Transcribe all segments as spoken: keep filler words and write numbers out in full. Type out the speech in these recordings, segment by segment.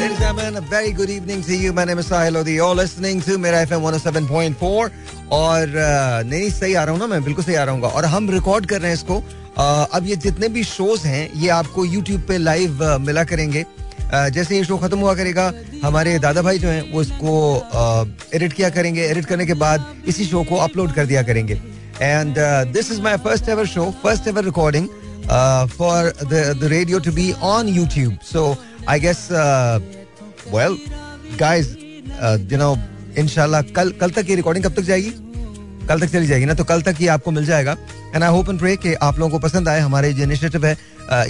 Ladies and gentlemen, a very good evening to you. My name is Sahir Lodi. You're listening to मेरा F M one oh seven point four. और नहीं सही आ रहा हूँ ना मैं, बिल्कुल सही आ रहा हूँ. और हम रिकॉर्ड कर रहे हैं इसको. अब ये जितने भी शोज हैं ये आपको YouTube पे लाइव मिला करेंगे. जैसे ये शो खत्म हुआ करेगा, हमारे दादा भाई जो हैं वो इसको एडिट किया करेंगे. एडिट करने के बाद इसी शो को अपलोड कर दिया करेंगे. And this is my first ever show, first ever recording for the radio to be on YouTube. So I guess well guys, you know, इंशाल्लाह कल कल तक ये रिकॉर्डिंग कब तक जाएगी? कल तक चली जाएगी ना, तो कल तक ये आपको मिल जाएगा. And I hope and pray कि आप लोगों को पसंद आए. हमारे जो इनिशिएटिव है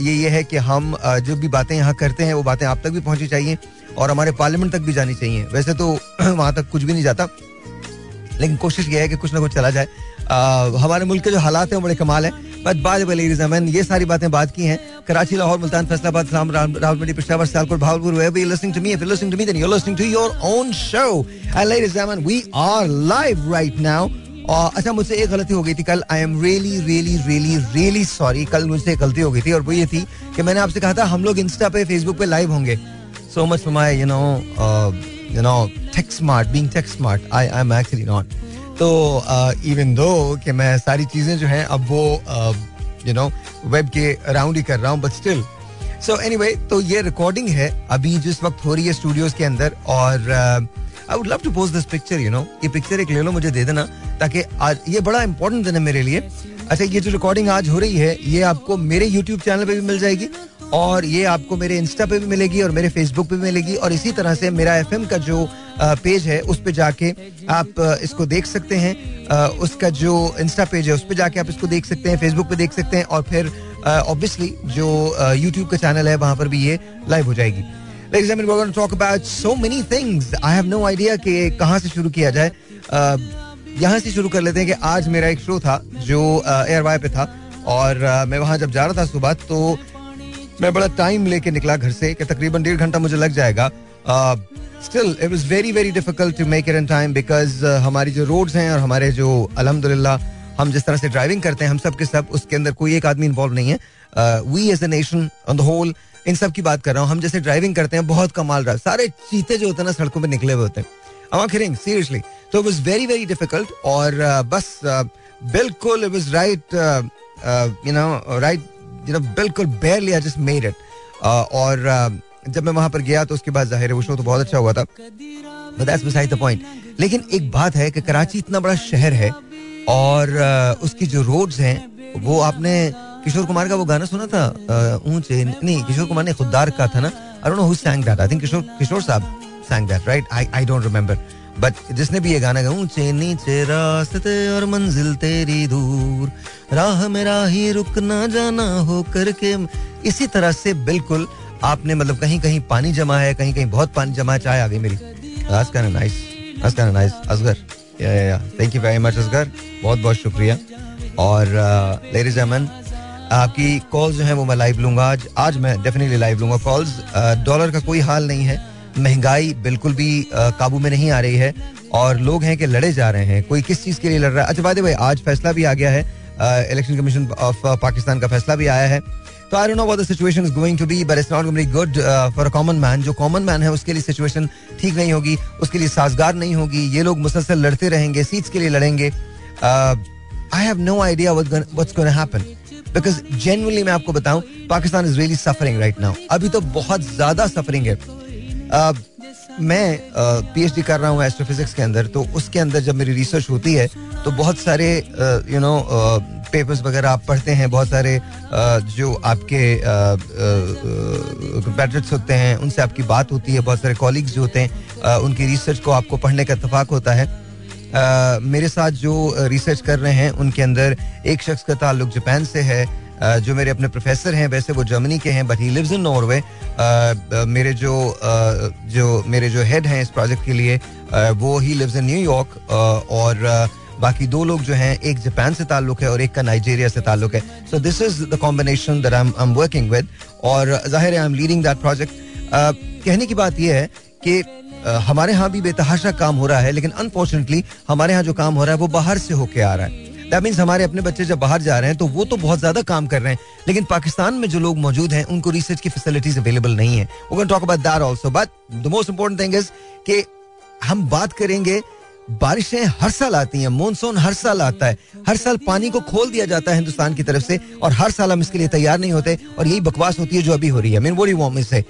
ये ये है कि हम जो भी बातें यहाँ करते हैं वो बातें आप तक भी पहुँचनी चाहिए और हमारे पार्लियामेंट तक भी जानी चाहिए. वैसे तो वहाँ तक कुछ भी नहीं जाता, लेकिन कोशिश यह है कि कुछ ना कुछ चला जाए. uh, हमारे मुल्क के जो हालात हैं बड़े कमाल हैं. बट बाद में ये सारी बातें बात की हैं. Karachi, Lahore, Multan, Faisalabad, Rawalpindi, Peshawar, Sialkot, Bahawalpur, wherever you're listening to me, if you're listening to me, then you're listening to your own show. And ladies and gentlemen, we are live right now. और अच्छा, मुझसे एक गलती हो गई थी कल. I am really really really really sorry. कल मुझसे एक गलती हो गई थी और वो ये थी कि मैंने आपसे कहा था हम लोग इंस्टा पे, फेसबुक पे लाइव होंगे. So much for my, you know, you know, tech smart, being tech smart, I am actually not. So uh, even though कि मैं सारी चीज़ें जो हैं अब वो uh, you know web के around ही कर रहा हूँ, but still. So anyway, तो ये recording है अभी जिस वक्त हो रही है studios के अंदर. और uh, I would love to post this picture, you know. ये picture एक ले लो, मुझे दे देना, ताकि आज ये बड़ा important दिन है मेरे लिए. अच्छा, ये जो recording आज हो रही है ये आपको मेरे YouTube चैनल पे भी मिल जाएगी और ये आपको मेरे इंस्टा पे भी मिलेगी और मेरे फेसबुक पे भी मिलेगी. और इसी तरह से मेरा एफएम का जो पेज है उस पे जाके आप इसको देख सकते हैं. उसका जो इंस्टा पेज है उस पे जाके आप इसको देख सकते हैं, फेसबुक पे देख सकते हैं. और फिर ऑब्वियसली जो यूट्यूब का चैनल है वहाँ पर भी ये लाइव हो जाएगी. Ladies and gentlemen, we're going to talk about so many things. I have no idea कि कहाँ से शुरू किया जाए. यहाँ से शुरू कर लेते हैं कि आज मेरा एक शो था जो एयरवाई पे था और मैं वहाँ जब जा रहा था सुबह, तो मैं बड़ा टाइम लेके निकला घर से कि तकरीबन डेढ़ घंटा मुझे लग जाएगा. Still it was very very difficult to make it in time because हमारी जो रोड्स हैं और हमारे जो अल्हम्दुलिल्लाह हम जिस तरह से ड्राइविंग करते हैं, हम सब के सब, उसके अंदर कोई एक आदमी इन्वॉल्व नहीं है. We as a nation on the whole, इन सब की बात कर रहा हूँ, हम जैसे ड्राइविंग करते हैं बहुत कमाल ड्राइव. सारे चीते जो होते हैं ना सड़कों पर निकले हुए होते हैं. I'm kidding, seriously. So it was very very difficult. और uh, बस uh, बिल्कुल it was right, uh, uh, you know, right. बिल्कुल barely I just made it. और जब मैं वहां पर गया तो उसके बाद जाहिर है वो शो तो बहुत अच्छा हुआ था, but that's beside the point. लेकिन एक बात है कि कराची इतना बड़ा शहर है और उसकी जो रोड्स हैं वो, आपने किशोर कुमार का वो गाना सुना था ऊंचे, नहीं किशोर कुमार ने खुददार का था ना. I don't know who sang that. I think Kishore Kishore साहब sang that, right? I I don't remember. But जिसने भी ये गाना गाया, ऊंचे नीचे रास्ते और मंजिल तेरी दूर, राह में राही रुक ना जाना हो करके, इसी तरह से बिल्कुल आपने, मतलब कहीं कहीं पानी जमा है, कहीं कहीं बहुत पानी जमा है. चाय आ गई मेरी. That's kind of nice. That's kind of nice. Asghar, yeah, yeah, yeah. Thank you very much, Asghar. बहुत बहुत शुक्रिया. और लेडीज एमन, आपकी कॉल जो है वो मैं लाइव लूंगा आज. आज मैं डेफिनेटली लाइव लूंगा कॉल्स. डॉलर का कोई हाल नहीं है, महंगाई बिल्कुल भी काबू में नहीं आ रही है और लोग हैं कि लड़े जा रहे हैं. कोई किस चीज़ के लिए लड़ रहा है. अच्छा भाई, आज फैसला भी आ गया है, इलेक्शन कमीशन ऑफ पाकिस्तान का फैसला भी आया है. तो I don't know what the situation is going to be, but it's not going to be good for a common man. जो कॉमन मैन है उसके लिए सिचुएशन ठीक नहीं होगी, उसके लिए साजगार नहीं होगी. ये लोग मुसलसल लड़ते रहेंगे, सीट्स के लिए लड़ेंगे. I have no idea what's gonna happen because genuinely मैं आपको बताऊं, Pakistan is really suffering right now. अभी तो बहुत ज्यादा सफरिंग है. Uh, मैं पीएचडी uh, कर रहा हूँ एस्ट्रोफिजिक्स के अंदर, तो उसके अंदर जब मेरी रिसर्च होती है तो बहुत सारे यू नो पेपर्स वगैरह आप पढ़ते हैं, बहुत सारे uh, जो आपके कंपेटिटर्स uh, uh, होते हैं उनसे आपकी बात होती है, बहुत सारे कॉलीग्स जो होते हैं uh, उनकी रिसर्च को आपको पढ़ने का इत्तेफाक होता है. uh, मेरे साथ जो रिसर्च कर रहे हैं उनके अंदर एक शख्स का ताल्लुक जापान से है. Uh, जो मेरे अपने प्रोफेसर हैं, वैसे वो जर्मनी के हैं, but he lives in Norway. मेरे जो uh, जो मेरे जो हेड हैं इस प्रोजेक्ट के लिए, uh, वो ही लिव्स इन न्यूयॉर्क. और uh, बाकी दो लोग जो हैं, एक जापान से ताल्लुक है और एक का नाइजीरिया से ताल्लुक है. So this is the combination that I am I am working with. और जाहिर है I am leading that project. कहने की बात यह है कि uh, हमारे यहाँ भी बेतहाशा काम हो रहा है, लेकिन अनफॉर्चुनेटली हमारे यहाँ जो काम हो रहा है वो बाहर से होके आ रहा है. दैट मीन्स हमारे अपने बच्चे जब बाहर जा रहे हैं तो वो तो बहुत ज्यादा काम कर रहे हैं, लेकिन पाकिस्तान में जो लोग मौजूद हैं उनको रिसर्च की फैसिलिटीज अवेलेबल नहीं है. We can talk about that also, but the most important thing is कि हम बात करेंगे, बारिशें हर साल आती हैं, मॉनसून हर साल आता है, हर साल पानी को खोल दिया जाता है हिंदुस्तान की तरफ से, और हर साल हम इसके लिए तैयार नहीं होते, और यही बकवास होती है जो अभी हो रही है. I mean what do you want me से,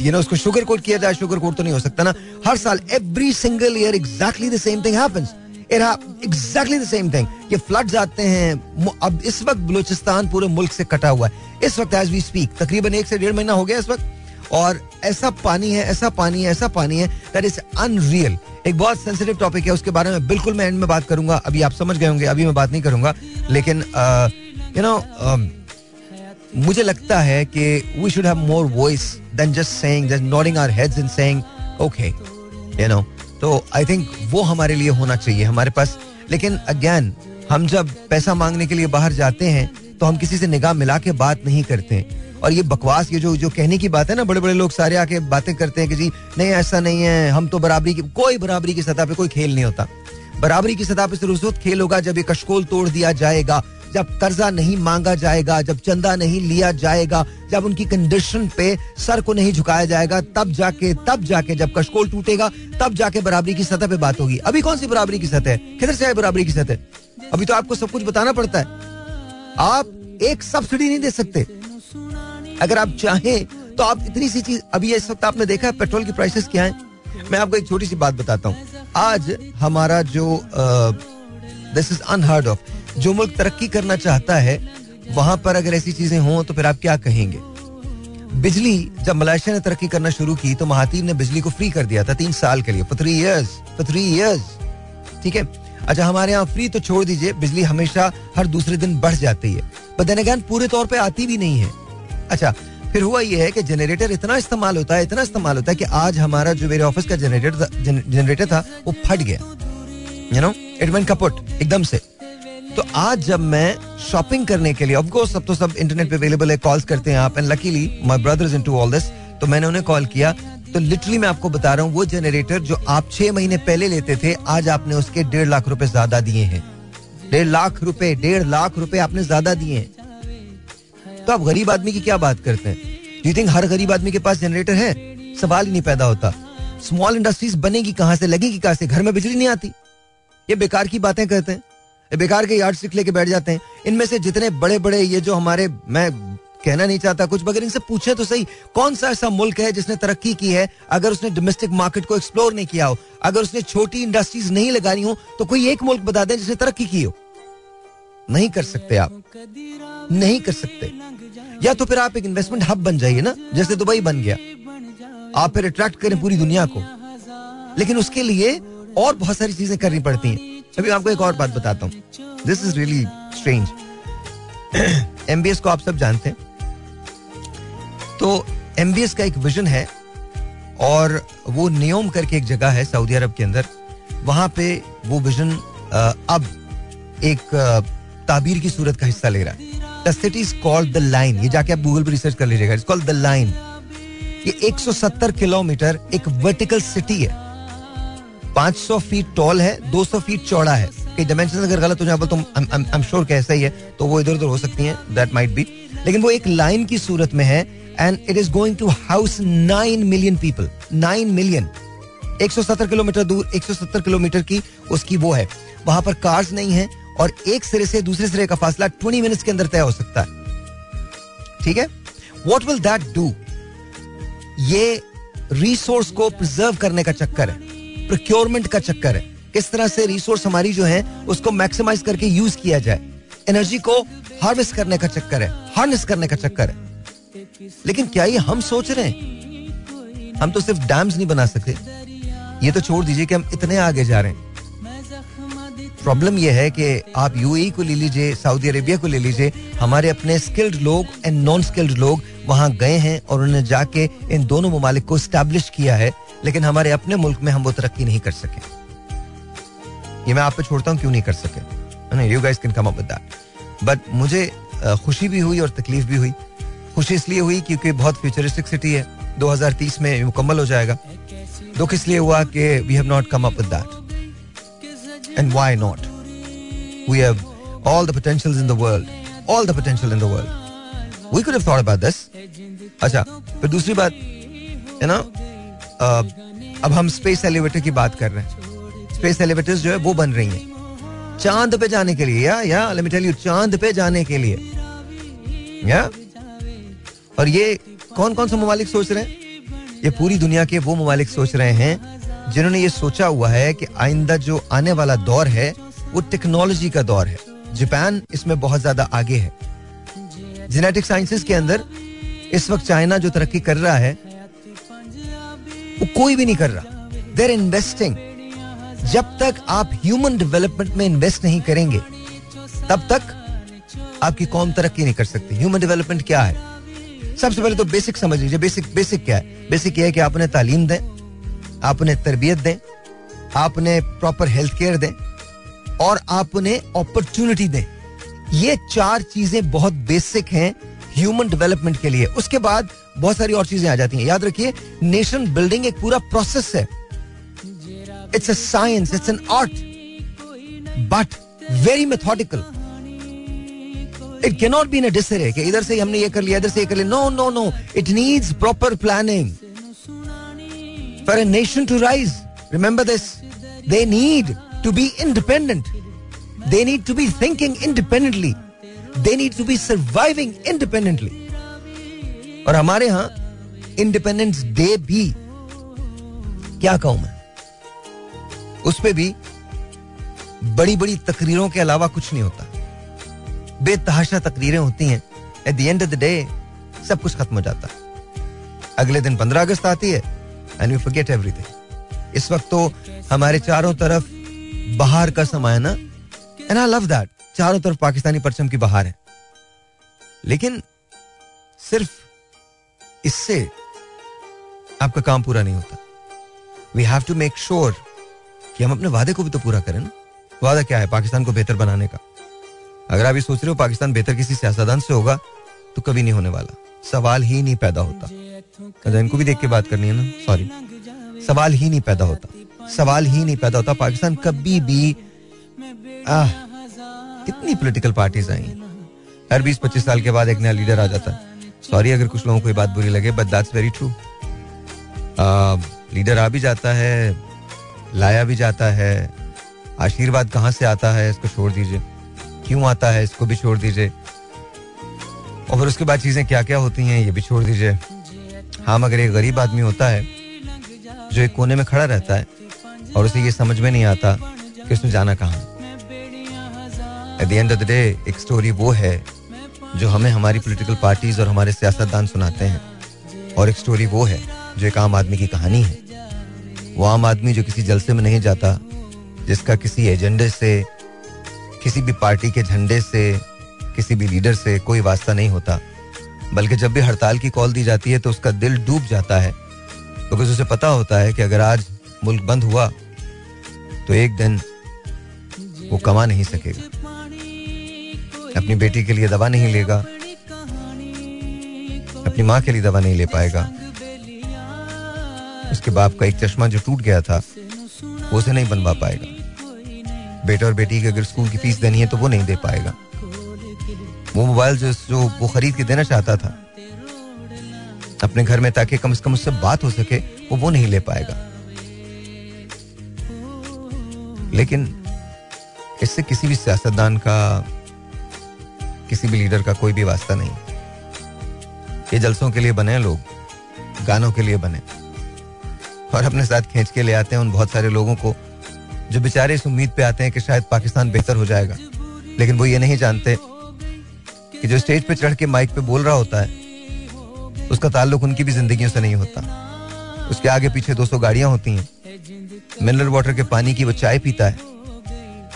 यू नो, उसको शुगर कोट किया जाए, शुगर कोट तो नहीं हो सकता ना. हर साल every single year exactly the same thing happens, exactly the same thing. ये फ्लड्स आते हैं. अब इस वक्त बलूचिस्तान पूरे मुल्क से कटा हुआ है, इस वक्त एज वी स्पीक, तकरीबन एक से डेढ़ महीना हो गया इस वक्त, और ऐसा पानी है, ऐसा पानी है, ऐसा पानी है, दैट इज अनरियल. एक बहुत सेंसिटिव टॉपिक है, उसके बारे में बिल्कुल मैं एंड में बात करूंगा. अभी आप समझ गए होंगे, अभी मैं बात नहीं करूंगा, लेकिन यू नो मुझे लगता है कि we should have more voice than just saying, just nodding our heads and saying okay, you know. तो आई थिंक वो हमारे लिए होना चाहिए हमारे पास. लेकिन अगेन, हम जब पैसा मांगने के लिए बाहर जाते हैं तो हम किसी से निगाह मिला के बात नहीं करते. और ये बकवास, ये जो जो कहने की बात है ना, बड़े बड़े लोग सारे आके बातें करते हैं कि जी नहीं ऐसा नहीं है, हम तो बराबरी की, कोई बराबरी की सतह पे कोई खेल नहीं होता. बराबरी की सतह पे सिर्फ उस वक्त खेल होगा जब ये कशकोल तोड़ दिया जाएगा, जब कर्जा नहीं मांगा जाएगा, जब चंदा नहीं लिया जाएगा, जब उनकी कंडीशन पे सर को नहीं झुकाया जाएगा, तब जाके तब जाके जब कशकोल टूटेगा तब जाके बराबरी की सतह पे बात होगी. अभी कौन सी बराबरी की सतह है, किधर से आए बराबरी की सतह? अभी तो आपको सब कुछ बताना पड़ता है. आप एक सब्सिडी नहीं दे सकते, अगर आप चाहें तो आप इतनी सी चीज. अभी इस वक्त आपने देखा है पेट्रोल की प्राइसेस क्या हैं. मैं आपको एक छोटी सी बात बताता हूं. आज हमारा जो, दिस इज अनहर्ड ऑफ, जो मुल्क तरक्की करना चाहता है वहां पर अगर ऐसी चीजें हों तो फिर आप क्या कहेंगे. बिजली, जब मलेशिया ने तरक्की करना शुरू की तो महातीर ने बिजली को फ्री कर दिया था तीन साल के लिए, for three years, for three years, ठीक है. अच्छा, हमारे यहाँ फ्री तो छोड़ दीजिए, बिजली हमेशा हर दूसरे दिन बढ़ जाती है, बट देन अगेन पूरे तौर पर आती भी नहीं है. अच्छा, फिर हुआ यह है कि जनरेटर इतना इस्तेमाल होता है, इतना इस्तेमाल होता है कि आज हमारा जो मेरे ऑफिस का जनरेटर था, जन, जनरेटर था वो फट गया, you know, it went kaput एकदम से. तो आज जब मैं शॉपिंग करने के लिए, ऑफ कोर्स सब तो सब इंटरनेट पे अवेलेबल है, कॉल्स करते हैं आप, and luckily my brothers into all this, तो मैंने उन्हें कॉल किया. तो लिटरली मैं आपको बता रहा हूँ, वो जनरेटर जो आप छह महीने पहले लेते थे, आज आपने उसके डेढ़ लाख रुपए ज्यादा दिए हैं. डेढ़ लाख रुपए डेढ़ लाख रुपए आपने ज्यादा दिए हैं. तो आप गरीब आदमी की क्या बात करते हैं? डू यू थिंक हर गरीब आदमी के पास जनरेटर है? सवाल ही नहीं पैदा होता. स्मॉल इंडस्ट्रीज बनेगी कहां से, लगेगी कहां से? घर में बिजली नहीं आती. ये बेकार की बातें करते हैं, ये बेकार के यार्ड स्टिक लेके बैठ जाते हैं. इनमें से जितने बड़े बड़े ये जो हमारे, मैं कहना नहीं चाहता कुछ, मगर इनसे पूछे तो सही कौन सा ऐसा मुल्क है जिसने तरक्की की है अगर उसने डोमेस्टिक मार्केट को एक्सप्लोर नहीं किया हो, अगर उसने छोटी इंडस्ट्रीज नहीं लगानी हो, तो कोई एक मुल्क बता दें जिसने तरक्की की हो. नहीं कर सकते, आप नहीं कर सकते. या तो फिर आप एक इन्वेस्टमेंट हब बन जाइए ना, जैसे दुबई बन गया. आप फिर अट्रैक्ट करें पूरी दुनिया को, लेकिन उसके लिए और बहुत सारी चीजें करनी पड़ती हैं. अभी आपको एक और बात बताता हूँ, this is really strange. MBS को आप सब जानते हैं, तो एमबीएस का एक विजन है, और वो नियोम करके एक जगह है सऊदी अरब के अंदर, वहां पे वो विजन अब एक ताबीर की सूरत का हिस्सा ले रहा है. The city is called the line. ये जाके आप गूगल पर रिसर्च कर लीजिएगा. It's called the line. ये एक सौ सत्तर किलोमीटर एक वर्टिकल सिटी है, पाँच सौ फीट टॉल है, दो सौ फीट चौड़ा है. कई डायमेंशन अगर गलत हो जाए तो I'm I'm sure कि ऐसा ही है, तो वो इधर उधर हो सकती है, that might be. लेकिन वो एक लाइन की सूरत में है, and it is going to house nine million people. nine million. एक सौ सत्तर किलोमीटर दूर, एक सौ सत्तर किलोमीटर की उसकी वो है. वहां पर कार्स नहीं है, और एक सिरे से दूसरे सिरे का फासला बीस मिनट्स के अंदर तय हो सकता है, ठीक है. What will that do? ये रिसोर्स को प्रिजर्व करने का चक्कर है, प्रोक्योरमेंट का चक्कर है, किस तरह से रिसोर्स हमारी जो है उसको मैक्सिमाइज करके यूज किया जाए. एनर्जी को हार्वेस्ट करने का चक्कर है, हार्नेस करने का चक्कर है. लेकिन क्या ये हम सोच रहे हैं? हम तो सिर्फ डैम्स नहीं बना सकते, ये तो छोड़ दीजिए कि हम इतने आगे जा रहे हैं. प्रॉब्लम यह है कि आप यूएई को ले लीजिए, सऊदी अरेबिया को ले लीजिए, हमारे अपने स्किल्ड लोग एंड नॉन स्किल्ड लोग वहां गए हैं और उन्होंने जाके इन दोनों मुमालिक को स्टैब्लिश किया है, लेकिन हमारे अपने मुल्क में हम वो तरक्की नहीं कर सके. ये मैं आप पे छोड़ता हूँ, क्यों नहीं कर सके? You guys can come up with that. But मुझे खुशी भी हुई और तकलीफ भी हुई. खुशी इसलिए हुई क्योंकि बहुत फ्यूचरिस्टिक सिटी है, दो हजार तीस में मुकम्मल हो जाएगा. दुख इसलिए हुआ कि we have not come up with that. And why not? We have All the potentials in the world. All the potential in the world. We could have thought about this. अच्छा, फिर दूसरी बात, you know, अब हम space elevator की बात कर रहे हैं. स्पेस एलिवेटर्स जो है वो बन रही हैं चांद पे जाने के लिए. या या लेट मी टेल यू, चांद पे जाने के लिए. या और ये कौन कौन से ममालिक सोच रहे हैं? ये पूरी दुनिया के वो ममालिक सोच रहे हैं जिन्होंने ये सोचा हुआ है कि आइंदा जो आने वाला दौर है वो टेक्नोलॉजी का दौर है. जापान इसमें बहुत ज्यादा आगे है. जेनेटिक साइंसेस के अंदर इस वक्त चाइना जो तरक्की कर रहा है वो कोई भी नहीं कर रहा. They are investing. जब तक आप ह्यूमन डेवलपमेंट में इन्वेस्ट नहीं करेंगे तब तक आपकी कौम तरक्की नहीं कर सकती. ह्यूमन डेवलपमेंट क्या है? सबसे पहले तो बेसिक समझ लीजिए. बेसिक बेसिक क्या है? बेसिक यह है कि आप उन्हें तालीम दें, आप उन्हें तरबियत दें, आप उन्हें प्रॉपर हेल्थ केयर दें और आप उन्हें अपॉर्चुनिटी दें. ये चार चीजें बहुत बेसिक हैं ह्यूमन डेवलपमेंट के लिए. उसके बाद बहुत सारी और चीजें आ जाती हैं. याद रखिए, नेशन बिल्डिंग एक पूरा प्रोसेस है. It's a science, it's an art, but very methodical. It can not be in a disarray कि इधर से हमने ये कर लिया, इधर से ये कर लिया. No no no, it needs proper planning for a nation to rise. Remember this, they need to be independent, they need to be thinking independently, they need to be surviving independently. और हमारे यहाँ Independence Day भी, क्या कहूँ मैं, उस पे भी बड़ी बड़ी तकरीरों के अलावा कुछ नहीं होता. बेतहाशा तकरीरें होती हैं. At the end of the day सब कुछ खत्म हो जाता है. अगले दिन पंद्रह अगस्त आती है and we forget everything. इस वक्त तो हमारे चारों तरफ बहार का समय है ना, एंड आई लव दैट. चारों तरफ पाकिस्तानी परचम की बहार है, लेकिन सिर्फ इससे आपका काम पूरा नहीं होता. We have to make sure कि हम अपने वादे को भी तो पूरा करें ना. वादा क्या है? पाकिस्तान को बेहतर बनाने का. अगर आप ये सोच रहे हो पाकिस्तान बेहतर किसी सियासतदान से होगा तो कभी नहीं होने वाला. सवाल ही नहीं पैदा होता. अगर इनको भी देख के बात करनी है ना, सॉरी, सवाल ही नहीं पैदा होता. सवाल ही नहीं पैदा होता. पाकिस्तान कभी भी आ, कितनी पॉलिटिकल पार्टीज आई. हर बीस पच्चीस साल के बाद एक नया लीडर आ जाता है. सॉरी अगर कुछ लोगों को ये बात बुरी लगे, but that's very true. Leader आ भी जाता है, लाया भी जाता है. आशीर्वाद कहाँ से आता है इसको छोड़ दीजिए, क्यों आता है इसको भी छोड़ दीजिए, और फिर उसके बाद चीजें क्या क्या होती हैं ये भी छोड़ दीजिए. हाँ, मगर एक गरीब आदमी होता है जो एक कोने में खड़ा रहता है और उसे ये समझ में नहीं आता कि उसने जाना कहाँ. At the end of the day एक स्टोरी वो है जो हमें हमारी पॉलिटिकल पार्टीज और हमारे सियासतदान सुनाते हैं, और एक स्टोरी वो है जो एक आम आदमी की कहानी है. वो आम आदमी जो किसी जलसे में नहीं जाता, जिसका किसी एजेंडे से, किसी भी पार्टी के झंडे से, किसी भी लीडर से कोई वास्ता नहीं होता, बल्कि जब भी हड़ताल की कॉल दी जाती है तो उसका दिल डूब जाता है. बिकॉज उसे पता होता है कि अगर आज मुल्क बंद हुआ तो एक दिन वो कमा नहीं सकेगा, अपनी बेटी के लिए दवा नहीं लेगा, अपनी माँ के लिए दवा नहीं ले पाएगा. उसके बाप का एक चश्मा जो टूट गया था वो उसे नहीं बनवा पाएगा. बेटा और बेटी की अगर स्कूल की फीस देनी है तो वो नहीं दे पाएगा. वो मोबाइल जो जो वो खरीद के देना चाहता था अपने घर में ताकि कम से कम उससे बात हो सके, वो वो नहीं ले पाएगा. लेकिन इससे किसी भी सियासतदान का, किसी भी लीडर का कोई भी वास्ता नहीं. ये जलसों के लिए बने हैं लोग, गानों के लिए बने, और अपने साथ खींच के ले आते हैं उन बहुत सारे लोगों को जो बेचारे इस उम्मीद पे आते हैं कि शायद पाकिस्तान बेहतर हो जाएगा. लेकिन वो ये नहीं जानते कि जो स्टेज पे चढ़ के माइक पे बोल रहा होता है उसका ताल्लुक उनकी भी जिंदगियों से नहीं होता. उसके आगे पीछे दो सौ गाड़ियां होती हैं. मिनरल वाटर के पानी की वो चाय पीता है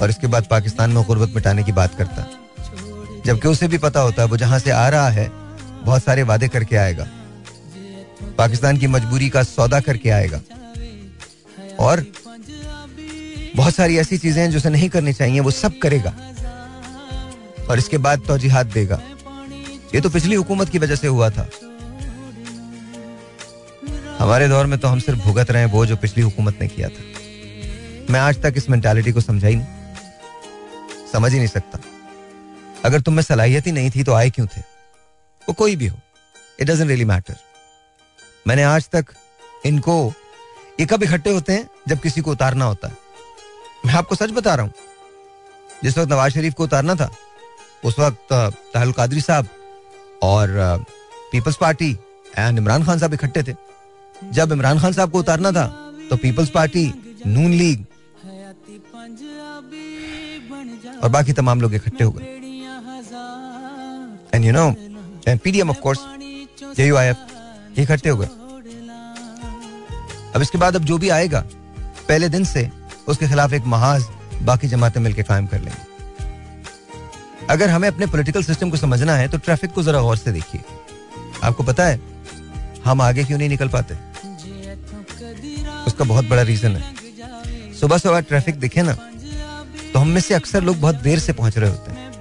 और इसके बाद पाकिस्तान में गुर्बत मिटाने की बात करता है, जबकि उसे भी पता होता है वो जहां से आ रहा है बहुत सारे वादे करके आएगा, पाकिस्तान की मजबूरी का सौदा करके आएगा, और बहुत सारी ऐसी चीजें जो उसे नहीं करनी चाहिए वो सब करेगा और इसके बाद तौजीहात देगा. ये तो पिछली हुकूमत की वजह से हुआ था. हमारे दौर में तो हम सिर्फ भुगत रहे हैं वो जो पिछली हुकूमत ने किया था. मैं आज तक इस मेंटालिटी को समझा ही नहीं, समझ ही नहीं सकता. अगर तुम में सलाहियत ही नहीं थी तो आए क्यों थे? वो कोई भी हो, इट डजंट रियली मैटर. मैंने आज तक इनको, ये कब इकट्ठे होते हैं? जब किसी को उतारना होता है. मैं आपको सच बता रहा हूँ, जिस वक्त नवाज शरीफ को उतारना था उस वक्त ताहल कादरी साहब और peoples party and Imran Khan साहब इकट्ठे थे. जब इमरान खान साहब को उतारना था तो पीपल्स पार्टी, नून लीग और बाकी तमाम लोग इकट्ठे हो गए. And you know PDM of course, JUIF इकट्ठे हो गए. अब इसके बाद अब जो भी आएगा पहले दिन से उसके खिलाफ एक महाज बाकी जमातें मिलकर कायम कर लेंगे. अगर हमें अपने पॉलिटिकल सिस्टम को समझना है तो ट्रैफिक को जरा गौर से देखिए. आपको पता है हम आगे क्यों नहीं निकल पाते? उसका बहुत बड़ा रीजन है. सुबह सुबह ट्रैफिक दिखे ना तो हम में से अक्सर लोग बहुत देर से पहुंच रहे होते हैं.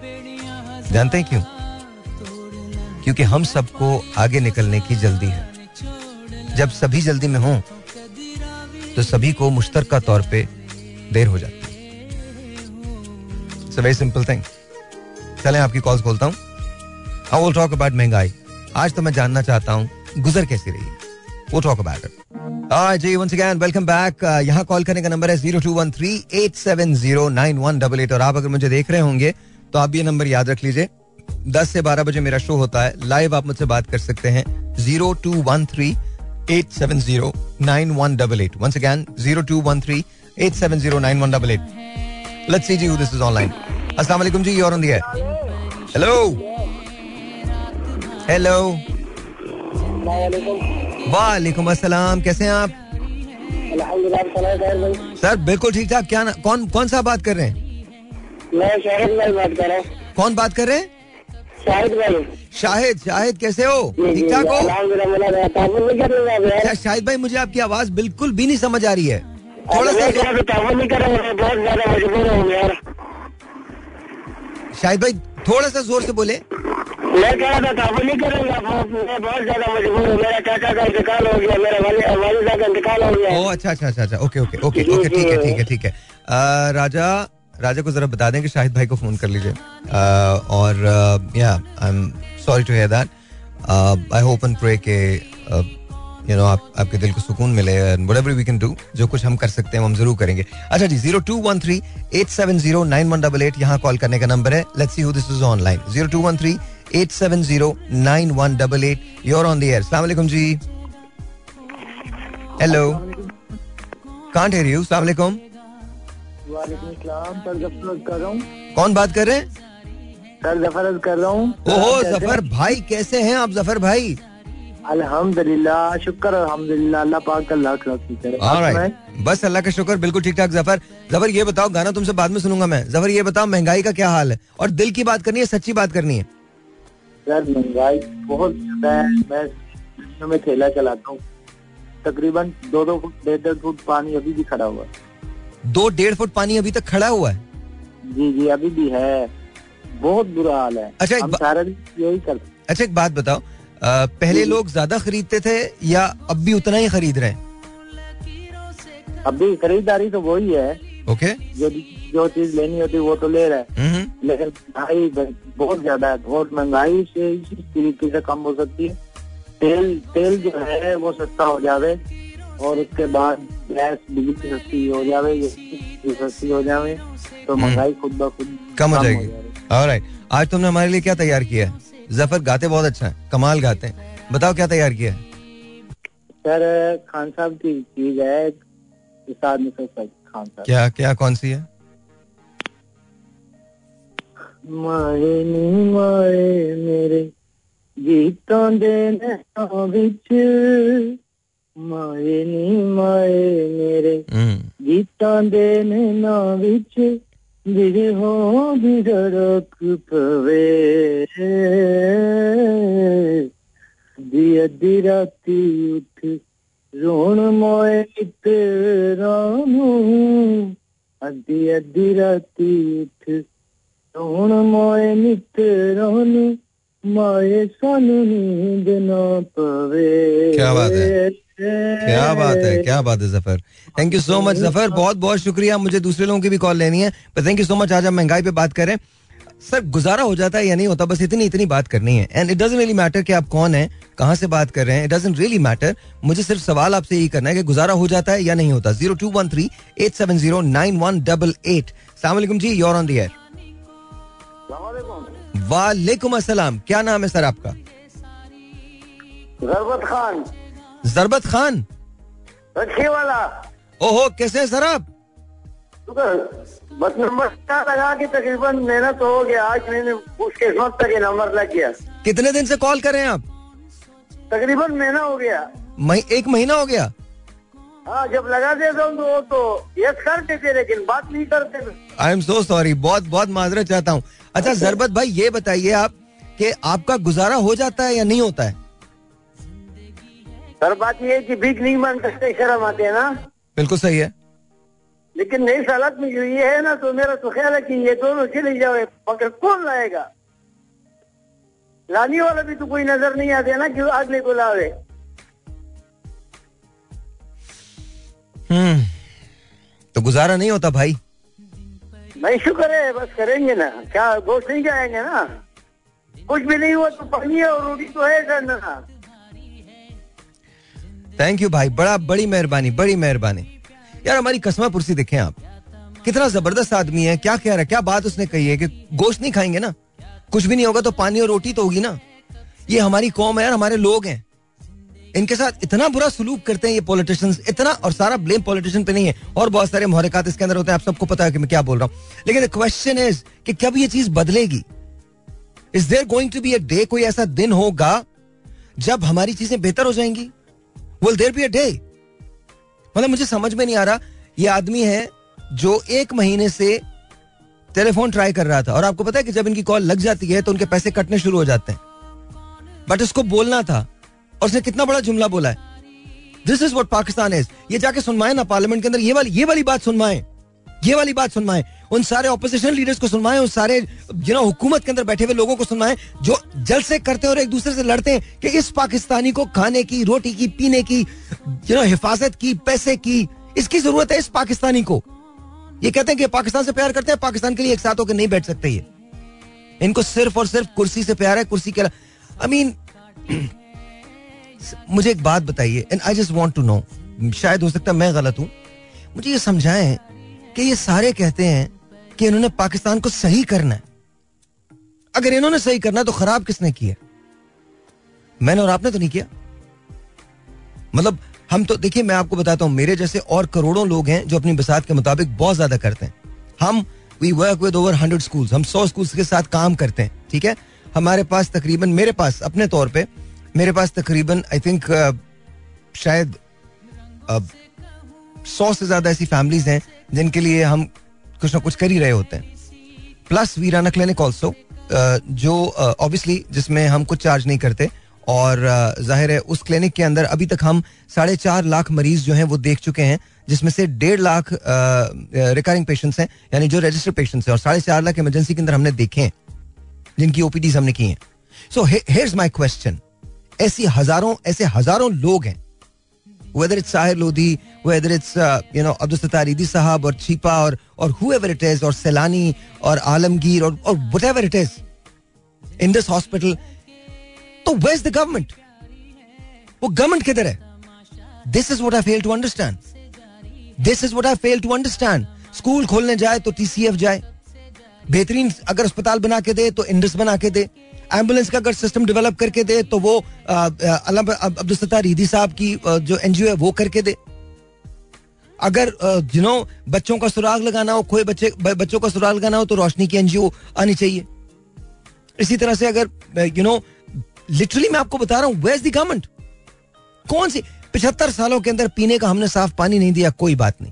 जानते हैं क्यों? क्योंकि हम सबको आगे निकलने की जल्दी है. जब सभी जल्दी में हों तो सभी को मुश्तरका तौर पे देर हो जाती है. It's a very simple thing. चलें आपकी कॉल्स खोलता हूँ. आई विल टॉक अबाउट महंगाई. आज तो मैं जानना चाहता हूँ गुजर कैसी रही. We'll talk about it. All right, जी, once again, welcome back. Uh, यहाँ कॉल करने का नंबर है zero two one three eight seven zero nine one eight eight. और आप अगर मुझे देख रहे होंगे तो आप ये नंबर याद रख लीजिए. दस से बारह बजे मेरा शो होता है लाइव. आप मुझसे बात कर सकते हैं zero two one three eight seven zero nine one eight eight. Once again, zero two one three eight seven zero nine one eight eight. Let's see ji who this is online. Assalamu alaikum ji, you're on the air. Hello. Hello. वालेकुम अस्सलाम, कैसे हैं आप? अल्हम्दुलिल्लाह sir, बिल्कुल ठीक ठाक. क्या ना, कौन कौन सा बात कर रहे हैं? मैं शाहिद भाई बात कर रहा हूँ. कौन बात कर रहे हैं? शाहिद भाई. शाहिद, शाहिद कैसे हो? ठीक ठाक हो? क्या शाहिद भाई, मुझे आपकी आवाज़ बिल्कुल भी नहीं समझ आ रही है. थोड़ा सा शाहिद भाई थोड़ा सा जोर से बोले. मैं कह रहा था नहीं करेंगे, बहुत ज्यादा मजबूर हूँ. मेरा चाचा का इंतकाल हो गया, मेरा वालिदा का इंतकाल हो गया. ओ अच्छा अच्छा अच्छा, ओके ओके ओके ओके, ठीक है ठीक है ठीक है. राजा, राजा को जरा बता दें कि शाहिद भाई को फोन कर लीजिए. और या I am sorry to hear that. I hope and pray के यू नो आप, आपके दिल को सुकून मिले. व्हाटएवर वी कैन डू, जो कुछ हम कर सकते हैं हम जरूर करेंगे. अच्छा जी, zero two one three eight seven zero nine one eight eight यहाँ कॉल करने का नंबर है. Let's see who this is online. zero two one three eight seven zero nine one eight eight. You're on the air. Assalamu alaikum ji. Hello. Can't hear you. Assalamu alaikum. Wa alaikum assalam. Sir, Zafar कर रहा हूँ. कौन बात कर रहे हैं? Sir, Zafar कर रहा हूँ. ओहो जफर भाई, कैसे हैं आप जफर भाई? अल्हम्दुलिल्लाह, शुक्र अल्हम्दुलिल्लाह, अल्लाह पाक का लाख लाख शुक्र. ऑलराइट, बस अल्लाह का शुक्र, बिल्कुल ठीक ठाक. जफर, जफर ये बताओ, गाना तुमसे बाद में सुनूंगा मैं. जफर ये बताओ महंगाई का क्या हाल है? और दिल की बात करनी है, सच्ची बात करनी है. सर महंगाई बहुत, मैं मैं ठेला चलाता हूँ, तकरीबन दो दो डेढ़ डेढ़ फुट पानी अभी भी खड़ा हुआ है. दो डेढ़ फुट पानी अभी तक खड़ा हुआ है? जी जी अभी भी है, बहुत बुरा हाल है. अच्छा हम सारा दिन यही करते हैं. अच्छा एक बात बताओ, आ, पहले लोग ज्यादा खरीदते थे या अब भी उतना ही खरीद रहे हैं? अब भी खरीदारी तो वही है. Okay okay. जो जो चीज लेनी होती है वो तो ले रहा है, लेकिन महंगाई बहुत ज्यादा है. बहुत महंगाई से इसी तरीके से कम हो सकती है. तेल तेल जो है वो सस्ता हो जावे, और उसके बाद गैस बिजली सस्ती हो जावे, ये सस्ती हो जावे तो महंगाई खुद ब खुद कम हो जाएगी. ऑलराइट, आज तुमने हमारे लिए क्या तैयार किया है? जफर गाते बहुत अच्छा है, कमाल गाते हैं, बताओ क्या तैयार किया है? सर खान साहब की चीज है, खान साहब. क्या क्या, कौन सी है? माए नी माए मेरे गीतों दे नैना विच, माए नी माए मेरे गीतों दे नैना विच, बिरहो बिरड़क पवे, दी अद्धी राती उठ रोण मोए तेरानू, अद्धी अद्धी राती उठ रोण मोए नितरानू, माए सानू नींद ना पवे. क्या बात है, क्या बात है, क्या बात है Zafar. Thank you so much Zafar, बहुत बहुत शुक्रिया. मुझे दूसरे लोगों की भी कॉल लेनी है, पर थैंक यू सो मच. आज हम महंगाई पे बात करें. सर गुजारा हो जाता है या नहीं होता, बस इतनी इतनी बात करनी है. And it doesn't really matter कि आप कौन हैं, कहाँ से बात कर रहे हैं, इट डजंट रियली मैटर. मुझे सिर्फ सवाल आपसे यही करना है कि गुजारा हो जाता है या नहीं होता. Zero two one three eight seven zero nine one double eight. अस्सलाम वालेकुम जी, you are on the air. वालेकुम अस्सलाम. क्या नाम है सर आपका? जरबत खान. जरबत खान रखी वाला. ओहो, कैसे हैं सर आप? बस नंबर लगा के तकरीबन मेहनत तो हो गया, आज मैंने उसके वक्त तक ये नंबर लग गया. कितने दिन से कॉल कर रहे हैं आप? तकरीबन महीना हो गया. मही, एक महीना हो गया. हाँ, जब लगा देता हूँ तो, तो यस कर देते लेकिन बात नहीं करते. आई एम सो सॉरी, बहुत बहुत माजरत चाहता हूँ. अच्छा जरबत भाई ये बताइए आप कि आपका गुजारा हो जाता है या नहीं होता है? सर बात ये है कि भीख नहीं मांग सकते, शर्म आते है ना. बिल्कुल सही है, लेकिन नई हालत में जो ये है ना, तो मेरा तो ख्याल है कि ये दोनों चले जाओ, पकड़ कौन लाएगा? लाने वाला भी तो कोई नजर नहीं आते ना कि अगले को लावे. हम्म, तो गुजारा नहीं होता भाई. नहीं, शुक्र है, बस करेंगे ना, क्या गोश्त नहीं जाएंगे ना. कुछ भी नहीं हुआ तो पानी और रोटी तो है सर ना. थैंक यू भाई, बड़ा बड़ी मेहरबानी, बड़ी मेहरबानी. यार हमारी कसमा पुरसी देखें आप, कितना जबरदस्त आदमी है. क्या कह रहा है, क्या बात उसने कही है कि गोश्त नहीं खाएंगे ना, कुछ भी नहीं होगा तो पानी और रोटी तो होगी ना. ये हमारी कौम है यार, हमारे लोग हैं, इनके साथ इतना बुरा सलूक करते हैं ये पॉलिटिशियंस, इतना. और सारा ब्लेम पॉलिटिशियन पे नहीं है, और बहुत सारे मुहरकात इसके अंदर होते हैं, आप सबको पता है कि मैं क्या बोल रहा हूँ. लेकिन द क्वेश्चन इज कि कब ये चीज बदलेगी? Is there going to be a day, कोई ऐसा दिन होगा जब हमारी चीजें बेहतर हो जाएंगी? Will there be a day? मतलब मुझे समझ में नहीं आ रहा. ये आदमी है जो एक महीने से टेलीफोन ट्राई कर रहा था, और आपको पता है कि जब इनकी कॉल लग जाती है तो उनके पैसे कटने शुरू हो जाते हैं, बट उसको बोलना था और उसने कितना बड़ा जुमला बोला है. This is what Pakistan is. ये जाके सुनवाए ना पार्लियामेंट के अंदर, ये वाली ये वाली बात सुनवाए, ये वाली बात सुनवाए, उन सारे ऑपोजिशन लीडर्स को सुनवाए, उन सारे यू नो हुकूमत के अंदर बैठे हुए लोगों को सुनवाए जो जलसे करते हैं और एक दूसरे से लड़ते हैं कि इस पाकिस्तानी को खाने की, रोटी की, पीने की, यू नो हिफाजत की, पैसे की इसकी जरूरत है इस पाकिस्तानी को. ये कहते हैं कि पाकिस्तान से प्यार करते हैं, पाकिस्तान के लिए एक साथ होकर नहीं बैठ सकते, ये इनको सिर्फ और सिर्फ कुर्सी से प्यार है, कुर्सी के. आई मीन मुझे एक बात बताइए, and I just want to know, शायद हो सकता है मैं गलत हूं, मुझे ये समझाएं कि ये सारे कहते हैं कि इन्होंने पाकिस्तान को सही करना है. अगर इन्होंने सही करना है तो खराब किसने किया? मैंने और आपने तो नहीं किया. मतलब हम तो देखिए, मैं आपको बताता हूं, मेरे जैसे और करोड़ों लोग हैं जो अपनी बसात के मुताबिक बहुत ज्यादा करते हैं. हम we work with over hundred schools, हम सौ स्कूल्स के साथ काम करते हैं. ठीक है, हमारे पास तकरीबन, मेरे पास अपने तौर पे मेरे पास तकरीबन आई थिंक शायद सौ से ज्यादा ऐसी फैमिलीज हैं जिनके लिए हम कुछ ना कुछ कर ही रहे होते हैं. Plus we run a clinic also जो ऑब्वियसली जिसमें हम कुछ चार्ज नहीं करते, और जाहिर है उस क्लिनिक के अंदर अभी तक हम साढ़े चार लाख मरीज जो हैं वो देख चुके हैं, जिसमें से डेढ़ लाख रिकरिंग पेशेंट्स हैं यानी जो रजिस्टर्ड पेशेंट्स हैं, और साढ़े चार लाख इमरजेंसी के अंदर हमने देखे हैं जिनकी ओपीडीज हमने की हैं. So here is my question, ऐसी हजारों ऐसे हजारों लोग हैं, whether it's Sahir Lodhi, whether it's you know Abdul सत्तारी साहब और छीपा और और whoever it is, और सेलानी और आलम गीर और और whatever it is in this hospital, तो where's the government? वो government किधर है? This is what I fail to understand. This is what I fail to understand. School खोलने जाए तो टीसीएफ जाए, बेहतरीन अगर अस्पताल बना के दे तो इंडस बना के दे, एम्बुलेंस का अगर सिस्टम डेवलप करके दे तो वो अब्दुल सत्तार साहब की जो एनजीओ है वो करके दे. अगर यू नो बच्चों का सुराग लगाना हो, खोए बच्चे बच्चों का सुराग लगाना हो तो रोशनी की एनजीओ आनी चाहिए. इसी तरह से अगर यू नो लिटरली मैं आपको बता रहा हूं, वेयर इज द गवर्नमेंट? कौन सी पिछहत्तर सालों के अंदर पीने का हमने साफ पानी नहीं दिया, कोई बात नहीं.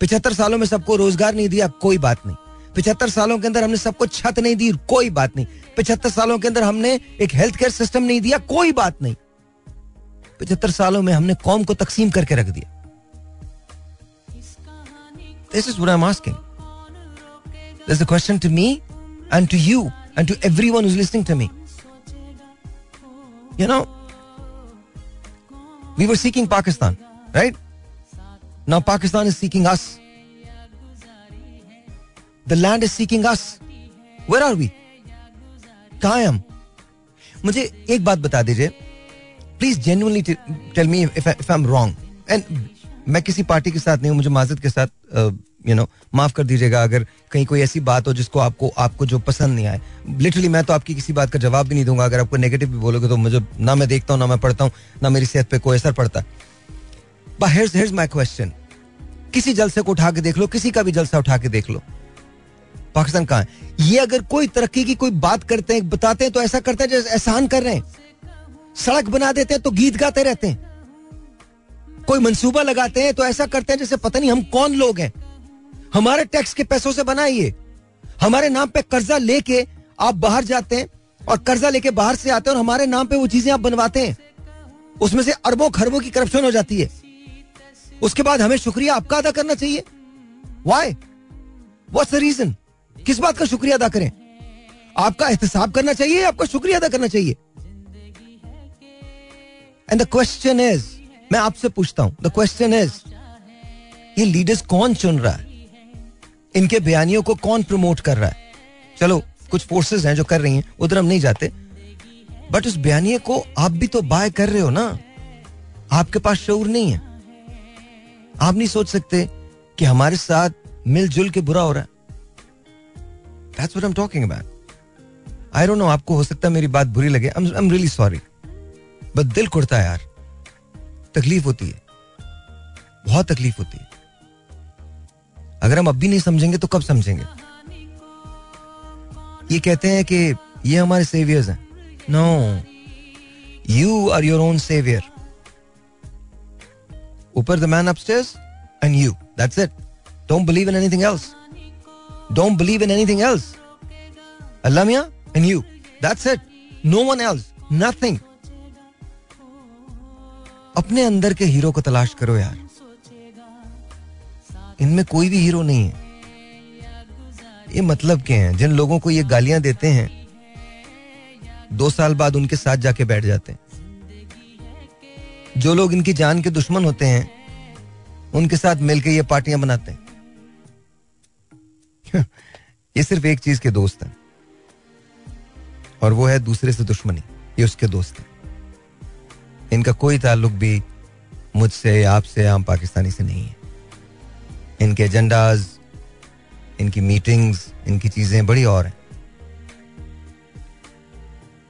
पिछहत्तर सालों में सबको रोजगार नहीं दिया, कोई बात नहीं. पिछहत्तर सालों के अंदर हमने सबको छत नहीं दी, कोई बात नहीं. पिछहत्तर सालों के अंदर हमने एक हेल्थ केयर सिस्टम नहीं दिया, कोई बात नहीं. पिछहत्तर सालों में हमने कौम को तकसीम करके रख दिया. This is what I am asking. This is a question to me and to you and to everyone who is listening to me. You know we were seeking Pakistan, right? Now Pakistan is seeking us. The land is seeking us. Where are we? कहाँ है हम? मुझे एक बात बता दीजिए please, genuinely tell me if I am wrong, and मैं किसी पार्टी के साथ नहीं हूँ, मुझे माजद के साथ यू नो माफ कर दीजिएगा अगर कहीं कोई ऐसी बात हो जिसको आपको आपको जो पसंद नहीं आए. लिटरली मैं तो आपकी किसी बात का जवाब भी नहीं दूंगा. अगर आपको नेगेटिव भी बोलोगे तो मुझे ना मैं देखता हूँ, ना मैं पढ़ता हूँ, ना मेरी सेहत पे कोई असर पड़ता. But here's here's my question, किसी जलसे को उठा के देख लो, किसी का भी जलसा उठा के देख लो, पाकिस्तान कहाँ है? ये अगर कोई तरक्की की कोई बात करते हैं, बताते हैं, तो ऐसा करते हैं जैसे एहसान कर रहे हैं. सड़क बना देते हैं तो गीत गाते रहते हैं. कोई मंसूबा लगाते हैं तो ऐसा करते हैं जैसे पता नहीं हम कौन लोग हैं. हमारे टैक्स के पैसों से बना ये, हमारे नाम पे कर्जा लेके आप बाहर जाते हैं और कर्जा लेके बाहर से आते हैं और हमारे नाम पे वो चीजें आप बनवाते हैं. उसमें से अरबों खरबों की करप्शन हो जाती है. उसके बाद हमें शुक्रिया आपका अदा करना चाहिए. Why, what's the reason? किस बात का शुक्रिया अदा करें? आपका एहतसाब करना चाहिए, आपका शुक्रिया अदा करना चाहिए. एंड द क्वेश्चन इज, मैं आपसे पूछता हूं, द क्वेश्चन इज, ये लीडर्स कौन चुन रहा है? इनके बयानियों को कौन प्रमोट कर रहा है? चलो कुछ फोर्सेस हैं जो कर रही हैं, उधर हम नहीं जाते, बट उस बयानिए को आप भी तो बाय कर रहे हो ना. आपके पास शऊर नहीं है, आप नहीं सोच सकते कि हमारे साथ मिलजुल के बुरा हो रहा है. That's what I'm talking about. I don't know, आपको हो सकता है मेरी बात बुरी लगे, I'm, I'm really sorry, but दिल कुड़ता है यार, तकलीफ होती है, बहुत तकलीफ होती है. अगर हम अब भी नहीं समझेंगे तो कब समझेंगे? ये कहते हैं कि ये हमारे सेवियर्स हैं. No, you are your own saviour. ऊपर the man upstairs and you, that's it. Don't believe in anything else. Don't believe in anything else. Allah मियां and you, that's it. No one else, nothing. अपने अंदर के hero को तलाश करो यार. इनमें कोई भी हीरो नहीं है. ये मतलब क्या है? जिन लोगों को ये गालियां देते हैं, दो साल बाद उनके साथ जाके बैठ जाते हैं. जो लोग इनकी जान के दुश्मन होते हैं, उनके साथ मिलकर ये पार्टियां बनाते हैं. ये सिर्फ एक चीज के दोस्त हैं, और वो है दूसरे से दुश्मनी. ये उसके दोस्त हैं. इनका कोई ताल्लुक भी मुझसे, आपसे, आम पाकिस्तानी से नहीं है. इनके एजेंडाज, इनकी मीटिंग्स, इनकी चीजें बड़ी और हैं,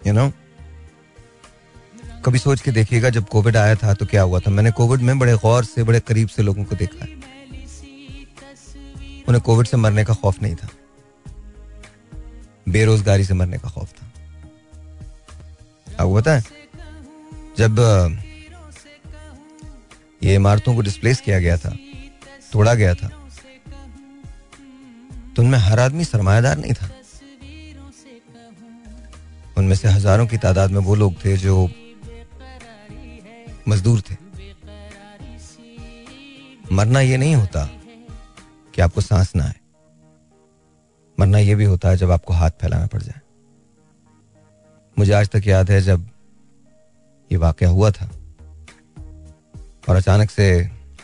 यू नो. कभी सोच के देखिएगा जब कोविड आया था तो क्या हुआ था. मैंने कोविड में बड़े गौर से, बड़े करीब से लोगों को देखा है. उन्हें कोविड से मरने का खौफ नहीं था, बेरोजगारी से मरने का खौफ था. आपको पता है जब ये इमारतों को डिस्प्लेस किया गया था, तोड़ा गया था, तो उनमें हर आदमी सरमायादार नहीं था. उनमें से हजारों की तादाद में वो लोग थे जो मजदूर थे. मरना ये नहीं होता कि आपको सांस ना आए. मरना ये भी होता है जब आपको हाथ फैलाना पड़ जाए. मुझे आज तक याद है जब ये वाकया हुआ था और अचानक से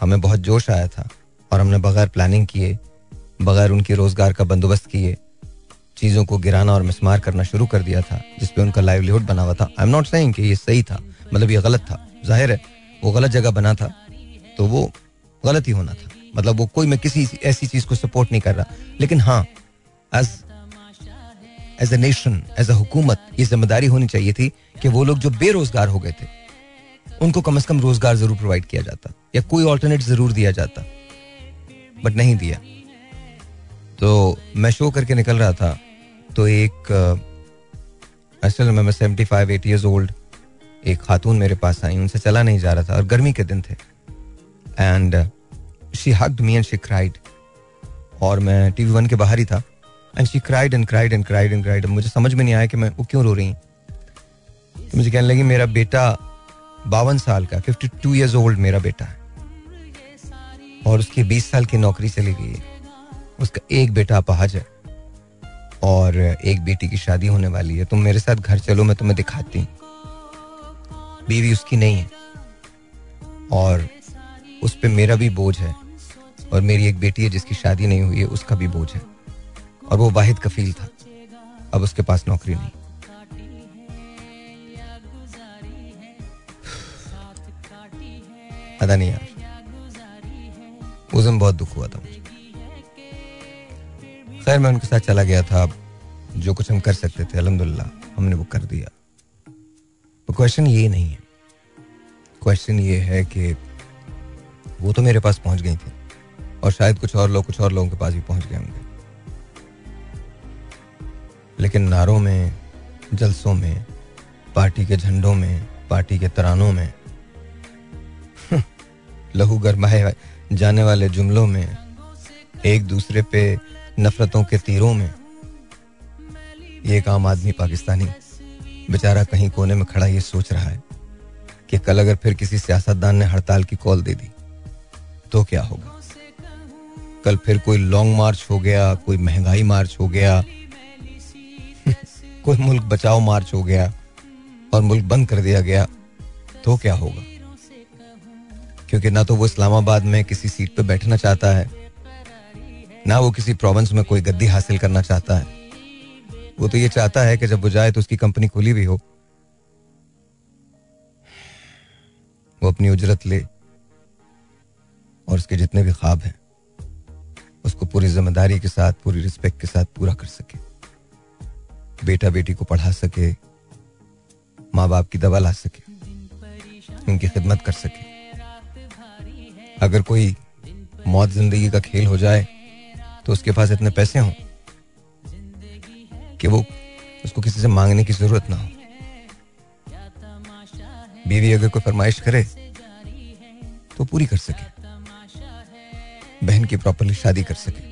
हमें बहुत जोश आया था और हमने बगैर प्लानिंग किए, बगैर उनके रोजगार का बंदोबस्त किए, चीज़ों को गिराना और मिसमार करना शुरू कर दिया था, जिसपे उनका लाइवलीहुड बना हुआ था. आई एम नॉट सेइंग कि ये सही था, मतलब ये गलत था. जाहिर है वो गलत जगह बना था तो वो गलत ही होना था. मतलब वो कोई, मैं किसी ऐसी चीज़ को सपोर्ट नहीं कर रहा, लेकिन हाँ, as as a nation, as a हुकूमत, ये जिम्मेदारी होनी चाहिए थी कि वो लोग जो बेरोजगार हो गए थे उनको कम से कम रोजगार जरूर प्रोवाइड किया जाता या कोई ऑल्टरनेट जरूर दिया जाता, बट नहीं दिया. तो मैं शो करके निकल रहा था तो एक असल में मैं seventy five eight years old एक खातून मेरे पास आई. उनसे चला नहीं जा रहा था और गर्मी के दिन थे. And she hugged me and she cried. और मैं टीवी वन के बाहर ही था. And she cried and cried and cried and cried. मुझे समझ में नहीं आया कि मैं वो क्यों रो रही हूँ. तो मुझे कहने लगी मेरा बेटा बावन साल का, फिफ्टी टू ईयर्स ओल्ड मेरा बेटा है और उसकी बीस साल की नौकरी चली गई है. उसका एक बेटा अपाहज है और एक बेटी की शादी होने वाली है. तुम मेरे साथ घर चलो, मैं तुम्हें दिखाती हूँ. बीवी उसकी नहीं है और उस पर मेरा भी बोझ है और मेरी एक बेटी है जिसकी शादी नहीं हुई है, उसका भी बोझ है. और वो वाहिद कफील था, अब उसके पास नौकरी नहीं. पता नहीं यार, उस दिन बहुत दुख हुआ था मुझे. खैर मैं उनके साथ चला गया था. जो कुछ हम कर सकते थे अल्हम्दुलिल्लाह हमने वो कर दिया. पर क्वेश्चन ये नहीं है, क्वेश्चन ये है कि वो तो मेरे पास पहुंच गई थी और शायद कुछ और लोग कुछ और लोगों के पास भी पहुंच गए होंगे. लेकिन नारों में, जलसों में, पार्टी के झंडों में, पार्टी के तरानों में, लहू गरमाए जाने वाले जुमलों में, एक दूसरे पे नफरतों के तीरों में, ये एक आम आदमी पाकिस्तानी बेचारा कहीं कोने में खड़ा ये सोच रहा है कि कल अगर फिर किसी सियासतदान ने हड़ताल की कॉल दे दी तो क्या होगा. कल फिर कोई लॉन्ग मार्च हो गया, कोई महंगाई मार्च हो गया, कोई मुल्क बचाओ मार्च हो गया और मुल्क बंद कर दिया गया तो क्या होगा. क्योंकि ना तो वो इस्लामाबाद में किसी सीट पर बैठना चाहता है, ना वो किसी प्रोविंस में कोई गद्दी हासिल करना चाहता है. वो तो ये चाहता है कि जब वो जाए तो उसकी कंपनी खुली भी हो, वो अपनी उजरत ले और उसके जितने भी ख्वाब हैं उसको पूरी जिम्मेदारी के साथ, पूरी रिस्पेक्ट के साथ पूरा कर सके. बेटा बेटी को पढ़ा सके, माँ बाप की दवा ला सके, उनकी खिदमत कर सके. अगर कोई मौत जिंदगी का खेल हो जाए तो उसके पास इतने पैसे हों कि वो उसको किसी से मांगने की जरूरत ना हो. बीवी अगर कोई फरमाइश करे तो पूरी कर सके, बहन की प्रॉपर्ली शादी कर सके,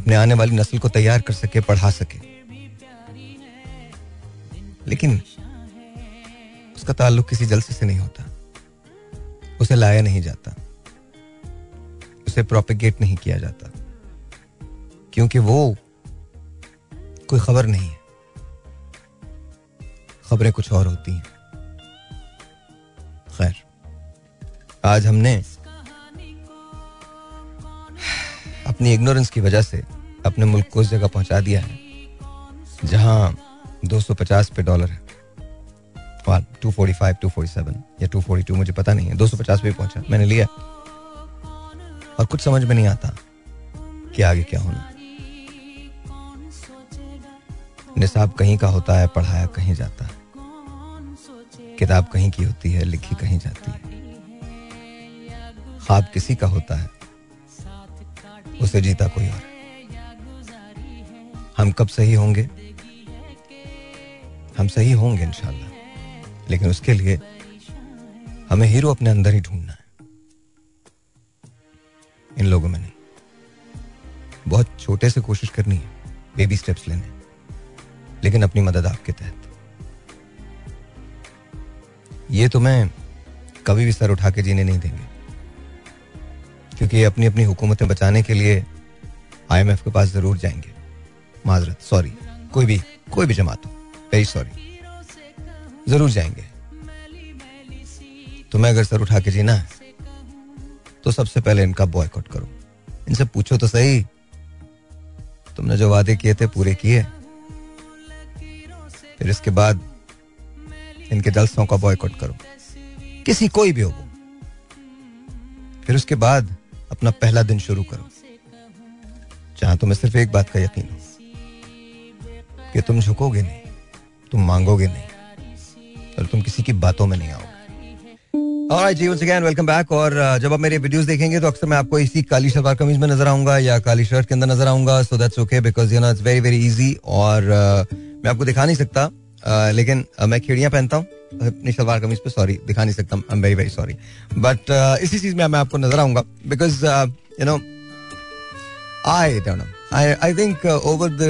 अपने आने वाली नस्ल को तैयार कर सके, पढ़ा सके. लेकिन उसका ताल्लुक किसी जलसे से नहीं होता, उसे लाया नहीं जाता, उसे प्रोपेगेट नहीं किया जाता, क्योंकि वो कोई खबर नहीं है. खबरें कुछ और होती हैं. खैर आज हमने अपनी इग्नोरेंस की वजह से अपने मुल्क को उस जगह पहुंचा दिया है जहां दो सौ पचास पे डॉलर है. दो सौ पैंतालीस, दो सौ सैंतालीस या दो सौ बयालीस मुझे पता नहीं है. दो सौ पचास पे पहुंचा, मैंने लिया और कुछ समझ में नहीं आता कि आगे क्या होना. निसाब कहीं का होता है, पढ़ाया कहीं जाता है. किताब कहीं की होती है, लिखी कहीं जाती है. ख्वाब किसी का होता है, उसे जीता कोई और. हम कब सही होंगे? हम सही होंगे इंशाल्लाह, लेकिन उसके लिए हमें हीरो अपने अंदर ही ढूंढना है, इन लोगों में नहीं. बहुत छोटे से कोशिश करनी है, बेबी स्टेप्स लेने, लेकिन अपनी मदद आपके तहत. ये तो मैं कभी भी सर उठा के जीने नहीं देंगे, क्योंकि ये अपनी अपनी हुकूमतें बचाने के लिए आईएमएफ के पास जरूर जाएंगे. माजरत, सॉरी, कोई भी कोई भी जमात हो, वेरी सॉरी, जरूर जाएंगे. तुम्हें अगर सर उठा के जीना है तो सबसे पहले इनका बॉयकॉट करो. इनसे पूछो तो सही, तुमने जो वादे किए थे पूरे किए? फिर इसके बाद इनके जलसों का बॉयकॉट करो, किसी कोई भी हो. फिर उसके बाद अपना पहला दिन शुरू करो, जहां तुम्हें सिर्फ एक बात का यकीन हो कि तुम झुकोगे नहीं, तुम मांगोगे नहीं और तुम किसी की बातों में नहीं आओगे. Alright, once again, welcome back. और जब आप मेरे वीडियोस देखेंगे तो अक्सर मैं आपको इसी काली शलवार कमीज में नजर आऊंगा या काली शर्ट के अंदर नजर आऊंगा. So that's okay because you know it's very very easy. और uh, मैं आपको दिखा नहीं सकता, uh, लेकिन uh, मैं खेड़ियां पहनता हूँ अपनी शलवार कमीज पे. सॉरी, दिखा नहीं सकता, I am very very sorry. But इसी चीज में मैं आपको नजर आऊंगा because you know I don't know, I I think uh, over the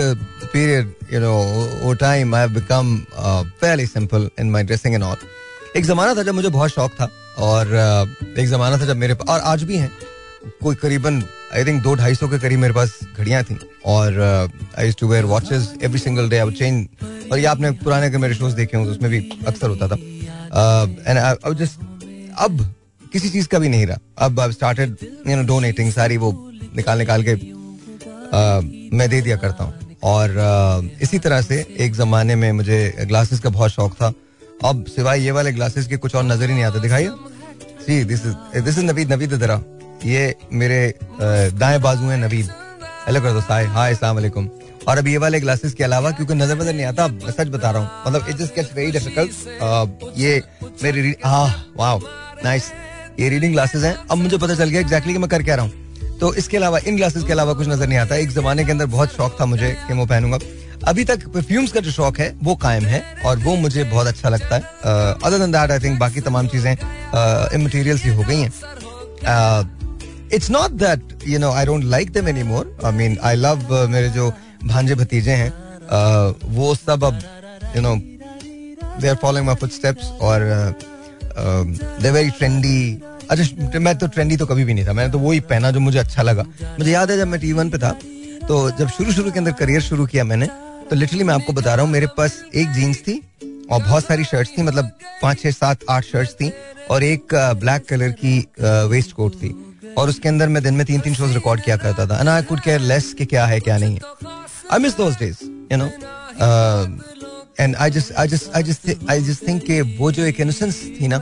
period, you know, over time, I have become uh, fairly simple in my dressing and all. एक ज़माना था जब मुझे बहुत शौक था और uh, एक ज़माना था जब मेरे पास, और आज भी हैं, कोई करीबन आई थिंक दो ढाई सौ के करीब मेरे पास घड़ियाँ थीं और I used to wear watches every single day. I would change, और ये आपने पुराने के मेरे शोज़ देखे होंगे उसमें भी अक्सर होता था. एंड आई वाज जस्ट, अब किसी चीज़ का भी नहीं रहा. अब I started you know donating, सारी वो निकाल निकाल के Uh, मैं दे दिया करता हूँ. और uh, इसी तरह से एक ज़माने में मुझे ग्लासेस का बहुत शौक था. अब सिवाय ये वाले ग्लासेस के कुछ और नज़र ही नहीं आते. दिखाइए, See, this is this is Naveed Naveed Dara. ये मेरे दाएं बाजू हैं नवीद. हेलो कर दोस्त, हाय हाय, अस्सलाम वालेकुम. और अब ये वाले ग्लासेस के अलावा क्योंकि नजर नजर नहीं आता, सच बता रहा हूँ, मतलब it just gets very difficult. ये मेरी हाँ वाओ नाइस, ये रीडिंग ग्लासेस हैं. अब मुझे पता चल गया एग्जैक्टली कि मैं कर क्या रहा हूँ. तो इसके अलावा इन ग्लासेस के अलावा कुछ नजर नहीं आता. एक जमाने के अंदर बहुत शौक था मुझे कि मैं पहनूंगा. अभी तक परफ्यूम्स का जो शौक है वो कायम है और वो मुझे बहुत अच्छा लगता है. Other than that I think बाकी तमाम चीजें इमटेरियल सी हो गई हैं. It's not that you know I don't like them any more. I mean I love मेरे जो भांजे भतीजे हैं uh, वो सब अब you know they are following my footsteps और दे वेरी ट्रेंडी. अच्छा, मैं तो ट्रेंडी तो कभी भी नहीं था. मैंने तो वो ही पहना जो मुझे अच्छा लगा. मुझे याद है जब मैं टी वन पे था तो जब शुरू शुरू के अंदर करियर शुरू किया मैंने तो लिटरली मैं आपको बता रहा हूँ मेरे पास एक जीन्स थी और बहुत सारी शर्ट्स थी, मतलब पाँच छः सात आठ शर्ट्स थी और एक ब्लैक कलर की वेस्ट कोट थी और उसके अंदर मैं दिन में तीन तीन शोज रिकॉर्ड किया करता था. And I could care less कि क्या है क्या नहीं है. I miss those days, you know, uh, and I just, I just, I just, th- I just think कि वो जो एक innocence थी ना,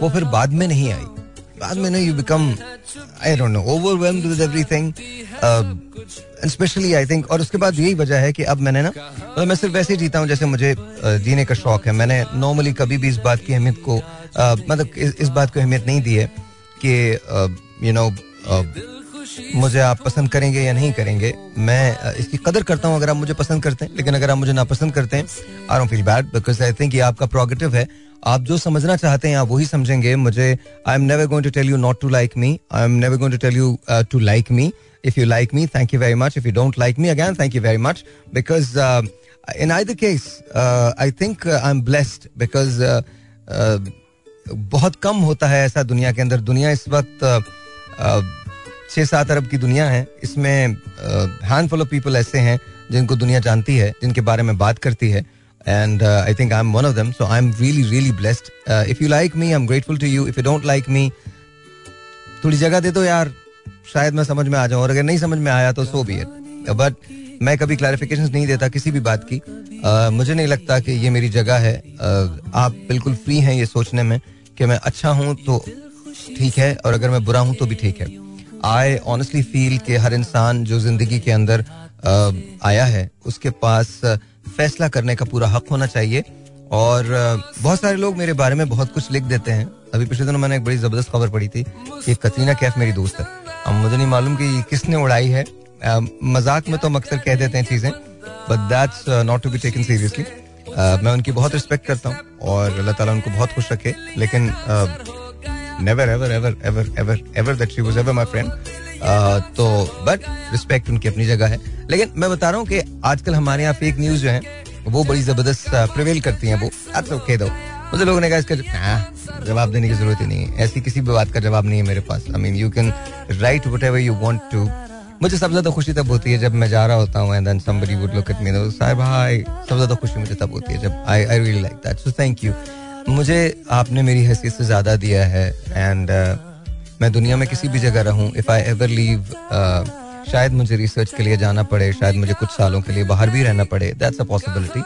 वो फिर बाद में नहीं आई. बाद में ना you become, I don't know, overwhelmed with everything, uh, especially I think. और उसके बाद यही वजह है कि अब मैंने ना, मतलब मैं सिर्फ वैसे जीता हूँ जैसे मुझे जीने का शौक है. मैंने normally कभी भी इस बात की अहमियत को, मतलब इस बात को अहमियत नहीं दी है कि you know मुझे आप पसंद करेंगे या नहीं करेंगे. मैं इसकी कदर करता हूँ अगर आप मुझे पसंद करते हैं, लेकिन अगर आप मुझे नापसंद करते हैं I don't feel bad because I think ये आपका प्रोगेटिव है. आप जो समझना चाहते हैं आप वही समझेंगे. मुझे I am never going to tell you not to like me. I am never going to tell you to like me. If you like me thank you very much, if you don't like me again thank you very much. Because in either case I think I am blessed because बहुत कम होता है ऐसा दुनिया के अंदर. दुनिया इस वक्त uh, uh, छः सात अरब की दुनिया है, इसमें हैंडफुल ऑफ पीपल ऐसे हैं जिनको दुनिया जानती है, जिनके बारे में बात करती है. And I think I am one of them. So I am really really blessed. If you like me I am grateful to you. If you don't like me थोड़ी जगह दे दो यार, शायद मैं समझ में आ जाऊँ. और अगर नहीं समझ में आया तो सो बी इट. बट मैं कभी क्लैरिफिकेशंस नहीं देता किसी भी बात की. uh, मुझे नहीं लगता कि ये मेरी जगह है. uh, आप बिल्कुल फ्री हैं ये सोचने में कि मैं अच्छा हूँ तो ठीक है और अगर मैं बुरा हूँ तो भी ठीक है. आई ऑनेस्टली फील कि हर इंसान जो जिंदगी के अंदर आया है उसके पास फैसला करने का पूरा हक होना चाहिए. और बहुत सारे लोग मेरे बारे में बहुत कुछ लिख देते हैं. अभी पिछले दिनों मैंने एक बड़ी ज़बरदस्त खबर पढ़ी थी कि कतरीना कैफ मेरी दोस्त है. अब मुझे नहीं मालूम कि किसने उड़ाई है. मजाक में तो हम अक्सर कह देते हैं चीज़ें, but that's not to be taken seriously. मैं उनकी बहुत रिस्पेक्ट करता हूँ और अल्लाह ताला उनको बहुत खुश रखे, लेकिन never ever ever ever ever ever that she was ever my friend. तो but respect उनकी अपनी जगह है. लेकिन मैं बता रहा हूँ कि आजकल हमारे यहाँ फेक न्यूज़ जो है वो बड़ी ज़बरदस्त प्रिवेल करती हैं. वो आप लोग कह दो, मुझे लोगों ने कहा इसका जवाब देने की ज़रूरत ही नहीं है. ऐसी किसी भी बात का जवाब नहीं है मेरे पास. I mean you can write whatever you want to. मुझे सबसे ज़्यादा खुशी तब होती है जब मैं जा रहा होता हूँ and then somebody would look at me and say भाई. सबसे ज़्यादा खुशी मुझे तब होती है जब I I really like that. So thank you, मुझे आपने मेरी हैसियत से ज़्यादा दिया है. एंड uh, मैं दुनिया में किसी भी जगह रहूँ, इफ़ आई एवर लीव, शायद मुझे रिसर्च के लिए जाना पड़े, शायद मुझे कुछ सालों के लिए बाहर भी रहना पड़े. That's a possibility.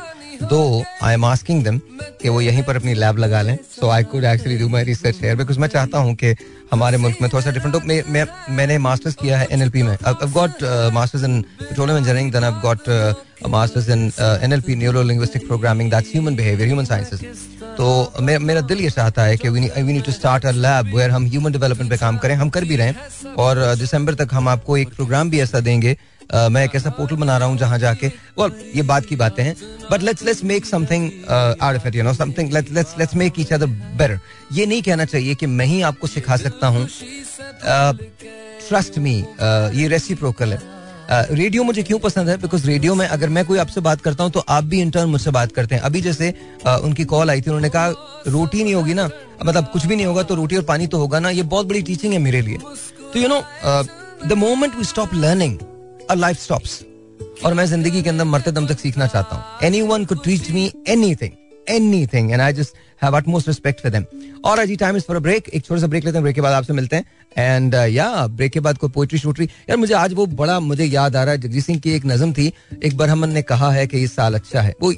Though I am asking them कि वो यहीं पर अपनी लैब लगा लें so I could actually do my research here. Because मैं चाहता हूँ कि हमारे मुल्क में थोड़ा सा डिफरेंट हो. मैं, मैं, मैंने मास्टर्स किया है एन एल पी में. I've got मास्टर्स इन petroleum engineering, then I've got masters इन N L P, neuro linguistic programming, that's human behaviour, human sciences. तो मे, मेरा दिल ये चाहता है कि we need to start a lab where हम ह्यूमन डेवलपमेंट पे काम करें. हम कर भी रहे हैं और दिसंबर तक हम आपको एक प्रोग्राम भी ऐसा देंगे. uh, मैं एक ऐसा पोर्टल बना रहा हूँ जहाँ जाके well, ये बात की बातें हैं. But let's let's make something out of it, you know, something let's let's let's make each other better. ये नहीं कहना चाहिए कि मैं ही आपको सिखा सकता हूँ. ट्रस्ट मी, ये रेसिप्रोकल है. रेडियो uh, मुझे क्यों पसंद है? बिकॉज रेडियो में अगर मैं कोई आपसे बात करता हूँ तो आप भी इंटर्न मुझसे बात करते हैं. अभी जैसे uh, उनकी कॉल आई थी, उन्होंने कहा रोटी नहीं होगी ना, मतलब कुछ भी नहीं होगा तो रोटी और पानी तो होगा ना. ये बहुत बड़ी टीचिंग है मेरे लिए. तो you know the moment we stop learning our life stops. और मैं जिंदगी के अंदर मरते दम तक सीखना चाहता हूँ. Anyone could teach me anything anything and I just have utmost respect for them. और अजी time is for a break, एक छोटा सा ब्रेक लेते हैं, ब्रेक के बाद आपसे मिलते हैं. एंड या ब्रेक के बाद कोई पोइट्री शोट्री, यार मुझे आज वो बड़ा मुझे याद आ रहा है, जगजीत सिंह की एक नज़म थी, एक बरहमन ने कहा है कि इस साल अच्छा है, वो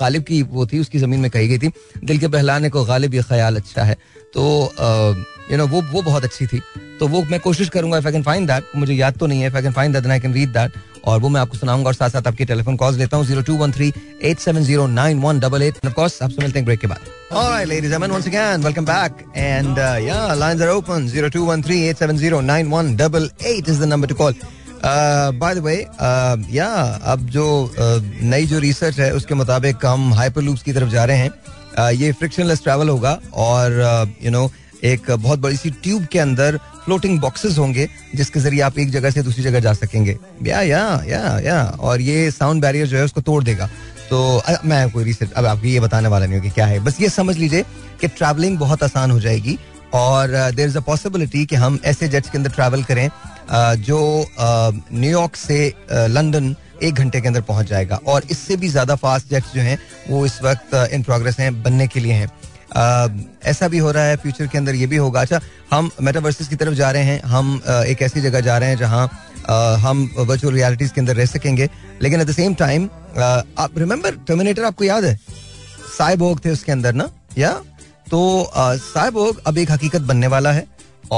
गालिब की वो थी, उसकी ज़मीन में कही गई थी, दिल के बहलाने को गालिब ये ख्याल अच्छा है. तो यू नो वो वो बहुत अच्छी थी, तो वो मैं कोशिश करूंगा if I can find that, मुझे याद तो नहीं है, if I can find that then I can read that और वो मैं आपको सुनाऊंगा. और साथ साथ आपके टेलीफोन कॉल्स लेता हूं zero two one three eight seven zero nine one eight eight. Of course आपसे मिलते हैं ब्रेक के बाद. Alright ladies and gentleman once again welcome back and या lines are open zero two one three eight seven zero nine one eight eight is the number to call. By the way या अब जो uh, नई जो research है उसके मुताबिक हम हाइपरलूप्स की तरफ जा रहे हैं. uh, ये फ्रिक्शनलेस ट्रैवल होगा और you uh, know you know, एक बहुत बड़ी सी ट्यूब के अंदर फ्लोटिंग बॉक्सेस होंगे जिसके जरिए आप एक जगह से दूसरी जगह जा सकेंगे. या या या या और ये साउंड बैरियर जो है उसको तोड़ देगा. तो मैं कोई रिसर्च अब आपको ये बताने वाला नहीं हूँ कि क्या है, बस ये समझ लीजिए कि ट्रैवलिंग बहुत आसान हो जाएगी और देयर इज अ पॉसिबिलिटी कि हम ऐसे जेट्स के अंदर ट्रैवल करें जो न्यूयॉर्क से लंदन एक घंटे के अंदर पहुँच जाएगा. और इससे भी ज़्यादा फास्ट जेट्स जो हैं वो इस वक्त इन प्रोग्रेस हैं, बनने के लिए हैं. Uh, ऐसा भी हो रहा है फ्यूचर के अंदर, ये भी होगा. अच्छा, हम मेटावर्सेस की तरफ जा रहे हैं, हम uh, एक ऐसी जगह जा रहे हैं जहाँ uh, हम वर्चुअल रियलिटीज के अंदर रह सकेंगे. लेकिन एट द सेम टाइम आप रिमेंबर टर्मिनेटर आपको याद है, साइबोर्ग थे उसके अंदर ना. या तो uh, साइबोर्ग अब एक हकीकत बनने वाला है.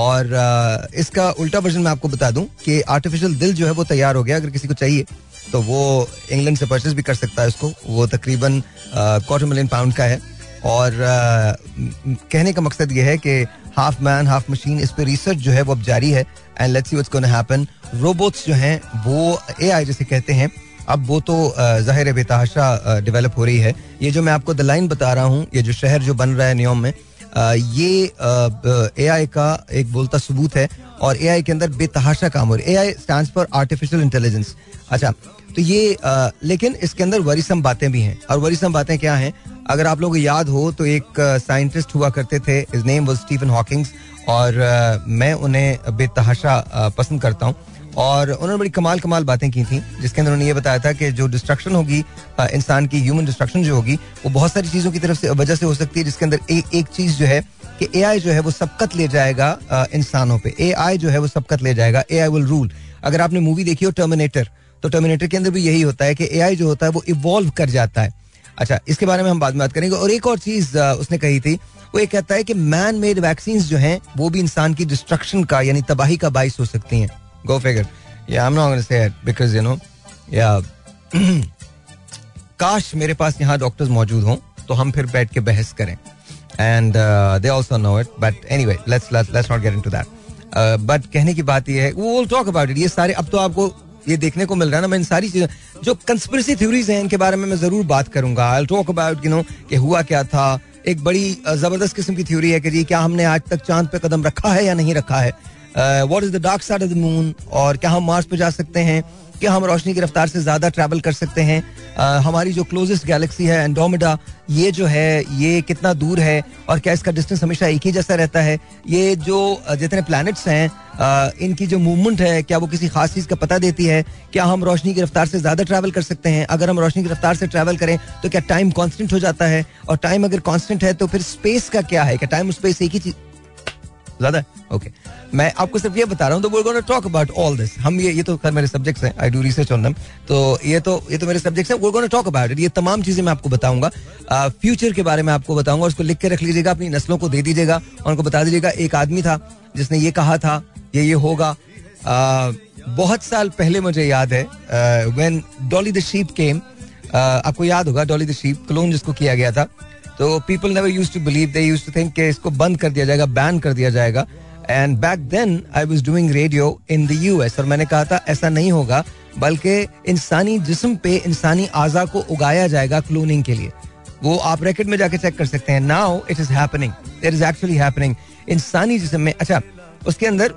और uh, इसका उल्टा वर्जन मैं आपको बता दूं कि आर्टिफिशियल दिल जो है वो तैयार हो गया. अगर किसी को चाहिए तो वो इंग्लैंड से परचेज भी कर सकता है उसको. वो तकरीबन क्वार्टर मिलियन पाउंड का है. और uh, कहने का मकसद यह है कि हाफ मैन हाफ मशीन, इस पे रिसर्च जो है वो अब जारी है. And let's see what's gonna happen. Robots जो हैं वो एआई जैसे कहते हैं, अब वो तो ज़ाहिर है बेतहाशा डेवलप हो रही है. ये जो मैं आपको द लाइन बता रहा हूँ, ये जो शहर जो बन रहा है नियोम में, आ, ये एआई का एक बोलता सबूत है. और एआई के अंदर बेतहाशा काम हो रहा है. AI stands for artificial intelligence. अच्छा, तो ये आ, लेकिन इसके अंदर वरीसम बातें भी हैं. और वरीसम बातें क्या हैं, अगर आप लोगों को याद हो तो एक साइंटिस्ट हुआ करते थे, his name was Stephen Hawkings. और आ, मैं उन्हें बेतहाशा पसंद करता हूँ. और उन्होंने बड़ी कमाल कमाल बातें की थी जिसके अंदर उन्होंने ये बताया था कि जो डिस्ट्रक्शन होगी इंसान की, ह्यूमन डिस्ट्रक्शन जो होगी, वो बहुत सारी चीज़ों की तरफ से वजह से हो सकती है. जिसके अंदर ए, एक चीज़ जो है कि एआई जो है वो सबकत ले जाएगा इंसानों पे. एआई जो है वो सबकत ले जाएगा, एआई विल रूल. अगर आपने मूवी देखी हो टर्मिनेटर, तो टर्मिनेटर के अंदर भी यही होता है कि एआई जो होता है वो इवॉल्व कर जाता है. अच्छा, इसके बारे में हम बाद में बात करेंगे. और एक और चीज़ उसने कही थी, वो ये कहता है कि मैन मेड वैक्सीन्स जो हैं वो भी इंसान की डिस्ट्रक्शन का यानी तबाही का बायस हो सकती हैं. Go figure. Yeah, I'm not going to say it because you know, yeah. काश मेरे पास यहाँ डॉक्टर्स मौजूद हों तो हम फिर बैठ के बहस करें. And uh, they also know it, but anyway, let's let's let's not get into that. Uh, but कहने की बात ये है, we'll talk about it. ये सारे अब तो आपको ये देखने को मिल रहा है ना. मैं इन सारी चीज़ें जो कंस्पिरेसी थ्योरीज हैं इनके बारे में मैं जरूर बात करूंगा. I'll talk about you know कि हुआ क्या था. एक बड़ी जबरदस्त किस्म की थ्योरी है कि जी क्या हमने आज तक चांद पे कदम रखा है या नहीं रखा है. What is the dark side of the moon, और क्या हम मार्स पे जा सकते हैं, क्या हम रोशनी की रफ्तार से ज़्यादा ट्रैवल कर सकते हैं, uh, हमारी जो क्लोजेस्ट गैलेक्सी है एंड्रोमेडा, ये जो है ये कितना दूर है, और क्या इसका डिस्टेंस हमेशा एक ही जैसा रहता है, ये जो जितने प्लैनेट्स हैं uh, इनकी जो मूवमेंट है क्या वो किसी खास चीज़ का पता देती है, क्या हम रोशनी की रफ्तार से ज़्यादा ट्रैवल कर सकते हैं, अगर हम रोशनी की रफ्तार से ट्रैवल करें तो क्या टाइम कॉन्स्टेंट हो जाता है, और टाइम अगर कॉन्स्टेंट है तो फिर स्पेस का क्या है, क्या टाइम और स्पेस एक ही चीज़ ज़्यादा. ओके, मैं आपको सिर्फ ये बता रहा हूँ. तो we're going to talk about all this. हम ये ये तो खैर मेरे सब्जेक्ट्स हैं, I do research on them. तो ये तो ये तो मेरे सब्जेक्ट्स हैं. we're going to talk about it. ये तमाम चीज़ें मैं आपको बताऊंगा, फ्यूचर के बारे में आपको बताऊंगा. उसको लिख के रख लीजिएगा, अपनी नस्लों को दे दीजिएगा, उनको बता दीजिएगा एक आदमी था जिसने ये कहा था ये ये होगा. बहुत साल पहले मुझे याद है when Dolly the sheep came, आपको याद होगा डॉली द शीप, क्लोन जिसको किया गया था. तो people never used to believe, they used to think कि इसको बंद कर दिया जाएगा, बैन कर दिया जाएगा. And back then I was doing radio in the US, और मैंने कहा था ऐसा नहीं होगा, बल्कि इंसानी जिस्म पे इंसानी आज़ा को उगाया जाएगा क्लोनिंग के लिए. वो आप रैकेट में जाके चेक कर सकते हैं. Now it is happening, it is actually happening इंसानी जिस्म में. अच्छा, उसके अंदर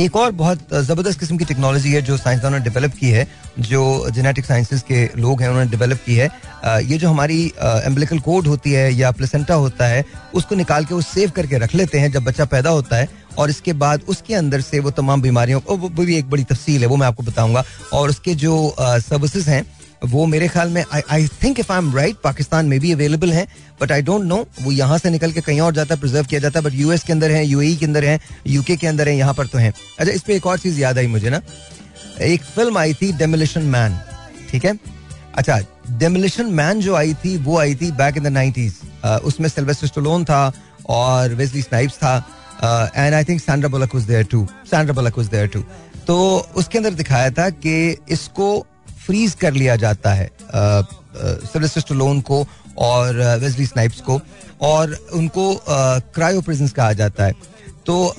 एक और बहुत ज़बरदस्त किस्म की टेक्नोलॉजी है जो साइंसदानों ने डेवलप की है, जो जेनेटिक साइंसेस के लोग हैं उन्होंने डेवलप की है. ये जो हमारी एम्बिलिकल कॉर्ड होती है या प्लेसेंटा होता है, उसको निकाल के वो सेव करके रख लेते हैं जब बच्चा पैदा होता है. और इसके बाद उसके अंदर से वो तमाम बीमारियों को, वो भी एक बड़ी तफसील है, वो मैं आपको बताऊँगा. और उसके जो सर्विसेज हैं वो मेरे ख्याल में I think if I am right Pakistan में भी अवेलेबल हैं, बट आई डोंट नो वो यहाँ से निकल के कहीं और जाता है, प्रिजर्व किया जाता है, बट यूएस के अंदर है, यूएई के अंदर है, यूके के अंदर है, यहाँ पर तो है. अच्छा, इस पर एक और चीज़ याद आई मुझे ना, एक फिल्म आई थी डेमोलिशन मैन, ठीक है. अच्छा, डेमोलिशन मैन जो आई थी वो आई थी बैक इन द नाइंटीज़, उसमें सिल्वेस्टर स्टैलोन था और वेस्ली स्नाइप्स था, and I think Sandra Bullock was there too, Sandra Bullock was there too. तो उसके अंदर दिखाया था कि इसको फ्रीज कर लिया जाता है, सिल्वेस्टर स्टैलोन को और वेस्ली स्नाइप्स को, और उनको क्रायो प्रिजन्स कहा जाता है. तो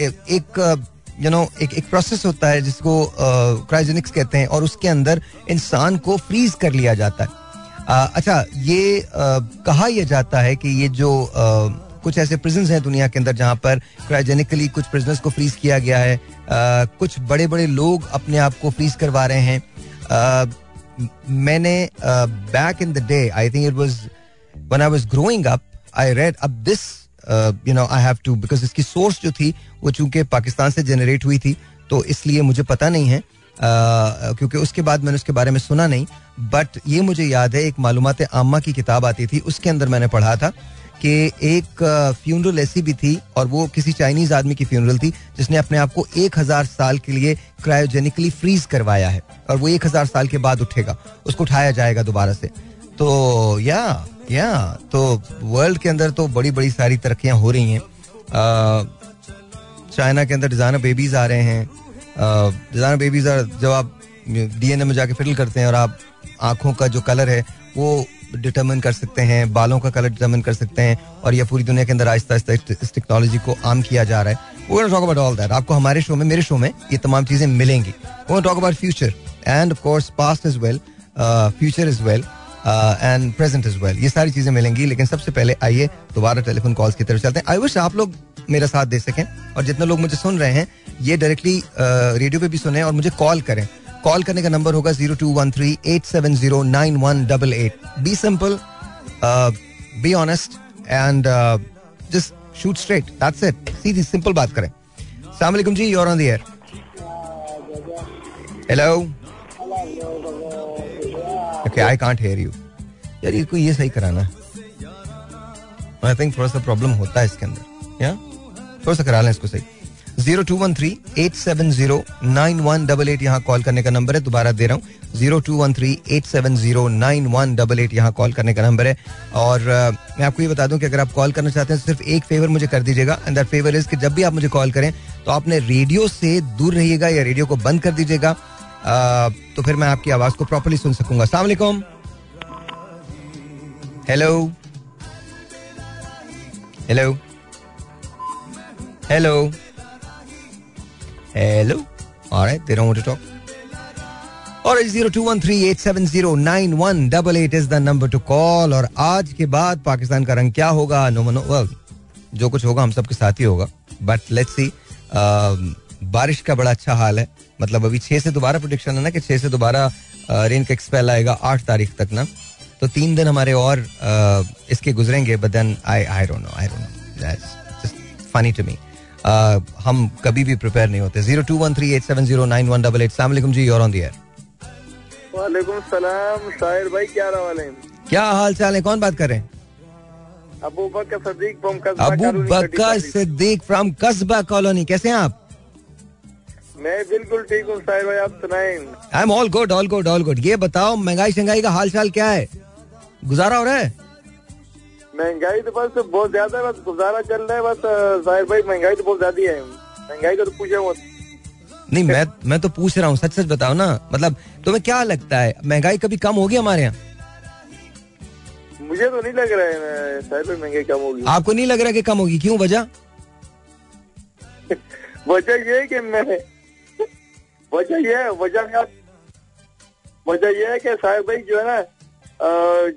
एक यू नो एक एक प्रोसेस होता है जिसको क्रायोजेनिक्स कहते हैं, और उसके अंदर इंसान को फ्रीज कर लिया जाता है. अच्छा, ये कहा यह जाता है कि ये जो कुछ ऐसे प्रिजन्स हैं दुनिया के अंदर जहाँ पर क्रायोजेनिकली कुछ प्रिजनर्स को फ्रीज किया गया है, कुछ बड़े बड़े लोग अपने आप को फ्रीज करवा रहे हैं. मैंने back in the day, I think it was when I was growing up, I read up this, you know I have to, because इसकी सोर्स जो थी वो चूंकि पाकिस्तान से जनरेट हुई थी तो इसलिए मुझे पता नहीं है, Uh, क्योंकि उसके बाद मैंने उसके बारे में सुना नहीं, बट ये मुझे याद है एक मालूमात आम्मा की किताब आती थी, उसके अंदर मैंने पढ़ा था कि एक फ्यूनरल ऐसी भी थी, और वो किसी चाइनीज़ आदमी की फ्यूनरल थी जिसने अपने आप को एक हज़ार साल के लिए क्रायोजेनिकली फ्रीज करवाया है, और वो एक हज़ार साल के बाद उठेगा, उसको उठाया जाएगा दोबारा से. तो या या तो वर्ल्ड के अंदर तो बड़ी बड़ी सारी तरक्कियाँ हो रही हैं. चाइना के अंदर डिज़ाइनर बेबीज़ आ रहे हैं, डिजाइनर बेबीज, जब आप डीएनए में जाके फिटल करते हैं और आप आंखों का जो कलर है वो डिटरमिन कर सकते हैं, बालों का कलर डिटरमिन कर सकते हैं, और यह पूरी दुनिया के अंदर आहिस्ता आहिस्ता इस टेक्नोलॉजी को आम किया जा रहा है. We will talk about all that. आपको हमारे शो में, मेरे शो में ये तमाम चीज़ें मिलेंगी. We will talk about future and of course past is well, future is well and present is well, ये सारी चीज़ें मिलेंगी. लेकिन सबसे पहले आइए दोबारा टेलीफोन कॉल्स की तरफ चलते हैं. आई विश आप लोग मेरा साथ दे सकें, और जितने लोग मुझे सुन रहे हैं ये डायरेक्टली रेडियो पे भी सुने और मुझे कॉल करें. कॉल करने का नंबर होगा zero two one three eight seven zero nine one double eight. Be simple, be honest and just shoot straight, that's it. सीधी सिंपल बात करें. अस्सलाम वालेकुम जी, you are on the air. Hello, okay, I can't hear you. यार इसको ये सही कराना, आई थिंक थोड़ा सा प्रॉब्लम होता है इसके अंदर, या थोड़ा सा करा लें इसको सही. Zero two one three eight seven zero nine one double eight यहाँ कॉल करने का नंबर है. दोबारा दे रहा हूँ, zero two one three eight seven zero nine one double eight यहाँ कॉल करने का नंबर है. और uh, मैं आपको ये बता दूँ कि अगर आप कॉल करना चाहते हैं तो सिर्फ एक फेवर मुझे कर दीजिएगा, एंड दैट फेवर इज कि जब भी आप मुझे कॉल करें तो आपने रेडियो से दूर रहिएगा या रेडियो को बंद कर दीजिएगा, uh, तो फिर मैं आपकी आवाज़ को प्रॉपरली सुन सकूंगा. अस्सलाम वालेकुम. Hello hello hello Hello. All right. They don't want to talk. All right. zero two one three eight seven zero nine one double eight is the number to call. और आज के बाद पाकिस्तान का रंग क्या होगा? No, no, well, जो कुछ होगा हम सबके साथ ही होगा. But let's see. Uh, बारिश का बड़ा अच्छा हाल है. मतलब अभी छह से दोबारा प्रोडिक्शन है ना कि छह से दोबारा रेन का एक्सपेल आएगा आठ तारीख तक ना. तो तीन दिन हमारे और uh, इसके गुजरेंगे. But then I I don't know. I don't know. That's just funny to me. Uh, हम कभी भी प्रिपेयर नहीं होते. Zero two one three eight seven zero nine one double eight. सलाम जी, और ऑन द एयर. वालेकुम सलाम साहिर भाई, क्या रवाल है, क्या हाल चाल है, कौन बात कर रहे हैं? Abu Bakar Sadiq from Qasba, Abu Bakar Sadiq from Qasba colony. कैसे हैं आप? मैं बिल्कुल ठीक हूँ साहिर भाई, आप सुनाएं? I am all good, all good, all good. ये बताओ महंगाई शंघाई का हाल चाल क्या है, गुजारा हो रहा है? महंगाई तो बस बहुत ज्यादा है, बस गुजारा चल रहा है बस साहिर भाई. महंगाई तो बहुत ज्यादा है, महंगाई का तो पूछे मत. नहीं, मैं मैं तो पूछ रहा हूँ, सच सच बताओ ना. मतलब तुम्हें क्या लगता है महंगाई कभी कम होगी हमारे यहाँ? मुझे तो नहीं लग रहा है साहिर भाई महंगाई कम होगी. आपको नहीं लग रहा कि कम होगी? क्यों, वजह? वजह ये है कि मैं वजह ये है वजह वजह यह है कि साहिर भाई जो है ना,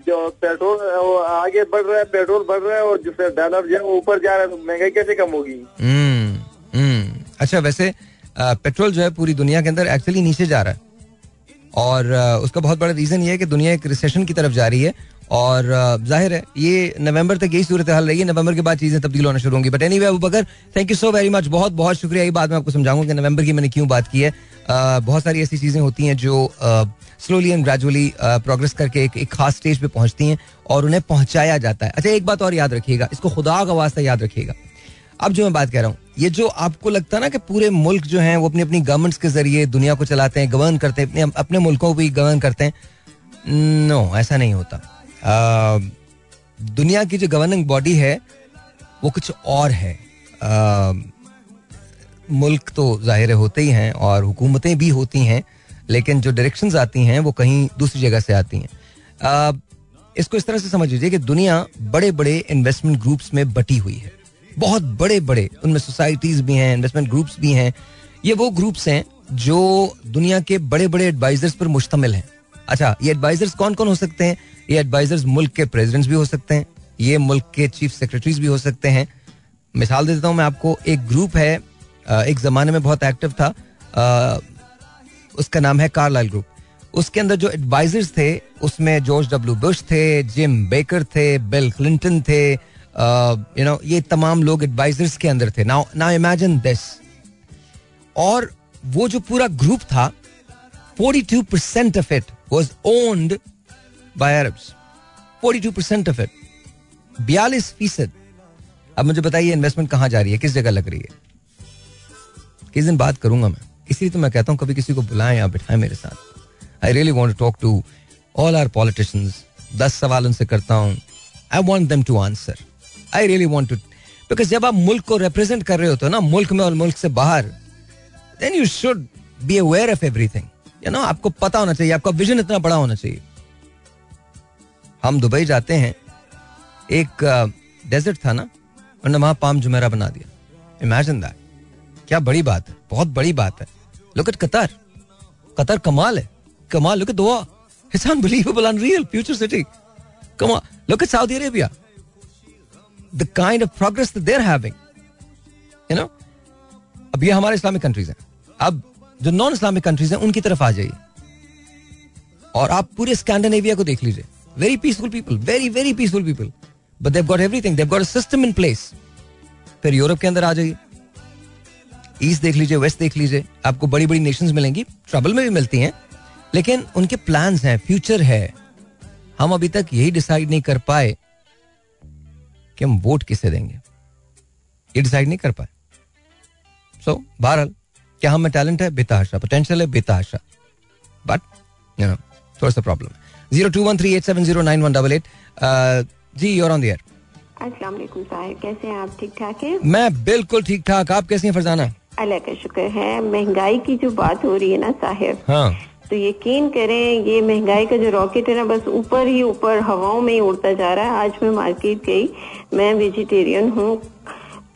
जो पेट्रोल आगे बढ़ रहा है, पेट्रोल बढ़ रहा है, और जिससे डॉलर जो है ऊपर जा रहा है, तो महंगाई कैसे कम होगी? हम्म हम्म. अच्छा, वैसे पेट्रोल जो है पूरी दुनिया के अंदर एक्चुअली नीचे जा रहा है, और उसका बहुत बड़ा रीजन ये है कि दुनिया एक रिसेशन की तरफ जा रही है, और जाहिर है ये नवंबर तक यही सूरत हाल रही है, नवंबर के बाद चीज़ें तब्दील होना शुरू होंगी. But anyway Abu Bakr, thank you so very much, बहुत बहुत शुक्रिया. ये बात मैं आपको समझाऊंगा कि नवंबर की मैंने क्यों बात की है. आ, बहुत सारी ऐसी चीज़ें होती हैं जो स्लोली एंड ग्रेजुअली प्रोग्रेस करके एक, एक खास स्टेज पे पहुंचती हैं और उन्हें पहुंचाया जाता है. अच्छा, एक बात और याद रखिएगा, इसको खुदा का वास्ता याद रखिएगा. अब जो मैं बात कह रहा हूँ, ये जो आपको लगता है ना कि पूरे मुल्क जो हैं वो अपनी अपनी गवर्नमेंट्स के जरिए दुनिया को चलाते हैं, गवर्न करते हैं, अपने अपने मुल्कों को भी गवर्न करते हैं, नो, ऐसा नहीं होता. आ, दुनिया की जो गवर्निंग बॉडी है वो कुछ और है. आ, मुल्क तो जाहिर होते ही हैं और हुकूमतें भी होती हैं, लेकिन जो डायरेक्शंस आती हैं वो कहीं दूसरी जगह से आती हैं. आ, इसको इस तरह से समझ लीजिए कि दुनिया बड़े बड़े इन्वेस्टमेंट ग्रुप्स में बटी हुई है, बहुत बड़े बड़े. उनमें सोसाइटीज़ भी हैं, इन्वेस्टमेंट ग्रुप्स भी हैं. ये वो ग्रुप्स हैं जो दुनिया के बड़े बड़े एडवाइजर्स पर मुश्तमिल हैं. अच्छा, ये एडवाइजर्स कौन कौन हो सकते हैं? ये एडवाइजर्स मुल्क के प्रेसिडेंट्स भी हो सकते हैं, ये मुल्क के चीफ सेक्रेटरीज भी हो सकते हैं. मिसाल देता हूँ मैं आपको, एक ग्रुप है, एक ज़माने में बहुत एक्टिव था, आ, उसका नाम है कार्लाइल ग्रुप. उसके अंदर जो एडवाइजर्स थे उसमें जॉर्ज डब्ल्यू बुश थे, जिम बेकर थे, बिल क्लिंटन थे, यू नो, ये तमाम लोग एडवाइजर्स के अंदर थे. Now now imagine this. और वो जो पूरा ग्रुप था, forty-two percent of it was owned by Arabs. forty-two percent of it. forty-two percent. अब मुझे बताइए इन्वेस्टमेंट कहाँ जा रही है, किस जगह लग रही है. किस दिन बात करूंगा मैं, इसलिए तो मैं कहता हूँ कभी किसी को बुलाएं या बिठाएं मेरे साथ. I really want to talk to all our politicians. दस सवाल उनसे करता हूँ, I want them to answer. I really want to, because जब आप मुल्क को रिप्रेजेंट कर रहे होते हो ना, मुल्क में और मुल्क से बाहर, then you should be aware of everything. You know, आपको पता होना चाहिए, आपका विजन इतना बड़ा होना चाहिए. हम दुबई जाते हैं, एक डेजर्ट था ना, उन्होंने वहां पाम जुमेरा बना दिया. इमेजिन दैट, क्या बड़ी बात है, बहुत बड़ी बात है. लुक एट कतर, कतर कमाल है, कमाल. Look at Dubai, it's unbelievable, unreal, future city. कमाल. Look at Saudi Arabia, the kind of progress that they are having, you know. अब ये हमारे इस्लामिक कंट्रीज हैं, अब जो नॉन इस्लामिक कंट्रीज हैं उनकी तरफ आ जाइए और आप पूरे स्कैंडिनेविया को देख लीजिए. Very peaceful people, very very peaceful people, but they have got everything, they have got a system in place. फिर यूरोप के अंदर आ जाइए, ईस्ट देख लीजिए, वेस्ट देख लीजिए, आपको बड़ी बड़ी नेशंस मिलेंगी, ट्रबल में भी मिलती हैं, लेकिन उनके प्लान्स हैं, फ्यूचर है. हम अभी तक यही डिसाइड नहीं कर पाए कि हम वोट किसे देंगे, ये डिसाइड नहीं कर पाए. सो बहरहाल, क्या हम में टैलेंट है? बेतहाशा. पोटेंशियल है बेतहाशा, बट यू नो थोड़ा सा प्रॉब्लम है. Zero two one three eight seven zero nine one double eight. जी, you are on the air. अस्सलाम वालेकुम साहिब, कैसे हैं आप? ठीक ठाक हैं? मैं बिल्कुल ठीक ठाक, आप कैसी हैं फरजाना? अल्लाह का शुक्र है. महंगाई की जो बात हो रही है ना साहिब, हाँ, तो यकीन करें ये महंगाई का जो रॉकेट है ना, बस ऊपर ही ऊपर हवाओं में ही उड़ता जा रहा है. आज मैं मार्केट गई, मैं वेजिटेरियन हूँ,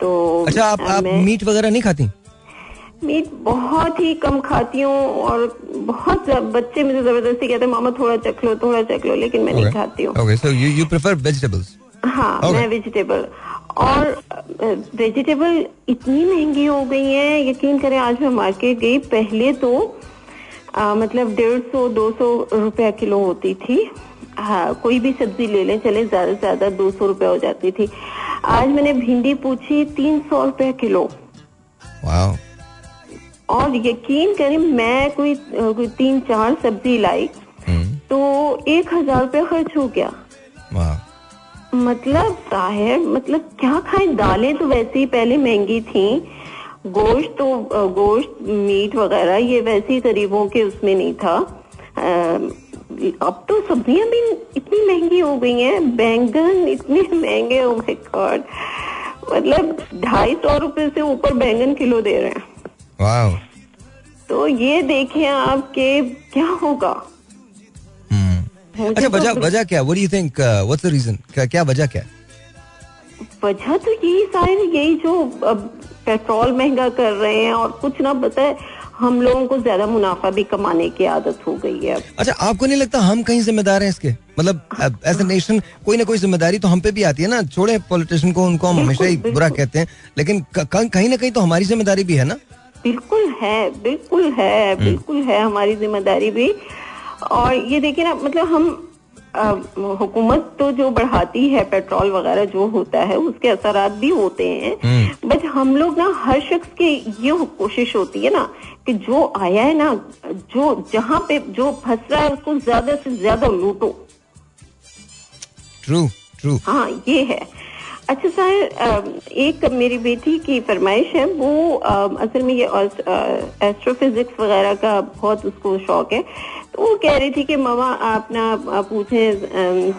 तो अच्छा, आप मीट वगैरह नहीं खाती? मीट बहुत ही कम खाती हूँ, और बहुत बच्चे मुझे जबरदस्ती कहते हैं मामा थोड़ा चख लो, थोड़ा चख लो, लेकिन मैं okay. नहीं खाती हूँ. okay. so you, you prefer vegetables? हाँ, okay. मैं वेजिटेबल, और वेजिटेबल इतनी महंगी हो गई है, यकीन करें आज मैं मार्केट गई, पहले तो आ, मतलब डेढ़ सौ दो सौ रुपया किलो होती थी. हाँ, कोई भी सब्जी ले लें चले, ज्यादा से ज्यादा दो सौ रुपया हो जाती थी. आज मैंने भिंडी पूछी तीन सौ रुपया किलो. wow. और यकीन करें मैं कोई कोई तीन चार सब्जी लाई तो एक हजार रुपया खर्च हो गया. मतलब साहिब, मतलब क्या खाएं. दालें तो वैसे ही पहले महंगी थी, गोश्त तो गोश्त मीट वगैरह ये वैसे ही गरीबों के उसमें नहीं था. अब तो सब्जियां भी इतनी महंगी हो गई हैं, बैंगन इतने महंगे, ओ माय गॉड, मतलब ढाई सौ रुपए से ऊपर बैंगन किलो दे रहे हैं. Wow. तो ये देखें आप के क्या होगा. hmm. अच्छा, वजह तो वजह क्या, what do you think, uh, what's the reason? क्या क्या वजह क्या? वजह तो यही सारे, यही जो पेट्रोल महंगा कर रहे हैं, और कुछ ना पता है, हम लोगों को ज्यादा मुनाफा भी कमाने की आदत हो गई है. अच्छा, आपको नहीं लगता हम कहीं जिम्मेदार हैं इसके? मतलब एज ए नेशन कोई ना कोई जिम्मेदारी तो हम पे भी आती है ना. छोड़े पॉलिटिशियन को, उनको हम हमेशा ही बुरा कहते हैं, लेकिन कहीं ना कहीं तो हमारी जिम्मेदारी भी है ना. बिल्कुल है, बिल्कुल है, बिल्कुल है हमारी जिम्मेदारी भी. और ये देखिए ना, मतलब हम हुकूमत तो जो बढ़ाती है पेट्रोल वगैरह जो होता है उसके असरात भी होते हैं, बट हम लोग ना हर शख्स की ये कोशिश होती है ना कि जो आया है ना, जो जहाँ पे जो फंस रहा है उसको ज्यादा से ज्यादा लूटो. True true. हाँ ये है. अच्छा सर, एक मेरी बेटी की फरमाइश है, वो असल में ये एस्ट्रोफिजिक्स वगैरह का बहुत उसको शौक है, तो वो कह रही थी कि मामा आप ना पूछें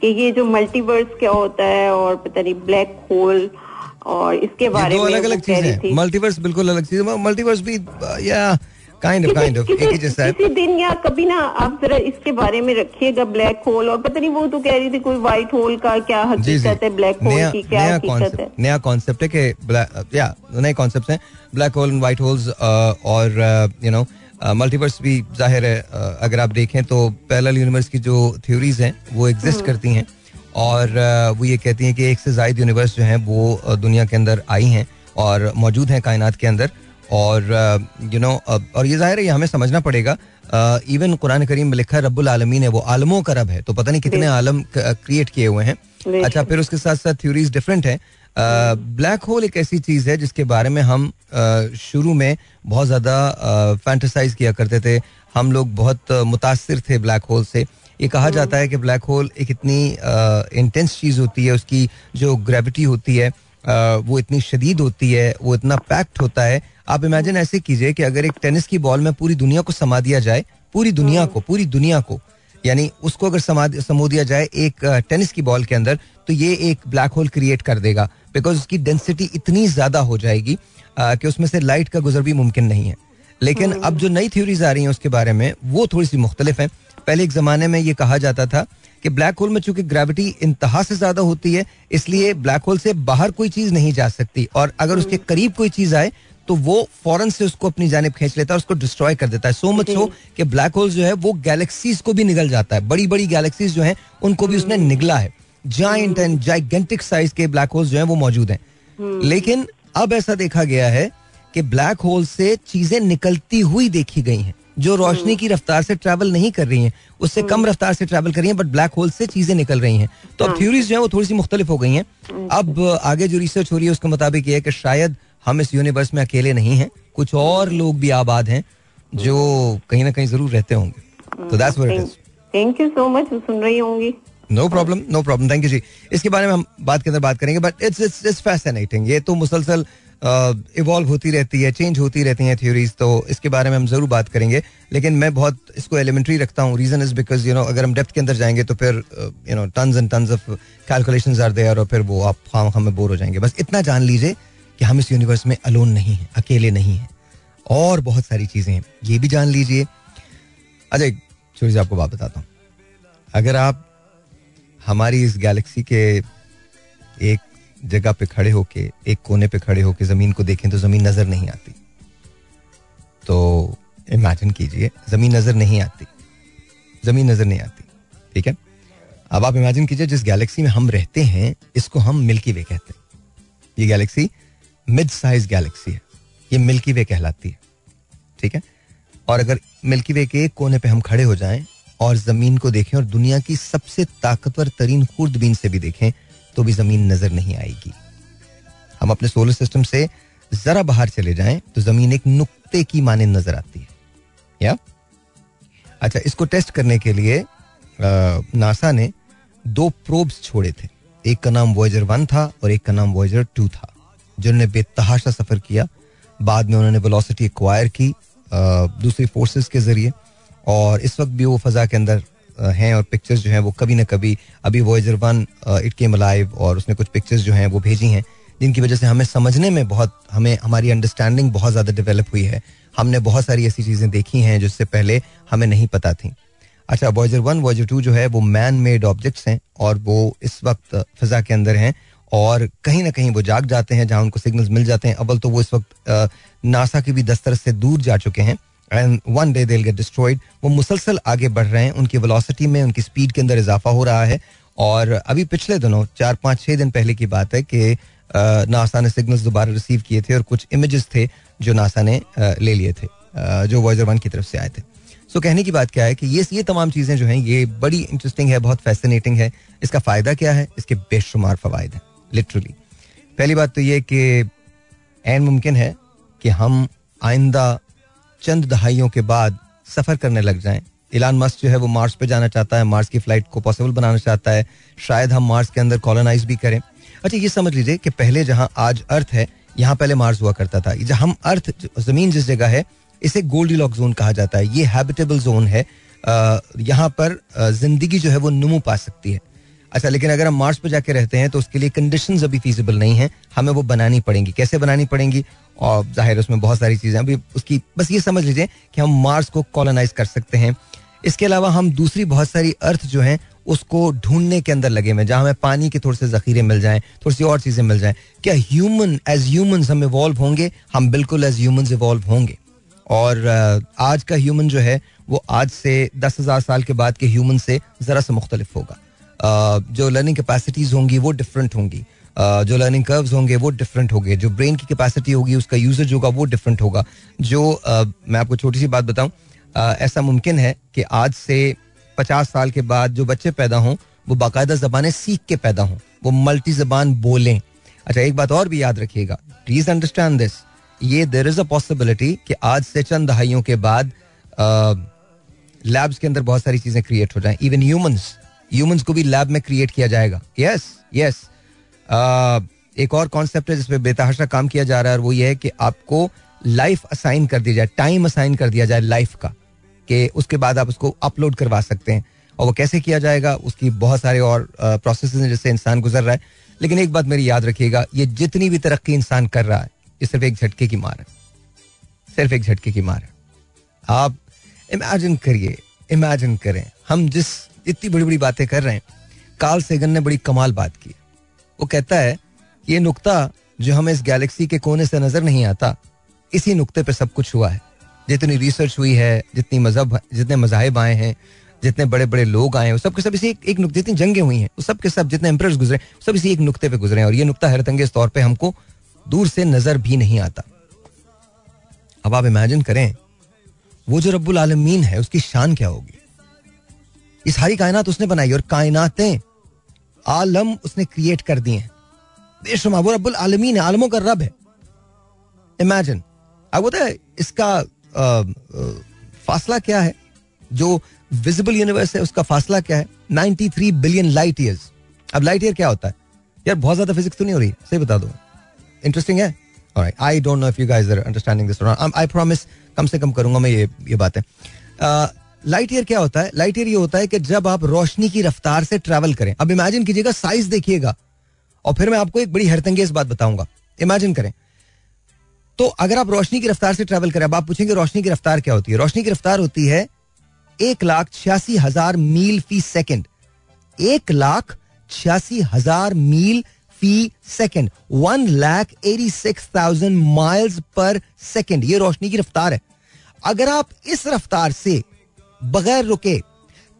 कि ये जो मल्टीवर्स क्या होता है और पता नहीं ब्लैक होल और इसके बारे में. अलग अलग चीजें, मल्टीवर्स बिल्कुल अलग चीज है. मल्टीवर्स भी या Kind of, kind of. किसी दिन या कभी ना आप जरा इसके बारे में रखिएगा, ब्लैक होल और पता नहीं वो तो कह रही थी कोई व्हाइट होल का क्या हकीकत है, ब्लैक होल की क्या हकीकत है. नया कॉन्सेप्ट है कि ब्लैक या नए कॉन्सेप्ट्स हैं, black hole and white holes और यू नो मल्टीवर्स भी जाहिर है. अगर आप देखें तो पैरेलल यूनिवर्स की जो थ्योरीज हैं वो एग्जिस्ट करती हैं और वो ये कहती हैं कि एक से ज्यादा यूनिवर्स जो हैं वो दुनिया के अंदर आई हैं और मौजूद हैं कायनात के अंदर. और यू नो और ये जाहिर है ये हमें समझना पड़ेगा. इवन कुरान करीम में लिखा रब्बुल आलमीन है, वो आलमों का रब है, तो पता नहीं कितने आलम क्रिएट किए हुए हैं. अच्छा, फिर उसके साथ साथ थ्योरीज डिफरेंट है. ब्लैक होल एक ऐसी चीज़ है जिसके बारे में हम शुरू में बहुत ज़्यादा फैंटसाइज किया करते थे, हम लोग बहुत मुतासिर थे ब्लैक होल से. ये कहा जाता है कि ब्लैक होल एक इतनी इंटेंस चीज़ होती है, उसकी जो ग्रेविटी होती है वो इतनी शदीद होती है, वो इतना पैक्ट होता है. आप इमेजिन ऐसे कीजिए कि अगर एक टेनिस की बॉल में पूरी दुनिया को समा दिया जाए, पूरी दुनिया को पूरी दुनिया को यानी उसको अगर समा समो दिया जाए एक टेनिस की बॉल के अंदर, तो ये एक ब्लैक होल क्रिएट कर देगा, बिकॉज उसकी डेंसिटी इतनी ज़्यादा हो जाएगी कि उसमें से लाइट का गुजर भी मुमकिन नहीं है. लेकिन अब जो नई थ्योरीज आ रही हैं उसके बारे में वो थोड़ी सी मुख्तलिफ हैं. पहले एक ज़माने में ये कहा जाता था कि ब्लैक होल में चूंकि ग्रेविटी इंतहा से ज्यादा होती है इसलिए ब्लैक होल से बाहर कोई चीज नहीं जा सकती, और अगर उसके करीब कोई चीज आए तो वो फौरन से उसको अपनी जानिब खींच लेता है, उसको डिस्ट्रॉय कर देता है. सो मच हो कि ब्लैक होल जो है वो गैलेक्सीज को भी निगल जाता है, बड़ी बड़ी गैलेक्सीज जो हैं उनको भी उसने निगला है. जायंट एंड जाइगेंटिक साइज के ब्लैक होल्स जो हैं वो मौजूद हैं. लेकिन अब ऐसा देखा गया है कि ब्लैक होल से चीजें निकलती हुई देखी गई हैं जो रोशनी की रफ्तार से ट्रैवल नहीं कर रही हैं, उससे कम रफ्तार से ट्रैवल कर रही हैं, बट ब्लैक होल से चीजें निकल रही हैं. तो अब थ्योरीज जो है वो थोड़ी सी मुख्तलिफ हो गई हैं. अब आगे जो रिसर्च हो रही है उसके मुताबिक ये है कि शायद हम इस यूनिवर्स में अकेले नहीं हैं, कुछ और लोग भी आबाद हैं जो कहीं ना कहीं जरूर रहते होंगे. तो that's what it is. Thank you so much. सुन रही होंगी. No problem no problem. Thank you जी. इसके बारे में हम बात के अंदर बात करेंगे, but it's it's it's fascinating. ये तो मुसलसल इवॉल्व uh, होती रहती है, चेंज होती रहती हैं थ्योरीज, तो इसके बारे में हम जरूर बात करेंगे. लेकिन मैं बहुत इसको एलिमेंट्री रखता हूँ. Reason is because you know अगर हम डेप्थ के अंदर जाएंगे तो फिर you know tons and tons of calculations are there और फिर वो आप खाम खाम में बोर हो जाएंगे. बस इतना जान लीजिए कि हम इस यूनिवर्स में अलोन नहीं हैं, अकेले नहीं हैं, और बहुत सारी चीज़ें हैं, ये भी जान लीजिए. अच्छा एक छोटी सी आपको बात बताता हूँ. अगर आप हमारी इस गैलेक्सी के एक जगह पे खड़े होके, एक कोने पे खड़े होके जमीन को देखें तो जमीन नजर नहीं आती. तो इमेजिन कीजिए जमीन नजर नहीं आती, जमीन नजर नहीं आती, ठीक है. अब आप इमेजिन कीजिए जिस गैलेक्सी में हम रहते हैं इसको हम मिल्की वे कहते हैं. ये गैलेक्सी मिड साइज गैलेक्सी है, ये मिल्की वे कहलाती है, ठीक है. और अगर मिल्की वे के एक कोने पे हम खड़े हो जाएं और जमीन को देखें और दुनिया की सबसे ताकतवर तरीन खुर्दबीन से भी देखें तो भी जमीन नजर नहीं आएगी. हम अपने सोलर सिस्टम से जरा बाहर चले जाएं तो जमीन एक नुक्ते की माने नजर आती है, या? अच्छा, इसको टेस्ट करने के लिए नासा ने दो प्रोब्स छोड़े थे. एक का नाम वॉयजर वन था और एक का नाम वॉयजर टू था, जिन्होंने बेतहाशा सफर किया. बाद में उन्होंने वेलोसिटी एक्वायर की दूसरी फोर्सेस के जरिए, और इस वक्त भी वो फजा के अंदर हैं और पिक्चर्स जो हैं वो कभी ना कभी, अभी Voyager one it came alive और उसने कुछ पिक्चर्स जो हैं वो भेजी हैं जिनकी वजह से हमें समझने में बहुत, हमें हमारी अंडरस्टैंडिंग बहुत ज़्यादा डेवलप हुई है. हमने बहुत सारी ऐसी चीज़ें देखी हैं जिससे पहले हमें नहीं पता थी. अच्छा, वॉयजर वन वॉयजर टू जो है वो मैन मेड ऑब्जेक्ट्स हैं और वो इस वक्त फ़िज़ा के अंदर हैं और कहीं ना कहीं वो जाग जाते हैं जहाँ उनको सिग्नल्स मिल जाते हैं. अव्वल तो वो इस वक्त नासा की भी दस्तरस से दूर जा चुके हैं and one day they will get destroyed. वो मुसलसल आगे बढ़ रहे हैं, उनकी वेलोसिटी में, उनकी स्पीड के अंदर इजाफा हो रहा है. और अभी पिछले दिनों, चार पाँच छः दिन पहले की बात है कि नासा ने सिग्नल्स दोबारा रिसीव किए थे और कुछ इमेजेस थे जो नासा ने ले लिए थे जो वॉयजर वन की तरफ से आए थे. सो कहने की बात क्या है कि ये ये तमाम चीज़ें जो हैं ये बड़ी इंटरेस्टिंग है, बहुत फैसिनेटिंग है. इसका फ़ायदा क्या है? इसके बेशुमार फ़वाइद हैं लिटरली. पहली बात तो ये कि एन मुमकिन है कि हम आइंदा चंद दहाइयों के बाद सफ़र करने लग जाएं. एलन मस्क जो है वो मार्स पे जाना चाहता है, मार्स की फ़्लाइट को पॉसिबल बनाना चाहता है, शायद हम मार्स के अंदर कॉलोनाइज भी करें. अच्छा ये समझ लीजिए कि पहले जहाँ आज अर्थ है यहाँ पहले मार्स हुआ करता था. जहाँ हम अर्थ ज़मीन जिस जगह है इसे गोल्डीलॉक जोन कहा जाता है. ये हैबिटेबल जोन है, यहाँ पर ज़िंदगी जो है वो नमू पा सकती है. अच्छा लेकिन अगर हम मार्स पर जाके रहते हैं तो उसके लिए कंडीशंस अभी फीजिबल नहीं हैं, हमें वो बनानी पड़ेंगी. कैसे बनानी पड़ेंगी? और जाहिर उसमें बहुत सारी चीज़ें अभी उसकी, बस ये समझ लीजिए कि हम मार्स को कॉलोनाइज कर सकते हैं. इसके अलावा हम दूसरी बहुत सारी अर्थ जो हैं उसको ढूंढने के अंदर लगे हुए, जहाँ हमें पानी के थोड़े से ज़ख़ीरे मिल जाएँ, थोड़ी सी और चीज़ें मिल जाएँ. क्या ह्यूमन एज ह्यूमन्स हम इवॉल्व होंगे? हम बिल्कुल एज ह्यूमन्स इवॉल्व होंगे. और आज का ह्यूमन जो है वो आज से दस हज़ार साल के बाद के ह्यूमन से ज़रा सा मुख्तलिफ होगा. जो लर्निंग कैपेसिटीज़ होंगी वो डिफरेंट होंगी, जो लर्निंग कर्व्स होंगे वो डिफरेंट होंगे, जो ब्रेन की कैपेसिटी होगी उसका यूजेज होगा वो डिफरेंट होगा. जो मैं आपको छोटी सी बात बताऊं, ऐसा मुमकिन है कि आज से पचास साल के बाद जो बच्चे पैदा हों वो बाकायदा ज़बानें सीख के पैदा हों, वो मल्टी ज़बान बोलें. अच्छा एक बात और भी याद रखिएगा, प्लीज़ अंडरस्टैंड दिस, ये देयर इज़ अ पॉसिबिलिटी कि आज से चंद दहाइयों के बाद लैब्स के अंदर बहुत सारी चीज़ें क्रिएट हो जाएं. इवन ह्यूमंस ह्यूमंस को भी लैब में क्रिएट किया जाएगा. यस यस एक और कॉन्सेप्ट है जिस पे बेतहाशा काम किया जा रहा है और वो ये है कि आपको लाइफ असाइन कर दिया जाए, टाइम असाइन कर दिया जाए लाइफ का, कि उसके बाद आप उसको अपलोड करवा सकते हैं. और वो कैसे किया जाएगा उसकी बहुत सारे और प्रोसेस हैं जिससे इंसान गुजर रहा है. लेकिन एक बात मेरी याद रखिएगा, ये जितनी भी तरक्की इंसान कर रहा है ये सिर्फ एक झटके की मार है, सिर्फ एक झटके की मार है. आप इमेजिन करिए, इमेजिन करें, हम जिस इतनी बड़ी बड़ी बातें कर रहे हैं. कार्ल सेगन ने बड़ी कमाल बात की, वो कहता है ये नुक्ता जो हमें इस गैलेक्सी के कोने से नज़र नहीं आता, इसी नुक्ते पे सब कुछ हुआ है. जितनी रिसर्च हुई है, जितनी मजहब जितने मजाहिब आए हैं, जितने बड़े बड़े लोग आए हैं, वो सब के सब इसी एक, एक नुक्ते. जितनी जंगें हुई हैं, वो सब के सब, जितने एम्परर्स गुजरे, सब इसी एक नुक्ते पे गुजरे हैं. और ये नुक्ता हैरतअंगेज तौर पर हमको दूर से नज़र भी नहीं आता. अब आप इमेजिन करें वो जो रब्बुल आलमीन है उसकी शान क्या होगी. ये सारी कायनात उसने बनाई और कायनातें आलम उसने क्रिएट कर दिए हैं बेशुमार. वो रब्बुल आलमीन है, आलमों का रब है. इमेजिन, अब इसका आ, आ, फासला क्या है, जो विजिबल यूनिवर्स है उसका फासला क्या है? तिरानवे बिलियन लाइट ईयर्स. अब लाइट ईयर क्या होता है? यार बहुत ज्यादा फिजिक्स तो नहीं हो रही, सही बता दो. इंटरेस्टिंग है. Alright, I don't know if you guys are understanding this. I promise कम से कम करूंगा मैं ये ये बातें. लाइट ईयर क्या होता है? लाइट ईयर ये होता है कि जब आप रोशनी की रफ्तार से ट्रैवल करें. अब इमेजिन कीजिएगा, साइज देखिएगा, और फिर मैं आपको एक बड़ी हैरतअंगेज बात बताऊंगा. इमेजिन करें तो अगर आप रोशनी की रफ्तार से ट्रैवल करें. अब आप पूछेंगे रोशनी की रफ्तार क्या होती है? रोशनी की रफ्तार होती है एक लाख छियासी हजार मील फी सेकेंड. एक लाख छियासी हजार मील फी second, one lakh eighty six thousand miles per second. ये रोशनी की रफ्तार है. अगर आप इस रफ्तार से बगैर रुके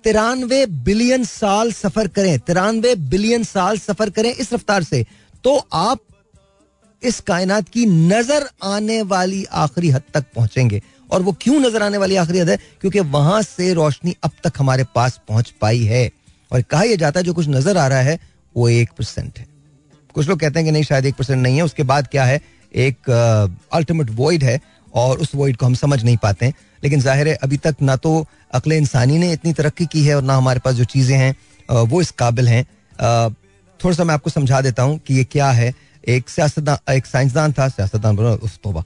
तिरानवे बिलियन साल सफर करें, तिरानवे बिलियन साल सफर करें इस रफ्तार से, तो आप इस कायनात की नजर आने वाली आखिरी हद तक पहुंचेंगे. और वो क्यों नजर आने वाली आखिरी हद है? क्योंकि वहां से रोशनी अब तक हमारे पास पहुंच पाई है. और कहा यह जाता है जो कुछ नजर आ रहा है वो एक परसेंट है. कुछ लोग कहते हैं कि नहीं, शायद एक परसेंट नहीं है, उसके बाद क्या है, एक अल्टीमेट वॉइड है और उस वॉइड को हम समझ नहीं पाते हैं. लेकिन जाहिर है अभी तक ना तो अक्ल इंसानी ने इतनी तरक्की की है और ना हमारे पास जो चीज़ें हैं वो इस काबिल हैं. थोड़ा सा मैं आपको समझा देता हूँ कि ये क्या है. एक सियासतदान, एक साइंसदान था, सियासतदान बोला उस तोबा,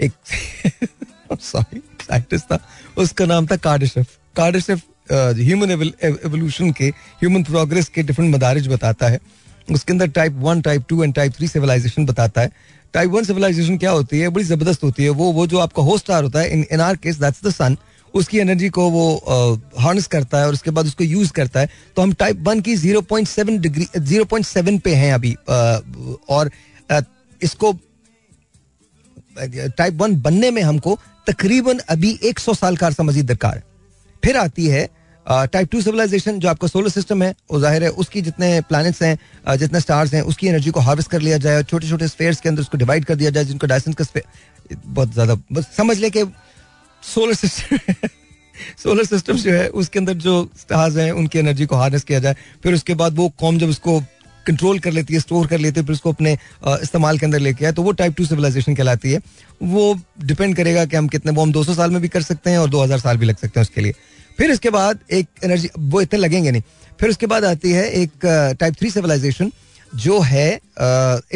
एक सॉरी साइंटिस्ट था, उसका नाम था कार्डाशेव. कार्डाशेव ह्यूमन एवोल्यूशन के, ह्यूमन प्रोग्रेस के डिफरेंट मदारिज बताता है. उसके अंदर type one, type two and type three civilisation बताता है. टाइप वन सिविलाइजेशन क्या होती है? बड़ी ज़बरदस्त होती है. वो वो जो आपका होस्ट स्टार होता है, in in our case that's the sun, उसकी एनर्जी को वो हार्नेस uh, करता है और उसके बाद उसको यूज़ करता है. तो हम टाइप वन की zero point seven degree zero point seven पे हैं अभी. uh, और uh, इसको टाइप वन बनने में हमको तकरीबन अभी एक सौ साल का अर्सा मजीद दरकार है. फिर आती है टाइप टू सिविलाइजेशन, जो आपका सोलर सिस्टम है, वो जाहिर है उसकी जितने प्लैनेट्स हैं, uh, जितने स्टार्स हैं, उसकी एनर्जी को हार्वेस्ट कर लिया जाए और छोटे छोटे स्फेयर्स के अंदर उसको डिवाइड कर दिया जाए, जिनको डायसन का स्फेयर, बहुत ज़्यादा समझ ले कि सोलर सिस्टम सोलर सिस्टम जो है उसके अंदर जो स्टार्स हैं उनकी एनर्जी को हार्नेस किया जाए, फिर उसके बाद वो कौम जब उसको कंट्रोल कर लेती है, स्टोर कर लेती है, फिर उसको अपने इस्तेमाल के अंदर लेके आए, तो वो टाइप टू सिविलाइजेशन कहलाती है. वो डिपेंड करेगा कि हम कितने, वो हम दो सौ साल में भी कर सकते हैं और दो हज़ार साल भी लग सकते हैं उसके लिए. फिर इसके बाद एक एनर्जी, वो इतने लगेंगे नहीं. फिर उसके बाद आती है एक टाइप थ्री सिविलाइजेशन जो है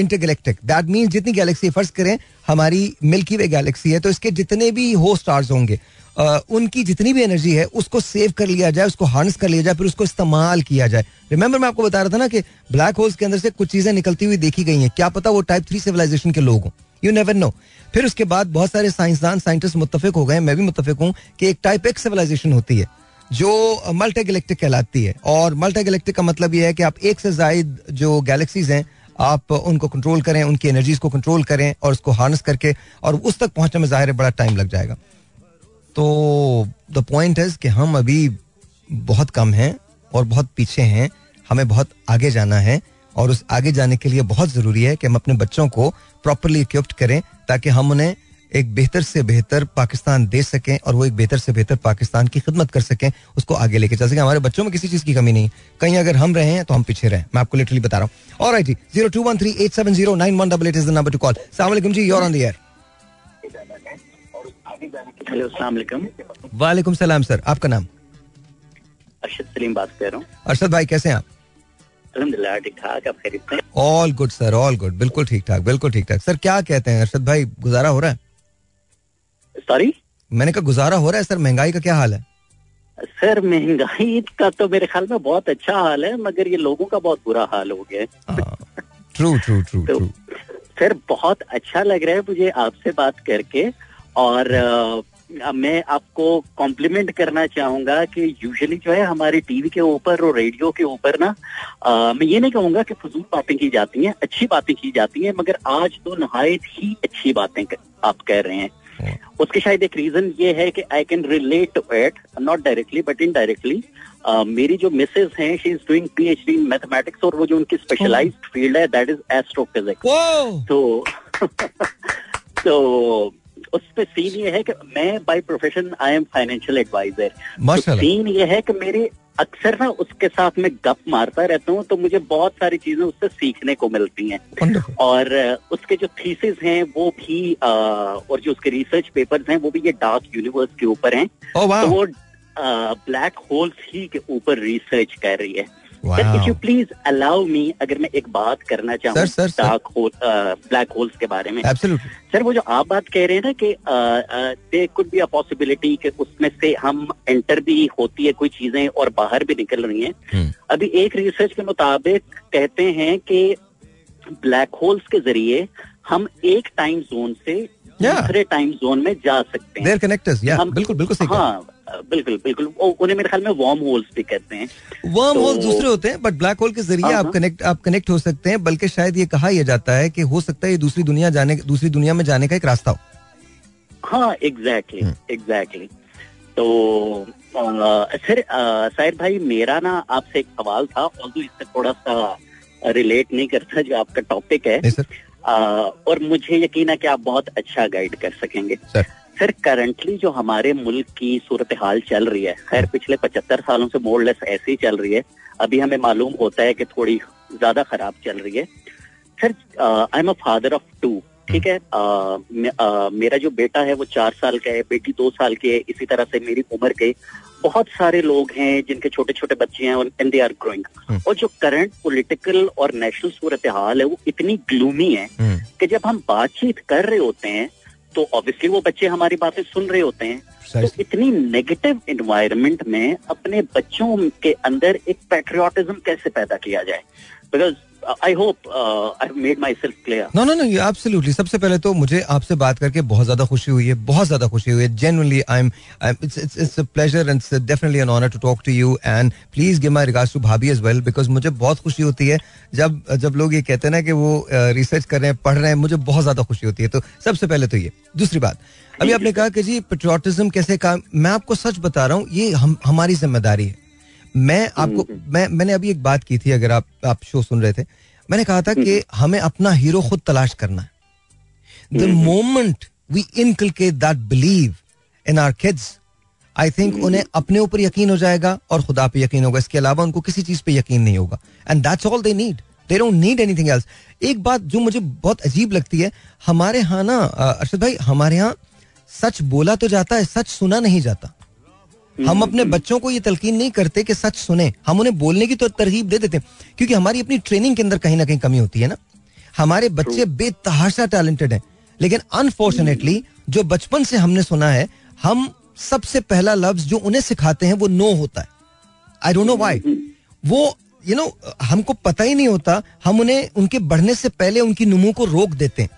इंटरगैलेक्टिक. दैट मीन्स जितनी गैलेक्सी, फर्ज करें हमारी मिल्की वे गैलेक्सी है, तो इसके जितने भी हो स्टार्स होंगे Uh, उनकी जितनी भी एनर्जी है उसको सेव कर लिया जाए, उसको हार्नेस कर लिया जाए, फिर उसको इस्तेमाल किया जाए. रिमेंबर मैं आपको बता रहा था ना कि ब्लैक होल्स के अंदर से कुछ चीज़ें निकलती हुई देखी गई हैं, क्या पता वो टाइप थ्री सिविलाइजेशन के लोग हों, यू नेवर नो. फिर उसके बाद बहुत सारे साइंसदान, साइंटिस्ट मुत्तफिक हो गए, मैं भी मुत्तफिक हूँ कि एक टाइप एक सिविलाइजेशन होती है जो मल्टी गैलेक्टिक कहलाती है. और मल्टी गैलेक्टिक का मतलब यह है कि आप एक से जायद जो गैलेक्सीज हैं आप उनको कंट्रोल करें, उनकी एनर्जीज को कंट्रोल करें और उसको हार्नेस करके, और उस तक पहुँचने में ज़ाहिर है बड़ा टाइम लग जाएगा. तो द पॉइंट इज कि हम अभी बहुत कम हैं और बहुत पीछे हैं, हमें बहुत आगे जाना है, और उस आगे जाने के लिए बहुत ज़रूरी है कि हम अपने बच्चों को प्रॉपरली इक्विप्ड करें ताकि हम उन्हें एक बेहतर से बेहतर पाकिस्तान दे सकें और वो एक बेहतर से बेहतर पाकिस्तान की खिदमत कर सकें, उसको आगे लेके चल सकें. हमारे बच्चों में किसी चीज़ की कमी नहीं, कहीं अगर हम रहे हैं तो हम पीछे रहे, मैं आपको लिटरली बता रहा हूँ. ऑलराइट जी, zero two one three eight seven zero nine one double eight is the number to call. अस्सलाम वालेकुम जी, you're on the air. Hello, अस्सलाम वालेकुम. वालेकुम सलाम सर, आपका नाम? अरशद सलीम बात कर रहा हूँ. अरशद भाई कैसे हैं आप? अल्हम्दुलिल्लाह ठीक ठाक, आप खैरियत हैं? All good sir, all good, बिल्कुल ठीक ठाक, बिल्कुल ठीक ठाक. सर क्या कहते हैं अरशद भाई, गुजारा हो रहा है? सॉरी, मैंने कहा गुजारा हो रहा है सर, महंगाई का क्या हाल है? सर महंगाई का तो मेरे ख्याल में बहुत अच्छा हाल है, मगर ये लोगों का बहुत बुरा हाल हो गया है. True true true true sir, बहुत अच्छा लग रहा है मुझे आपसे बात करके, और आ, मैं आपको कॉम्प्लीमेंट करना चाहूँगा कि यूजुअली जो है हमारी टीवी के ऊपर और रेडियो के ऊपर ना आ, मैं ये नहीं कहूँगा कि फजूल बातें की जाती हैं, अच्छी बातें की जाती हैं, मगर आज तो नहायत ही अच्छी बातें कर, आप कह रहे हैं. उसके शायद एक रीज़न ये है कि I can relate to it, not directly but indirectly. मेरी जो मिसेज हैं, she is doing PhD in mathematics, और वो जो उनकी स्पेशलाइज्ड फील्ड है दैट इज एस्ट्रोफिजिक्स. तो तो उस पे सीन ये है कि मैं by profession I am financial adviser. तो सीन ये है कि मेरे अक्सर ना उसके साथ में गप मारता रहता हूँ, तो मुझे बहुत सारी चीजें उससे सीखने को मिलती हैं, और उसके जो थीसिस हैं वो भी आ, और जो उसके रिसर्च पेपर्स हैं वो भी ये डार्क यूनिवर्स के ऊपर हैं. oh, wow. तो वो आ, ब्लैक होल्स ही के ऊपर रिसर्च कर रही है. If you please allow me, अगर मैं एक बात करना चाहूँ डार्क होल, ब्लैक होल्स के बारे में. Absolutely. सर वो जो आप बात कह रहे हैं ना कि there could be a possibility कि उसमें से हम एंटर भी होती है कोई चीजें और बाहर भी निकल रही हैं. hmm. अभी एक रिसर्च के मुताबिक कहते हैं कि ब्लैक होल्स के जरिए हम एक टाइम जोन से yeah. दूसरे टाइम जोन में जा सकते हैं. yeah. हम, बिल्कुल बिल्कुल सही. हाँ, बिल्कुल बिल्कुल, उन्हें मेरे ख्याल में वार्म होल्स भी कहते हैं. वार्म होल्स दूसरे होते हैं, बट ब्लैक होल के जरिए आप कनेक्ट आप कनेक्ट हो सकते हैं. बल्कि शायद ये कहा यह जाता है कि हो सकता है ये दूसरी दुनिया जाने दूसरी दुनिया में जाने का एक रास्ता हो. हाँ, एग्जैक्टली एग्जैक्टली. तो सर साहिर भाई, मेरा ना आपसे एक सवाल था, ऑल्दो इससे थोड़ा सा रिलेट नहीं करता जो आपका टॉपिक है, और मुझे यकीन है कि आप बहुत अच्छा गाइड कर सकेंगे. सर करंटली जो हमारे मुल्क की सूरत हाल चल रही है, खैर पिछले पचहत्तर सालों से मोरलेस ऐसी चल रही है, अभी हमें मालूम होता है कि थोड़ी ज्यादा खराब चल रही है. Sir I am a father of two, ठीक है. uh, मे, uh, मेरा जो बेटा है वो चार साल का है, बेटी दो साल की है, इसी तरह से मेरी उम्र के बहुत सारे लोग हैं जिनके छोटे छोटे बच्चे हैं, और एंड दे आर ग्रोइंग. और जो करंट पॉलिटिकल और नेशनल सूरत हाल है वो इतनी ग्लूमी है कि जब हम बातचीत कर रहे होते हैं तो ऑब्वियसली वो बच्चे हमारी बातें सुन रहे होते हैं. तो इतनी नेगेटिव एनवायरनमेंट में अपने बच्चों के अंदर एक पैट्रियटिज्म कैसे पैदा किया जाए? Because I hope I have made myself clear. No no no, you absolutely. सबसे पहले तो मुझे आपसे बात करके बहुत ज्यादा खुशी हुई है, बहुत ज्यादा खुशी हुई है. Genuinely I am, it's it's it's a pleasure and definitely an honour to talk to you, and please give my regards to भाभी एज वेल, बिकॉज मुझे बहुत खुशी होती है जब जब लोग ये कहते हैं ना कि वो रिसर्च कर रहे हैं, पढ़ रहे हैं, मुझे बहुत ज्यादा खुशी होती है. तो सबसे पहले तो ये. दूसरी बात, अभी आपने कहा कि जी पेट्रियटिज्म कैसे काम, मैं आपको सच बता रहा हूँ ये हम हमारी जिम्मेदारी है. मैं आपको मैं मैंने अभी एक बात की थी, अगर आप आप शो सुन रहे थे, मैंने कहा था कि हमें अपना हीरो खुद तलाश करना है. The moment we inculcate that believe in our kids, I think उन्हें अपने ऊपर यकीन हो जाएगा और खुदा पे यकीन होगा, इसके अलावा उनको किसी चीज पे यकीन नहीं होगा. And that's all they need, they don't need anything else. एक बात जो मुझे बहुत अजीब लगती है हमारे यहाँ ना अर्शद भाई, हमारे यहाँ सच बोला तो जाता है, सच सुना नहीं जाता. हम अपने बच्चों को ये तलकीन नहीं करते कि सच सुने, हम उन्हें बोलने की तो तरगीब दे देते हैं, क्योंकि हमारी अपनी ट्रेनिंग के अंदर कहीं ना कहीं कमी होती है ना. हमारे बच्चे बेतहाशा टैलेंटेड हैं, लेकिन अनफॉर्चुनेटली जो बचपन से हमने सुना है, हम सबसे पहला लफ्ज जो उन्हें सिखाते हैं वो नो होता है. आई डोंट नो व्हाई, वो यू नो हमको पता ही नहीं होता, हम उन्हें उनके बढ़ने से पहले उनकी नमू को रोक देते हैं,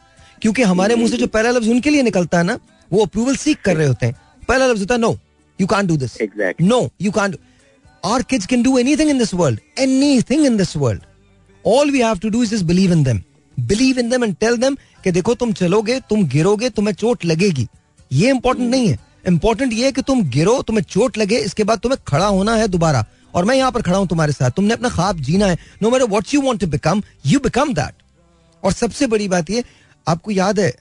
क्योंकि हमारे मुंह से जो पहला लफ्ज उनके लिए निकलता है ना, वो अप्रूवल सीख कर रहे होते हैं. पहला लफ्ज होता है no you can't do this, no you can't. Our kids can do anything in this world, anything in this world. All we have to do is just believe in them, believe in them and tell them कि देखो तुम चलोगे, तुम गिरोगे, तुम्हें चोट लगेगी. ये important नहीं है, इंपॉर्टेंट ये है कि तुम गिरो, तुम्हें चोट लगे, इसके बाद तुम्हें खड़ा होना है दोबारा, और मैं यहाँ पर खड़ा हूँ तुम्हारे साथ, तुमने अपना ख्वाब जीना है. No matter what you want to become, you become that. और सबसे बड़ी बात ये, आपको याद है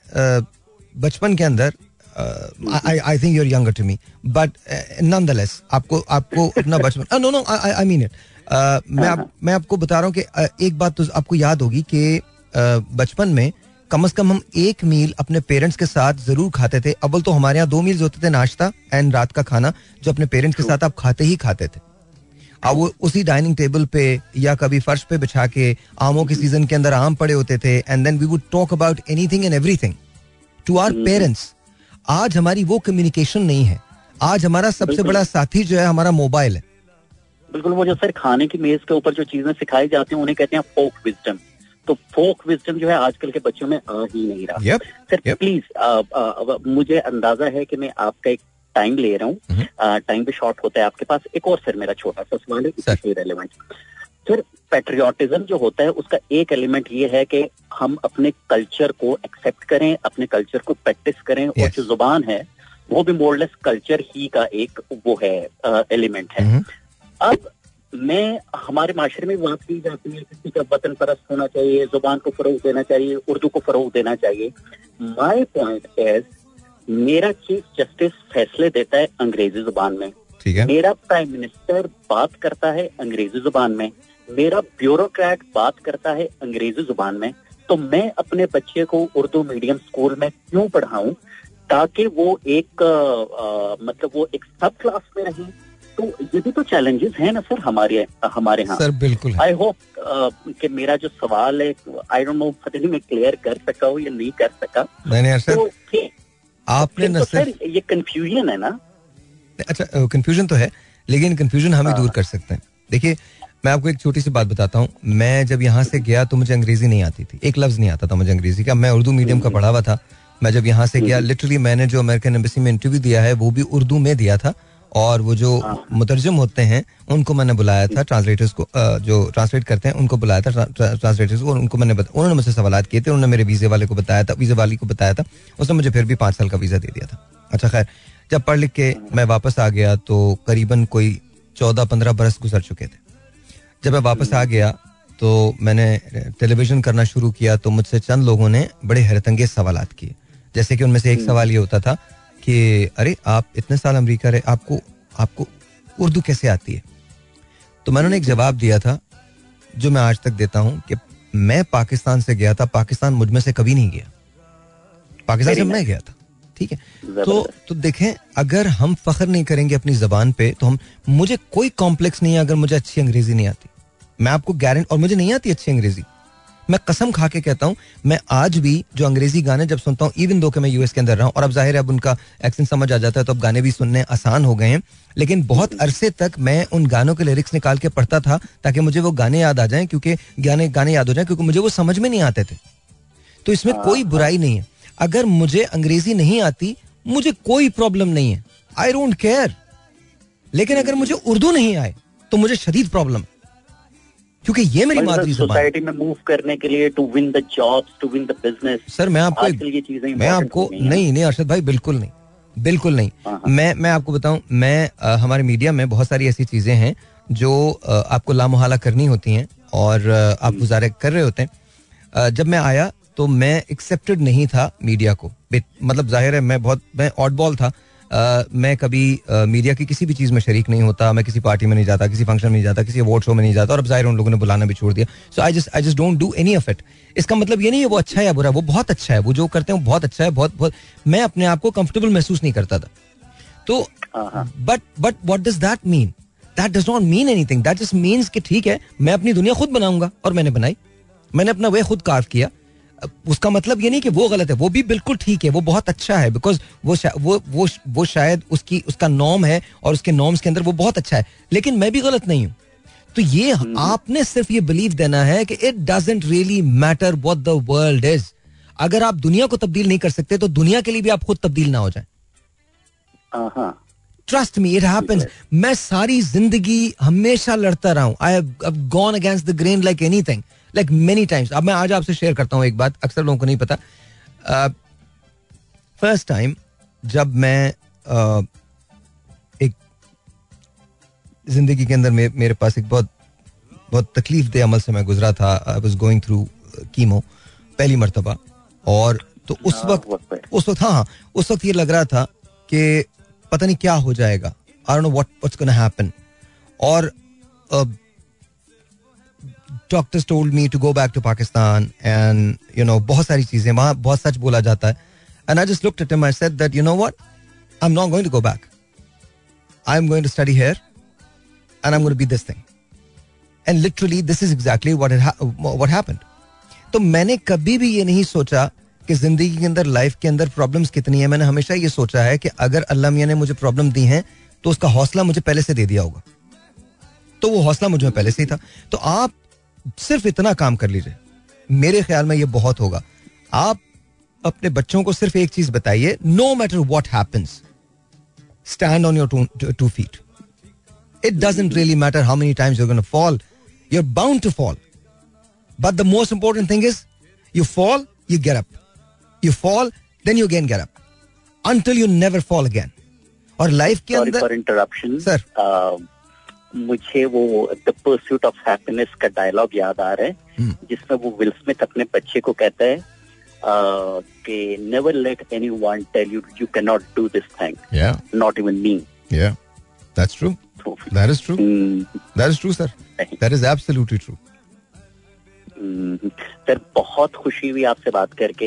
बचपन के अंदर, I think you are younger to me but nonetheless, आपको आपको अपना बचपन, no no I mean it, मैं आपको बता रहा हूँ कि एक बात तो आपको याद होगी कि बचपन में कम से कम हम एक मील अपने पेरेंट्स के साथ जरूर खाते थे. अव्वल तो हमारे यहाँ दो मील्स होते थे, नाश्ता एंड रात का खाना, जो अपने पेरेंट्स के साथ आप खाते ही खाते थे. अब वो उसी डाइनिंग टेबल पे या कभी फर्श पे बिछा के, आमों के सीजन के अंदर आम पड़े होते थे, and then we would talk about anything and everything to our parents. आज हमारी वो कम्युनिकेशन नहीं है. आज हमारा सबसे बड़ा साथी जो है हमारा मोबाइल है. बिल्कुल, वो जो सर खाने की मेज के ऊपर जो चीजें सिखाई जाती हैं उन्हें कहते हैं फोक विजडम. तो फोक विजडम जो है आजकल के बच्चों में आ ही नहीं रहा. yep, sir yep. प्लीज, मुझे अंदाजा है कि मैं आपका एक टाइम ले रहा हूँ, टाइम भी शॉर्ट होता है आपके पास. एक और सर मेरा छोटा सा सवाल है, इससे रेलेवेंट. सर पेट्रियोटिज्म जो होता है उसका एक एलिमेंट ये है कि हम अपने कल्चर को एक्सेप्ट करें, अपने कल्चर को प्रैक्टिस करें. yes. और जो जुबान है वो भी मोरलेस कल्चर ही का एक वो है, एलिमेंट है. mm-hmm. अब मैं हमारे माशरे में बात की जाती है किसी का वतन परस्त होना चाहिए, जुबान को फरोग देना चाहिए, उर्दू को फरोग देना चाहिए. माई पॉइंट इज, मेरा चीफ जस्टिस फैसले देता है अंग्रेजी जुबान में, ठीक है, मेरा प्राइम मिनिस्टर बात करता है अंग्रेजी जुबान में, मेरा ब्यूरोक्रेट बात करता है अंग्रेजी जुबान में, तो मैं अपने बच्चे को उर्दू मीडियम स्कूल में क्यों पढ़ाऊं, ताकि वो एक आ, मतलब वो एक सब क्लास में रहे. तो ये भी तो चैलेंजेस हैं ना सर हमारे हमारे यहाँ सर. बिल्कुल, आई होप कि मेरा जो सवाल है, आई डोंट नो पता नहीं मैं क्लियर कर सका हूँ या नहीं कर सका. मैंने तो आपने तो सर ये कंफ्यूजन है ना. अच्छा, कंफ्यूजन तो है, लेकिन कंफ्यूजन हम ही दूर कर सकते हैं. देखिए मैं आपको एक छोटी सी बात बताता हूँ. मैं जब यहाँ से गया तो मुझे अंग्रेजी नहीं आती थी, एक लफ्ज नहीं आता था मुझे अंग्रेजी का. मैं उर्दू मीडियम का पढ़ा हुआ था. मैं जब यहाँ से गया, लिटरली मैंने जो अमेरिकन एम्बेसी में इंटरव्यू दिया है वो भी उर्दू में दिया था, और वो जो मुतर्जम होते हैं उनको मैंने बुलाया था, ट्रांसलेटर्स को, जो ट्रांसलेट करते हैं उनको बुलाया था, ट्रांसलेटर्स को. और उनको मैंने बता, उन्होंने मुझसे सवाल किए थे, उन्होंने मेरे वीज़े वाले को बताया था, वीज़े वाली को बताया था, उसने मुझे फिर भी पाँच साल का वीज़ा दे दिया था. अच्छा खैर, जब पढ़ लिख के मैं वापस आ गया तो करीबन कोई चौदह पंद्रह बरस गुजर चुके थे. जब मैं वापस आ गया तो मैंने टेलीविज़न करना शुरू किया, तो मुझसे चंद लोगों ने बड़े हैरतअंगेज सवाल किए, जैसे कि उनमें से एक सवाल ये होता था कि अरे आप इतने साल अमेरिका रहे, आपको आपको उर्दू कैसे आती है. तो मैंने एक जवाब दिया था जो मैं आज तक देता हूँ कि मैं पाकिस्तान से गया था, पाकिस्तान मुझ में से कभी नहीं गया, पाकिस्तान से मैं गया था. ठीक है, तो तो देखें, अगर हम फख्र नहीं करेंगे अपनी जबान पे तो हम, मुझे कोई कॉम्प्लेक्स नहीं है अगर मुझे अच्छी अंग्रेजी नहीं आती. मैं आपको गारंटी, और मुझे नहीं आती अच्छी अंग्रेजी, मैं कसम खा के कहता हूँ. मैं आज भी जो अंग्रेजी गाने जब सुनता हूँ, इवन दो कि मैं यूएस के अंदर रहा हूँ, और अब जाहिर है अब उनका एक्सेंट समझ आ जाता है तो अब गाने भी सुनने आसान हो गए हैं, लेकिन बहुत अरसे तक मैं उन गानों के लिरिक्स निकाल के पढ़ता था ताकि मुझे वो गाने याद आ जाएं, क्योंकि गाने गाने याद हो जाएं, क्योंकि मुझे वो समझ में नहीं आते थे. तो इसमें कोई बुराई नहीं है. अगर मुझे अंग्रेजी नहीं आती, मुझे कोई प्रॉब्लम नहीं है, आई डोंट केयर. लेकिन अगर मुझे उर्दू नहीं आए तो मुझे शदीद प्रॉब्लम, क्योंकि ये मेरी मातृभाषा है. सोसाइटी में मूव करने के लिए, to win the jobs, to win the business, sir मैं आपको ये चीजें, मैं आपको नहीं नहीं अर्शद भाई, बिल्कुल नहीं, बिल्कुल नहीं. मैं मैं आपको बताऊं, मैं आ, हमारे मीडिया में बहुत सारी ऐसी चीजें हैं जो आ, आपको लामोहाला करनी होती हैं और आ, आप गुजारा कर रहे होते हैं. आ, जब मैं आया तो मैं एक्सेप्टेड नहीं था मीडिया को, मतलब जाहिर है मैं बहुत मैं ऑटबॉल था. मैं कभी मीडिया की किसी भी चीज़ में शरीक नहीं होता, मैं किसी पार्टी में नहीं जाता, किसी फंक्शन में नहीं जाता, किसी अवार्ड शो में नहीं जाता, और अब जाहिर उन लोगों ने बुलाना भी छोड़ दिया. So I just I just don't do any of it. इसका मतलब ये नहीं है वो अच्छा है या बुरा, वो बहुत अच्छा है, वो जो करते हैं वो बहुत अच्छा है, बहुत बहुत मैं अपने आप को कंफर्टेबल महसूस नहीं करता था. तो but but what does that mean? That does not mean anything. That just means कि ठीक है, मैं अपनी दुनिया खुद बनाऊंगा, और मैंने बनाई, मैंने अपना वे खुद कार्व किया. उसका मतलब ये नहीं कि वो गलत है, वो भी बिल्कुल ठीक है, वो बहुत अच्छा है, बिकॉज वो वो वो वो शायद उसकी उसका नॉर्म है और उसके नॉर्म्स के अंदर वो बहुत अच्छा है, लेकिन मैं भी गलत नहीं हूँ. तो ये आपने सिर्फ ये बिलीव देना है कि it doesn't really matter what the world is. अगर आप दुनिया को तब्दील नहीं कर सकते तो दुनिया के लिए भी आप खुद तब्दील ना हो जाए. Trust me, it happens. मैं सारी जिंदगी हमेशा लड़ता रहा हूँ. I have gone against the grain like anything, like many times. अब मैं आज आपसे शेयर करता हूँ एक बात, अक्सर लोगों को नहीं पता. फर्स्ट uh, टाइम जब मैं uh, एक जिंदगी के अंदर मे, मेरे पास एक बहुत बहुत तकलीफ दे अमल से मैं गुजरा था. I was going through chemo पहली मरतबा, और तो उस वक्त उस वक्त हाँ उस वक्त ये लग रहा था कि पता नहीं क्या हो जाएगा. I don't know what what's gonna happen. और uh, doctors told me to go back to Pakistan and you know बहुत सारी चीजें, वहाँ बहुत सच बोला जाता है. And I just looked at him, I said that you know what, I am not going to go back, I am going to study here and I am going to be this thing. And literally this is exactly what what happened. तो मैंने कभी भी ये नहीं सोचा कि जिंदगी के अंदर, लाइफ के अंदर प्रॉब्लम्स कितनी है. मैंने हमेशा ये सोचा है कि अगर अल्लाह मियाँ ने मुझे प्रॉब्लम दी है तो उसका हौसला मुझे पहले से दे दिया होगा, तो वो हौसला मुझे पहले से ही था. तो आप सिर्फ इतना काम कर लीजिए, मेरे ख्याल में ये बहुत होगा. आप अपने बच्चों को सिर्फ एक चीज बताइए, no matter what happens, stand on your two feet. It doesn't really matter how many times you are gonna fall, you are bound to fall, but the most important thing is you fall, you get up, you fall then you again get up, until you never fall again. और life के अंदर interruption sir, मुझे वो the pursuit of happiness का dialogue याद आ रहा है, जिसमें वो विल स्मिथ अपने बच्चे को कहता है कि never let anyone tell you you can not do this thing, not even me. Yeah that's true, that is true, that is true sir, that is absolutely true. Sir बहुत खुशी हुई आपसे बात करके,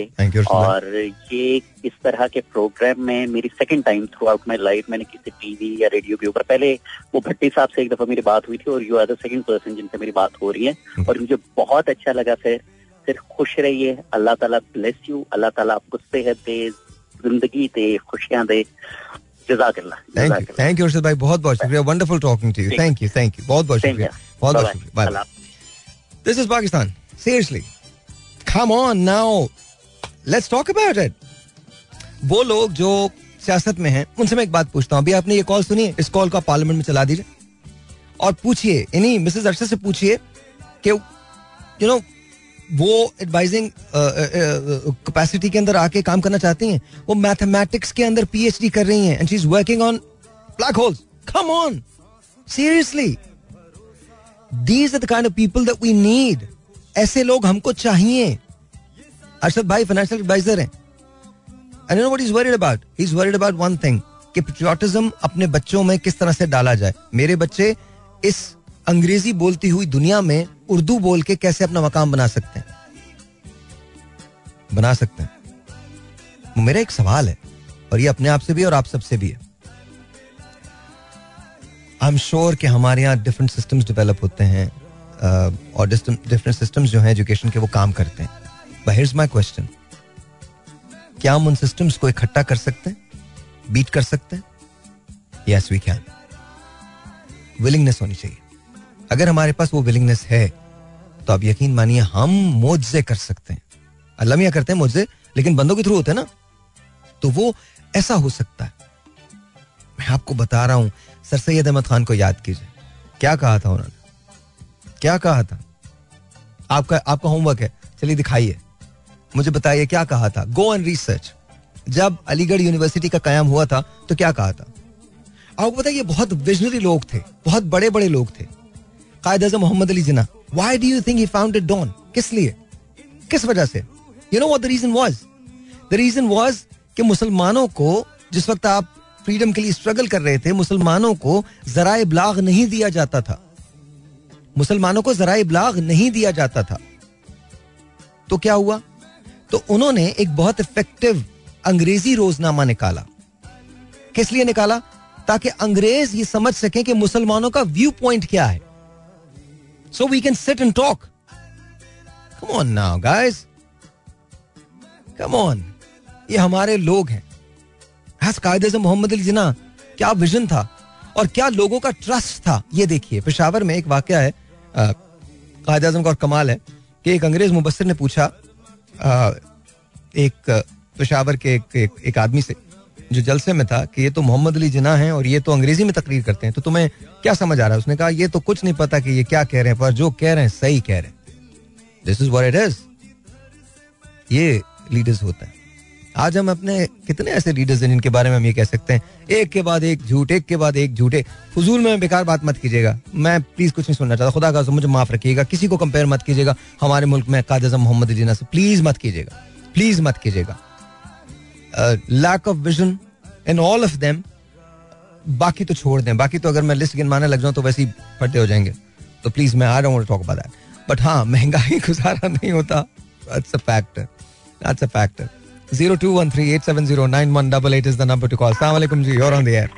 और ये इस तरह के प्रोग्राम में मेरी second time throughout my life. मैंने किसी टीवी या रेडियो के ऊपर, पहले वो भट्टी साहब से एक दफा मेरी बात हुई थी, और you are the second person जिनसे मेरी बात हो रही है, और मुझे बहुत अच्छा लगा. सर सर खुश रहिए, अल्लाह ताला ब्लेस यू, अल्लाह ताला आपको सेहत दे, जिंदगी दे, खुशियाँ दे. जज़ाकल्लाह, थैंक यू भाई, बहुत बहुत शुक्रिया. Wonderful talking to you, thank you thank you, बहुत बहुत शुक्रिया, बहुत बहुत शुक्रिया. This is Pakistan. Seriously, come on now, let's talk about it. वो लोग जो सियासत में हैं, उनसे मैं एक बात पूछता हूँ. अभी आपने ये कॉल सुनी है, इस कॉल को आप पार्लियामेंट में चला दीजिए और पूछिए, यानी मिसेज अर्शद से पूछिए कि यू नो वो एडवाइजिंग कैपेसिटी के अंदर आके काम करना चाहती हैं, वो मैथमेटिक्स के अंदर पीएचडी कर रही हैं, and she is working on black holes. Come on, seriously, these are the kind of people that we need. ऐसे लोग हमको चाहिए. अर्शद भाई फाइनेंशियल एडवाइजर हैं. I don't know what he is worried about. He is worried about one thing, कि patriotism अपने बच्चों में किस तरह से डाला जाए. मेरे बच्चे इस अंग्रेजी बोलती हुई दुनिया में उर्दू बोल के कैसे अपना मकाम बना सकते हैं, बना सकते हैं. मेरा एक सवाल है, और ये अपने आप से भी और आप सबसे भी है. आई एम श्योर कि हमारे यहाँ डिफरेंट सिस्टम्स डेवलप होते हैं, और डिफरेंट सिस्टम्स जो हैं एजुकेशन के वो काम करते हैं. बट हियर्स माय क्वेश्चन, क्या हम उन सिस्टम्स को इकट्ठा कर सकते हैं, बीट कर सकते हैं? Yes we can. विलिंगनेस होनी चाहिए. अगर हमारे पास वो विलिंगनेस है तो आप यकीन मानिए हम मोज़े कर सकते हैं. अल्लाह मियां करते हैं मोज़े, लेकिन बंदों के थ्रू होते हैं ना, तो वो ऐसा हो सकता है. मैं आपको बता रहा हूं, सर सैयद अहमद खान को याद कीजिए. क्या कहा था उन्होंने, क्या कहा था? आपका आपका होमवर्क है, चलिए दिखाइए, मुझे बताइए क्या कहा था. Go and research. जब अलीगढ़ यूनिवर्सिटी का कायम हुआ था तो क्या कहा था? आपको पता है, ये बहुत विजनरी लोग थे, बहुत बड़े बड़े लोग थे. Quaid Azam Mohammad Ali Jinnah, why do you think he founded Dawn? किस लिए, किस वजह से? You know what the reason was? The reason was कि मुसलमानों को, जिस वक्त आप फ्रीडम के लिए स्ट्रगल कर रहे थे, मुसलमानों को जरा इब्लाग नहीं दिया जाता था, मुसलमानों को जरा इब्लाग नहीं दिया जाता था। तो क्या हुआ, तो उन्होंने एक बहुत इफेक्टिव अंग्रेजी रोजनामा निकाला। किस लिए निकाला? ताकि अंग्रेज ये समझ सकें कि मुसलमानों का व्यू पॉइंट क्या है। So we can sit and talk. Come on now guys, come on, ये हमारे लोग हैं। कायदे मोहम्मद अली जिन्ना, क्या विजन था और क्या लोगों का ट्रस्ट था। ये देखिए पेशावर में एक वाकया है कायदे आजम का, और कमाल है कि एक अंग्रेज मुबस्सिर ने पूछा आ, एक पेशावर के एक, एक, एक आदमी से जो जलसे में था कि ये तो मोहम्मद अली जिन्ना हैं और ये तो अंग्रेजी में तकरीर करते हैं, तो तुम्हें क्या समझ आ रहा है? उसने कहा ये तो कुछ नहीं पता कि ये क्या कह रहे हैं, पर जो कह रहे हैं सही कह रहे हैं। This is what it is. ये लीडर्स होता है। आज हम अपने कितने ऐसे लीडर्स हैं जिनके बारे में हम ये कह सकते हैं, एक के बाद एक झूठ, एक के बाद एक झूठे। फजूल में बेकार बात मत कीजिएगा, मैं प्लीज कुछ नहीं सुनना चाहता, खुदा का मुझे माफ रखिएगा। किसी को कंपेयर मत कीजिएगा हमारे मुल्क में कायदे आज़म मोहम्मद अली जिन्ना से, प्लीज मत कीजिएगा, प्लीज मत कीजिएगा। Lack of vision in all of them. बाकी तो छोड़ दें, बाकी तो अगर मैं लिस्ट गिनवाने लग जाऊँ तो वैसे ही फटे हो जाएंगे, तो प्लीज मैं आ रहा हूँ टॉक बता। बट हाँ, महंगाई गुजारा नहीं होता, that's a factor, that's a factor. zero two one three eight seven zero nine one eight eight is the number to call. Assalamu alaikum ji, you're on the air.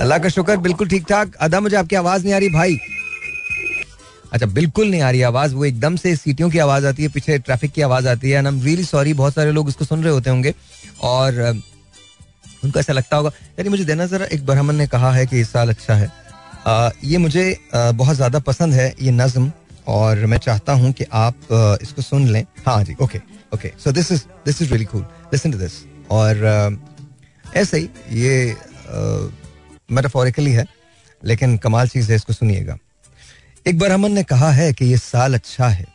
Allah का शुक्र, बिल्कुल ठीक ठाक। अदा मुझे आपकी आवाज नहीं आ रही भाई। अच्छा, बिल्कुल नहीं आ रही आवाज, वो एकदम से सीटियों की आवाज आती है, पीछे ट्रैफिक की आवाज आती है। And I am really sorry, बहुत सारे लोग इसको सुन रहे होते होंगे और उनको ऐसा लगता होगा यानी मुझे देना जरा। एक ब्राह्मण ने कहा है कि इस साल अच्छा है, आ, ये मुझे आ, बहुत ज्यादा पसंद है ये नज्म, और मैं चाहता हूं कि आप इसको सुन लें। हाँ जी, okay okay, so this is this is really cool, listen to this. और ऐसे ही ये मेटाफोरिकली है, लेकिन कमाल चीज है, इसको सुनिएगा। एक बरहमन ने कहा है कि ये साल अच्छा है,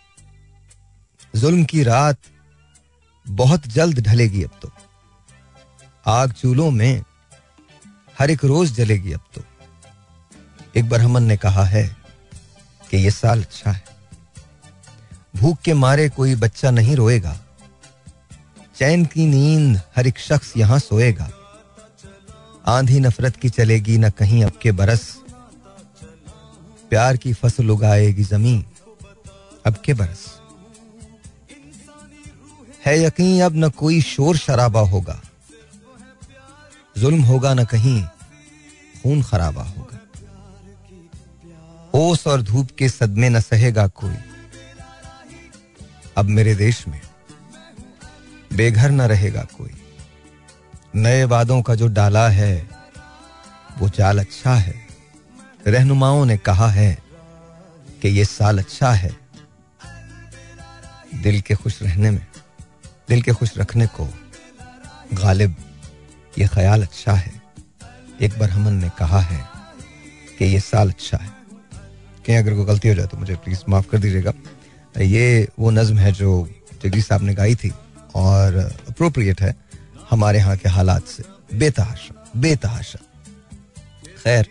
जुल्म की रात बहुत जल्द ढलेगी अब तो, आग चूल्हों में हर एक रोज जलेगी अब तो। एक बरहमन ने कहा है कि ये साल अच्छा है, भूख के मारे कोई बच्चा नहीं रोएगा, चैन की नींद हर एक शख्स यहां सोएगा, आंधी नफरत की चलेगी न कहीं अब के बरस, प्यार की फसल उगाएगी जमीन अब के बरस, है यकीन अब न कोई शोर शराबा होगा, जुल्म होगा न कहीं खून खराबा होगा, ओस और धूप के सदमे न सहेगा कोई अब मेरे देश में, बेघर न रहेगा कोई, नए वादों का जो डाला है वो चाल अच्छा है, रहनुमाओं ने कहा है कि ये साल अच्छा है, दिल के खुश रहने में, दिल के खुश रखने को गालिब ये ख्याल अच्छा है। एक बरहमन ने कहा है कि ये साल अच्छा है। अगर कोई गलती हो जाए तो मुझे प्लीज माफ कर दीजिएगा। ये वो नज्म है जो जगजी साहब ने गाई थी और अप्रोप्रिएट है हमारे यहाँ के हालात से, बेतहाशा बेतहाशा। खैर,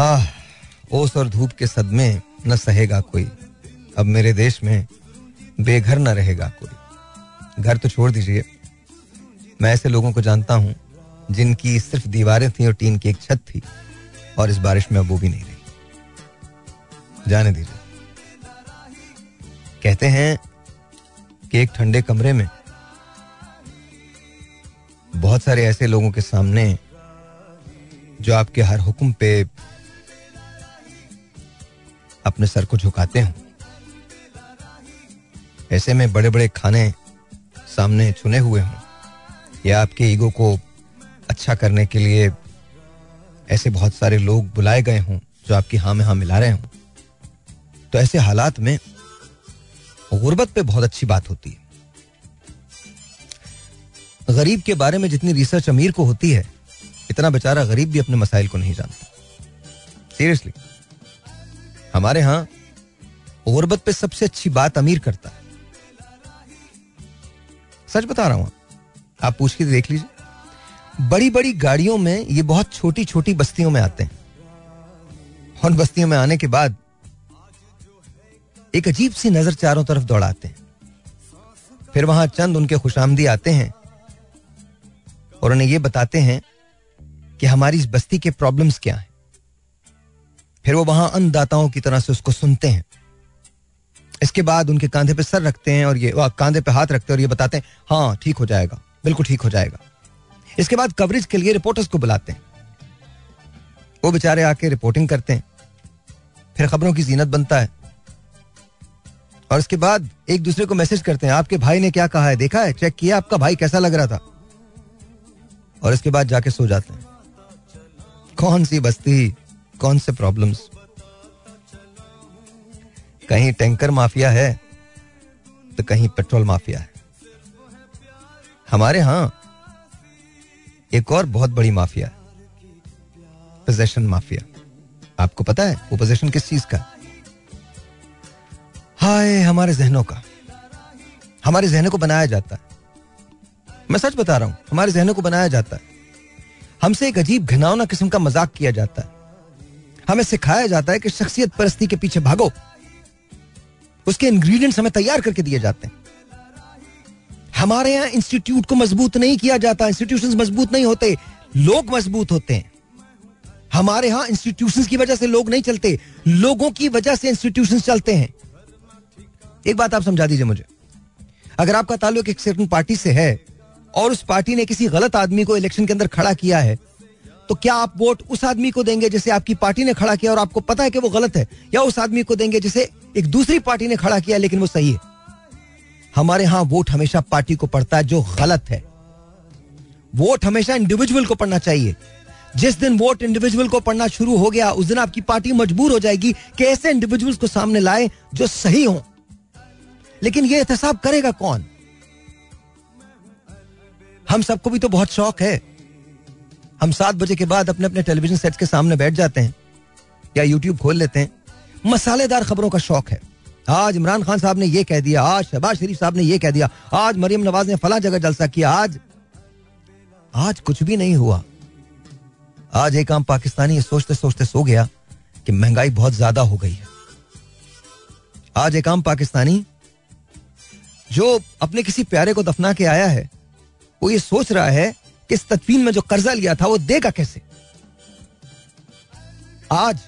आह, ओस और धूप के सदमे न सहेगा कोई अब मेरे देश में, बेघर न रहेगा कोई। घर तो छोड़ दीजिए, मैं ऐसे लोगों को जानता हूँ जिनकी सिर्फ दीवारें थी और टीन की एक छत थी, और इस बारिश में अब वो भी नहीं रही। जाने दीजिए। कहते हैं कि एक ठंडे कमरे में बहुत सारे ऐसे लोगों के सामने जो आपके हर हुक्म पे अपने सर को झुकाते हों, ऐसे में बड़े बड़े खाने सामने चुने हुए हों, या आपके ईगो को अच्छा करने के लिए ऐसे बहुत सारे लोग बुलाए गए हों जो आपकी हाँ में हाँ मिला रहे हों, तो ऐसे हालात में गुर्बत पे बहुत अच्छी बात होती है। गरीब के बारे में जितनी रिसर्च अमीर को होती है, इतना बेचारा गरीब भी अपने मसाइल को नहीं जानता। सीरियसली, हमारे यहाँ गुर्बत पे सबसे अच्छी बात अमीर करता है। सच बता रहा हूं, आप पूछ के देख लीजिए। बड़ी बड़ी गाड़ियों में ये बहुत छोटी छोटी बस्तियों में आते हैं, और बस्तियों में आने के बाद एक अजीब सी नजर चारों तरफ दौड़ाते हैं। फिर वहां चंद उनके खुशामदी आते हैं और उन्हें ये बताते हैं कि हमारी इस बस्ती के प्रॉब्लम्स क्या हैं. फिर वो वहां अन्नदाताओं की तरह से उसको सुनते हैं. इसके बाद उनके कांधे पे सर रखते हैं और ये कांधे पे हाथ रखते हैं और ये बताते हैं हाँ ठीक हो जाएगा, बिल्कुल ठीक हो जाएगा. इसके बाद कवरेज के लिए रिपोर्टर्स को बुलाते हैं, वो बेचारे आके रिपोर्टिंग करते हैं, फिर खबरों की जीनत बनता है. और इसके बाद एक दूसरे को मैसेज करते हैं, आपके भाई ने क्या कहा है, देखा है, चेक किया, आपका भाई कैसा लग रहा था. और इसके बाद जाके सो जाते हैं. कौन सी बस्ती, कौन से प्रॉब्लम्स. कहीं टैंकर माफिया है तो कहीं पेट्रोल माफिया है. हमारे यहां एक और बहुत बड़ी माफिया है, पोजेशन माफिया. आपको पता है वो पोजेशन किस चीज का? हाय, हमारे जहनों का. हमारे जहनों को बनाया जाता है, मैं सच बता रहा हूं, हमारे जहनों को बनाया जाता है. हमसे एक अजीब घिनौना किस्म का मजाक किया जाता है. हमें सिखाया जाता है कि शख्सियत परस्ती के पीछे भागो. उसके इंग्रेडिएंट्स हमें तैयार करके दिए जाते हैं. हमारे यहाँ इंस्टीट्यूट को मजबूत नहीं किया जाता, इंस्टीट्यूशंस मजबूत नहीं होते, लोग मजबूत होते हैं. हमारे यहाँ इंस्टीट्यूशंस की वजह से लोग नहीं चलते, लोगों की वजह से इंस्टीट्यूशंस चलते हैं. एक बात आप समझा दीजिए मुझे, अगर आपका ताल्लुक एक सर्टेन पार्टी से है और उस पार्टी ने किसी गलत आदमी को इलेक्शन के अंदर खड़ा किया है, तो क्या आप वोट उस आदमी को देंगे जिसे आपकी पार्टी ने खड़ा किया और आपको पता है कि वो गलत है, या उस आदमी को देंगे जिसे एक दूसरी पार्टी ने खड़ा किया लेकिन वो सही है? हमारे यहां वोट हमेशा पार्टी को पड़ता है जो गलत है. वोट हमेशा इंडिविजुअल को पड़ना चाहिए. जिस दिन वोट इंडिविजुअल को पड़ना शुरू हो गया, उस दिन आपकी पार्टी मजबूर हो जाएगी कि ऐसे इंडिविजुअल्स को सामने लाए जो सही हों. लेकिन यह एहतसाब करेगा कौन? हम सबको भी तो बहुत शौक है. हम सात बजे के बाद अपने अपने टेलीविजन सेट्स के सामने बैठ जाते हैं या यूट्यूब खोल लेते हैं. मसालेदार खबरों का शौक है. आज इमरान खान साहब ने यह कह दिया, आज शहबाज शरीफ साहब ने यह कह दिया, आज मरियम नवाज ने फला जगह जलसा किया, आज आज कुछ भी नहीं हुआ. आज एक आम पाकिस्तानी सोचते सोचते सो गया कि महंगाई बहुत ज्यादा हो गई है. आज एक आम पाकिस्तानी जो अपने किसी प्यारे को दफना के आया है, वो ये सोच रहा है कि इस तदफीन में जो कर्जा लिया था वो देगा कैसे. आज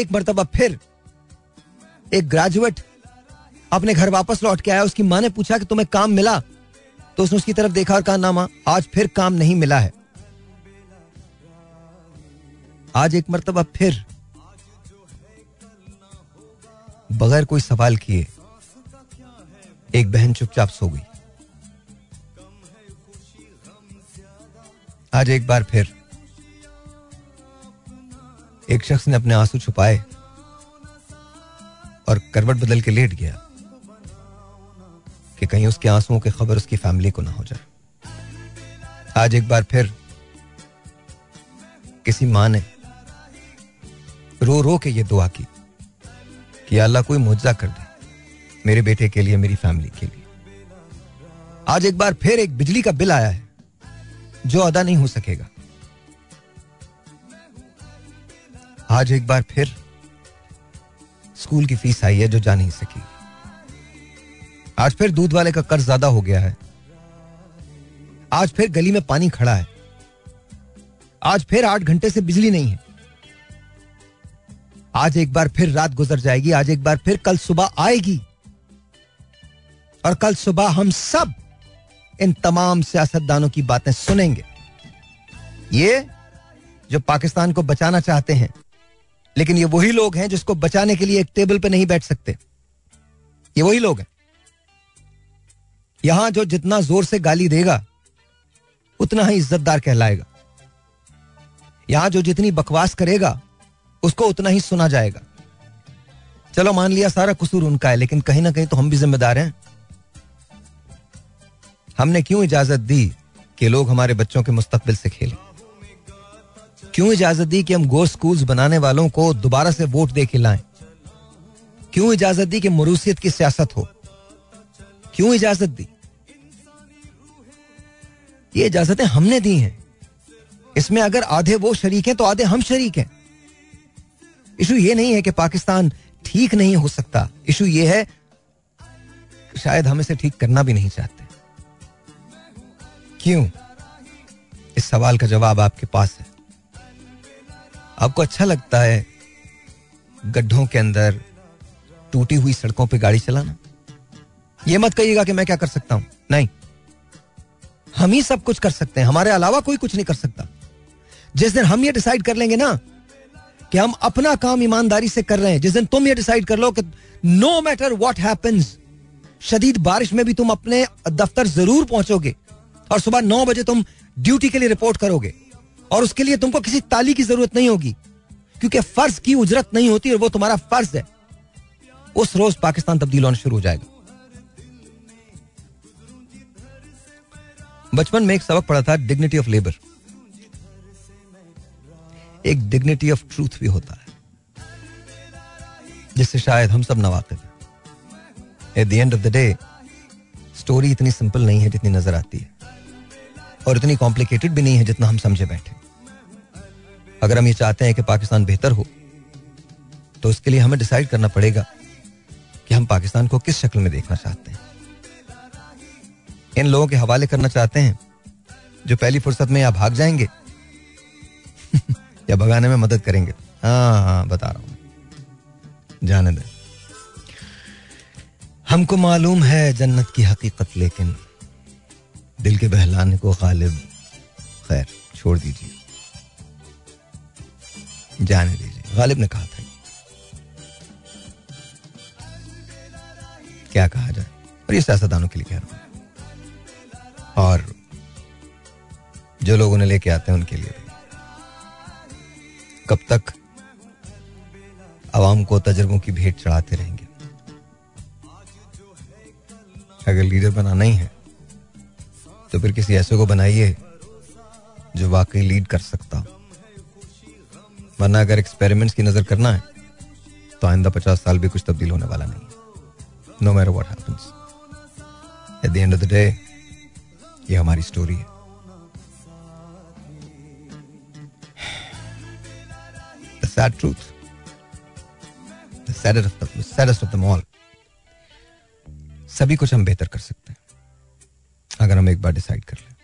एक मरतबा फिर एक ग्रेजुएट अपने घर वापस लौट के आया. उसकी मां ने पूछा कि तुम्हें काम मिला, तो उसने उसकी तरफ देखा और कहा ना मां, आज फिर काम नहीं मिला है. आज एक मरतबा फिर बगैर कोई सवाल किए एक बहन चुपचाप सो गई. आज एक बार फिर एक शख्स ने अपने आंसू छुपाए और करवट बदल के लेट गया कि कहीं उसके आंसुओं की खबर उसकी फैमिली को ना हो जाए. आज एक बार फिर किसी मां ने रो रो के ये दुआ की कि अल्लाह कोई मुआवजा कर दे मेरे बेटे के लिए, मेरी फैमिली के लिए. आज एक बार फिर एक बिजली का बिल आया है जो अदा नहीं हो सकेगा. आज एक बार फिर स्कूल की फीस आई है जो जा नहीं सकी. आज फिर दूध वाले का कर्ज ज्यादा हो गया है. आज फिर गली में पानी खड़ा है. आज फिर आठ घंटे से बिजली नहीं है. आज एक बार फिर रात गुजर जाएगी. आज एक बार फिर कल सुबह आएगी और कल सुबह हम सब इन तमाम सियासतदानों की बातें सुनेंगे. ये जो पाकिस्तान को बचाना चाहते हैं, लेकिन ये वही लोग हैं जिसको बचाने के लिए एक टेबल पे नहीं बैठ सकते. ये वही लोग हैं. यहां जो जितना जोर से गाली देगा उतना ही इज्जतदार कहलाएगा. यहां जो जितनी बकवास करेगा उसको उतना ही सुना जाएगा. चलो मान लिया सारा कसूर उनका है, लेकिन कहीं ना कहीं तो हम भी जिम्मेदार हैं. हमने क्यों इजाजत दी कि लोग हमारे बच्चों के मुस्तकबिल से खेलें? क्यों इजाजत दी कि हम गोश्त स्कूल्स बनाने वालों को दोबारा से वोट दे के लाएं? क्यों इजाजत दी कि मरूसियत की सियासत हो? क्यों इजाजत दी? ये इजाजतें हमने दी हैं. इसमें अगर आधे वो शरीक हैं तो आधे हम शरीक हैं. इशू ये नहीं है कि पाकिस्तान ठीक नहीं हो सकता. इशू ये है शायद हम इसे ठीक करना भी नहीं चाहते. क्यों? इस सवाल का जवाब आपके पास है. आपको अच्छा लगता है गड्ढों के अंदर टूटी हुई सड़कों पे गाड़ी चलाना? ये मत कहिएगा कि मैं क्या कर सकता हूं. नहीं, हम ही सब कुछ कर सकते हैं, हमारे अलावा कोई कुछ नहीं कर सकता. जिस दिन हम ये डिसाइड कर लेंगे ना कि हम अपना काम ईमानदारी से कर रहे हैं, जिस दिन तुम ये डिसाइड कर लो कि नो मैटर व्हाट हैपेंस, शदीद बारिश में भी तुम अपने दफ्तर जरूर पहुंचोगे और सुबह नौ बजे तुम ड्यूटी के लिए रिपोर्ट करोगे और उसके लिए तुमको किसी ताली की जरूरत नहीं होगी क्योंकि फर्ज की उजरत नहीं होती और वो तुम्हारा फर्ज है. उस रोज पाकिस्तान तब्दील होना शुरू हो जाएगा. बचपन में एक सबक पढ़ा था, डिग्निटी ऑफ लेबर. एक डिग्निटी ऑफ ट्रूथ भी होता है जिससे शायद हम सब नवाकिफ हैं. At the end of the day story इतनी सिंपल नहीं है जितनी नजर आती है और इतनी कॉम्प्लिकेटेड भी नहीं है जितना हम समझे बैठे. अगर हम ये चाहते हैं कि पाकिस्तान बेहतर हो तो उसके लिए हमें डिसाइड करना पड़ेगा कि हम पाकिस्तान को किस शक्ल में देखना चाहते हैं. इन लोगों के हवाले करना चाहते हैं जो पहली फुर्सत में या भाग जाएंगे या भगाने में मदद करेंगे. हाँ हाँ बता रहा हूं, जाने दे. हमको मालूम है जन्नत की हकीकत, लेकिन दिल के बहलाने को गालिब, खैर छोड़ दीजिए, जाने दीजिए. गालिब ने कहा था, क्या कहा जाए. और ये सियासतदानों के लिए कह रहा हूं और जो लोग उन्हें लेके आते हैं उनके लिए. कब तक आवाम को तजुर्बों की भेंट चढ़ाते रहेंगे? अगर लीडर बनाना ही है तो फिर किसी ऐसे को बनाइए जो वाकई लीड कर सकता हो. वरना अगर एक्सपेरिमेंट्स की नजर करना है तो आइंदा पचास साल भी कुछ तब्दील होने वाला नहीं है. No matter what happens, at the end of the day ये हमारी स्टोरी है. The sad truth, the saddest of them, the saddest of them all. सभी कुछ हम बेहतर कर सकते हैं अगर हम एक बार डिसाइड कर लें.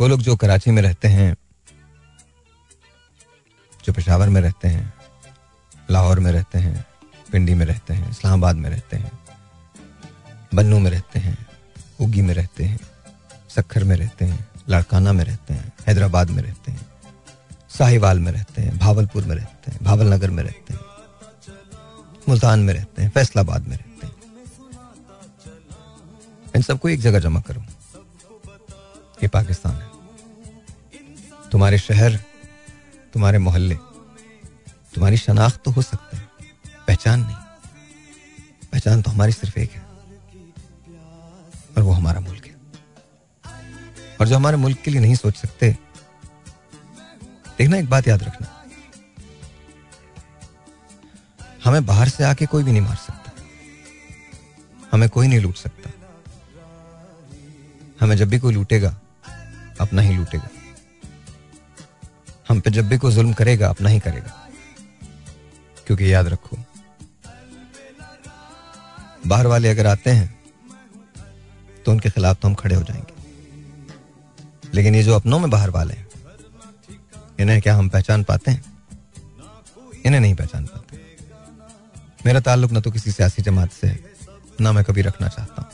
वो लोग जो कराची में रहते हैं, जो पेशावर में रहते हैं, लाहौर में रहते हैं, पिंडी में रहते हैं, इस्लामाबाद में रहते हैं, बन्नू में रहते हैं, उगी में रहते हैं, सक्खर में रहते हैं, लाड़काना में रहते हैं, हैदराबाद में रहते हैं, साहिवाल में रहते हैं, भावलपुर में रहते हैं, भावल नगर में रहते हैं, मुल्तान में रहते हैं, फैसलाबाद में रहते हैं, इन सबको एक जगह जमा करो. ये पाकिस्तान है. तुम्हारे शहर, तुम्हारे मोहल्ले तुम्हारी शनाख्त तो हो सकते हैं, पहचान नहीं. पहचान तो हमारी सिर्फ एक है और वो हमारा मुल्क है. और जो हमारे मुल्क के लिए नहीं सोच सकते, देखना एक बात याद रखना, हमें बाहर से आके कोई भी नहीं मार सकता, हमें कोई नहीं लूट सकता. हमें जब भी कोई लूटेगा अपना ही लूटेगा, हम पे जब भी कोई जुल्म करेगा अपना ही करेगा. क्योंकि याद रखो, बाहर वाले अगर आते हैं तो उनके खिलाफ तो हम खड़े हो जाएंगे, लेकिन ये जो अपनों में बाहर वाले हैं, इन्हें क्या हम पहचान पाते हैं? इन्हें नहीं पहचान पाते. मेरा ताल्लुक ना तो किसी सियासी जमात से है, ना मैं कभी रखना चाहता हूं.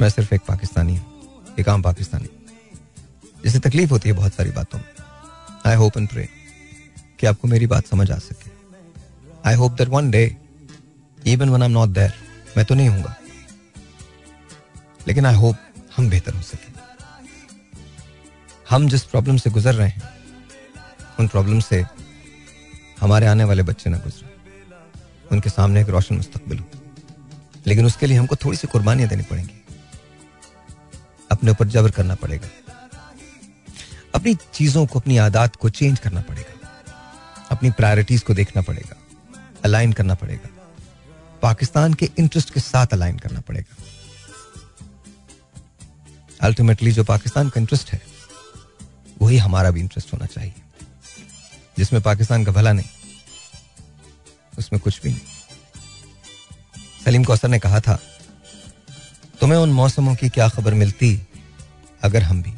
मैं सिर्फ एक पाकिस्तानी हूं, एक आम पाकिस्तानी जिसे तकलीफ होती है बहुत सारी बातों में. आई होप एंड प्रे कि आपको मेरी बात समझ आ सके. I hope that one day even when I am not there, मैं तो नहीं हूंगा, लेकिन आई होप हम बेहतर हो सके. हम जिस प्रॉब्लम से गुजर रहे हैं उन प्रॉब्लम से हमारे आने वाले बच्चे ना गुजरें, उनके सामने एक रोशन मुस्तकबिल हो. लेकिन उसके लिए हमको थोड़ी सी कुर्बानियां देनी पड़ेंगी, अपने ऊपर जबर करना पड़ेगा, अपनी चीजों को, अपनी आदत को चेंज करना पड़ेगा, अपनी प्रायोरिटीज को देखना पड़ेगा, अलाइन करना पड़ेगा, पाकिस्तान के इंटरेस्ट के साथ अलाइन करना पड़ेगा. अल्टीमेटली जो पाकिस्तान का इंटरेस्ट है वही हमारा भी इंटरेस्ट होना चाहिए. जिसमें पाकिस्तान का भला नहीं उसमें कुछ भी नहीं. सलीम कौसर ने कहा था, तुम्हें उन मौसमों की क्या खबर मिलती अगर हम भी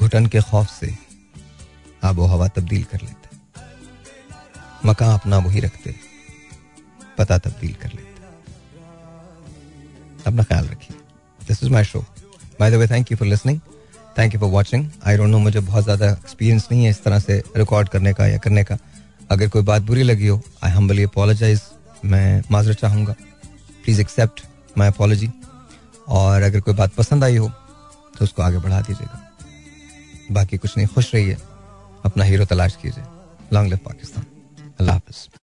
घुटन के खौफ से आबो हवा तब्दील कर लेते, मकान अपना वही रखते, पता तब्दील कर लेते. अपना ख्याल रखिए. This is my show by the way. Thank you for listening, thank you for watching. I don't know, मुझे बहुत ज़्यादा एक्सपीरियंस नहीं है इस तरह से रिकॉर्ड करने का या करने का. अगर कोई बात बुरी लगी हो, आई हम्बली अपोलोजाइज, मैं माजरा चाहूँगा. Please accept my apology. और अगर कोई बात पसंद आई हो तो उसको आगे बढ़ा दीजिएगा. बाकी कुछ नहीं, खुश रहिए, अपना हीरो तलाश कीजिए. Long live Pakistan. अल्लाह हाफिज़.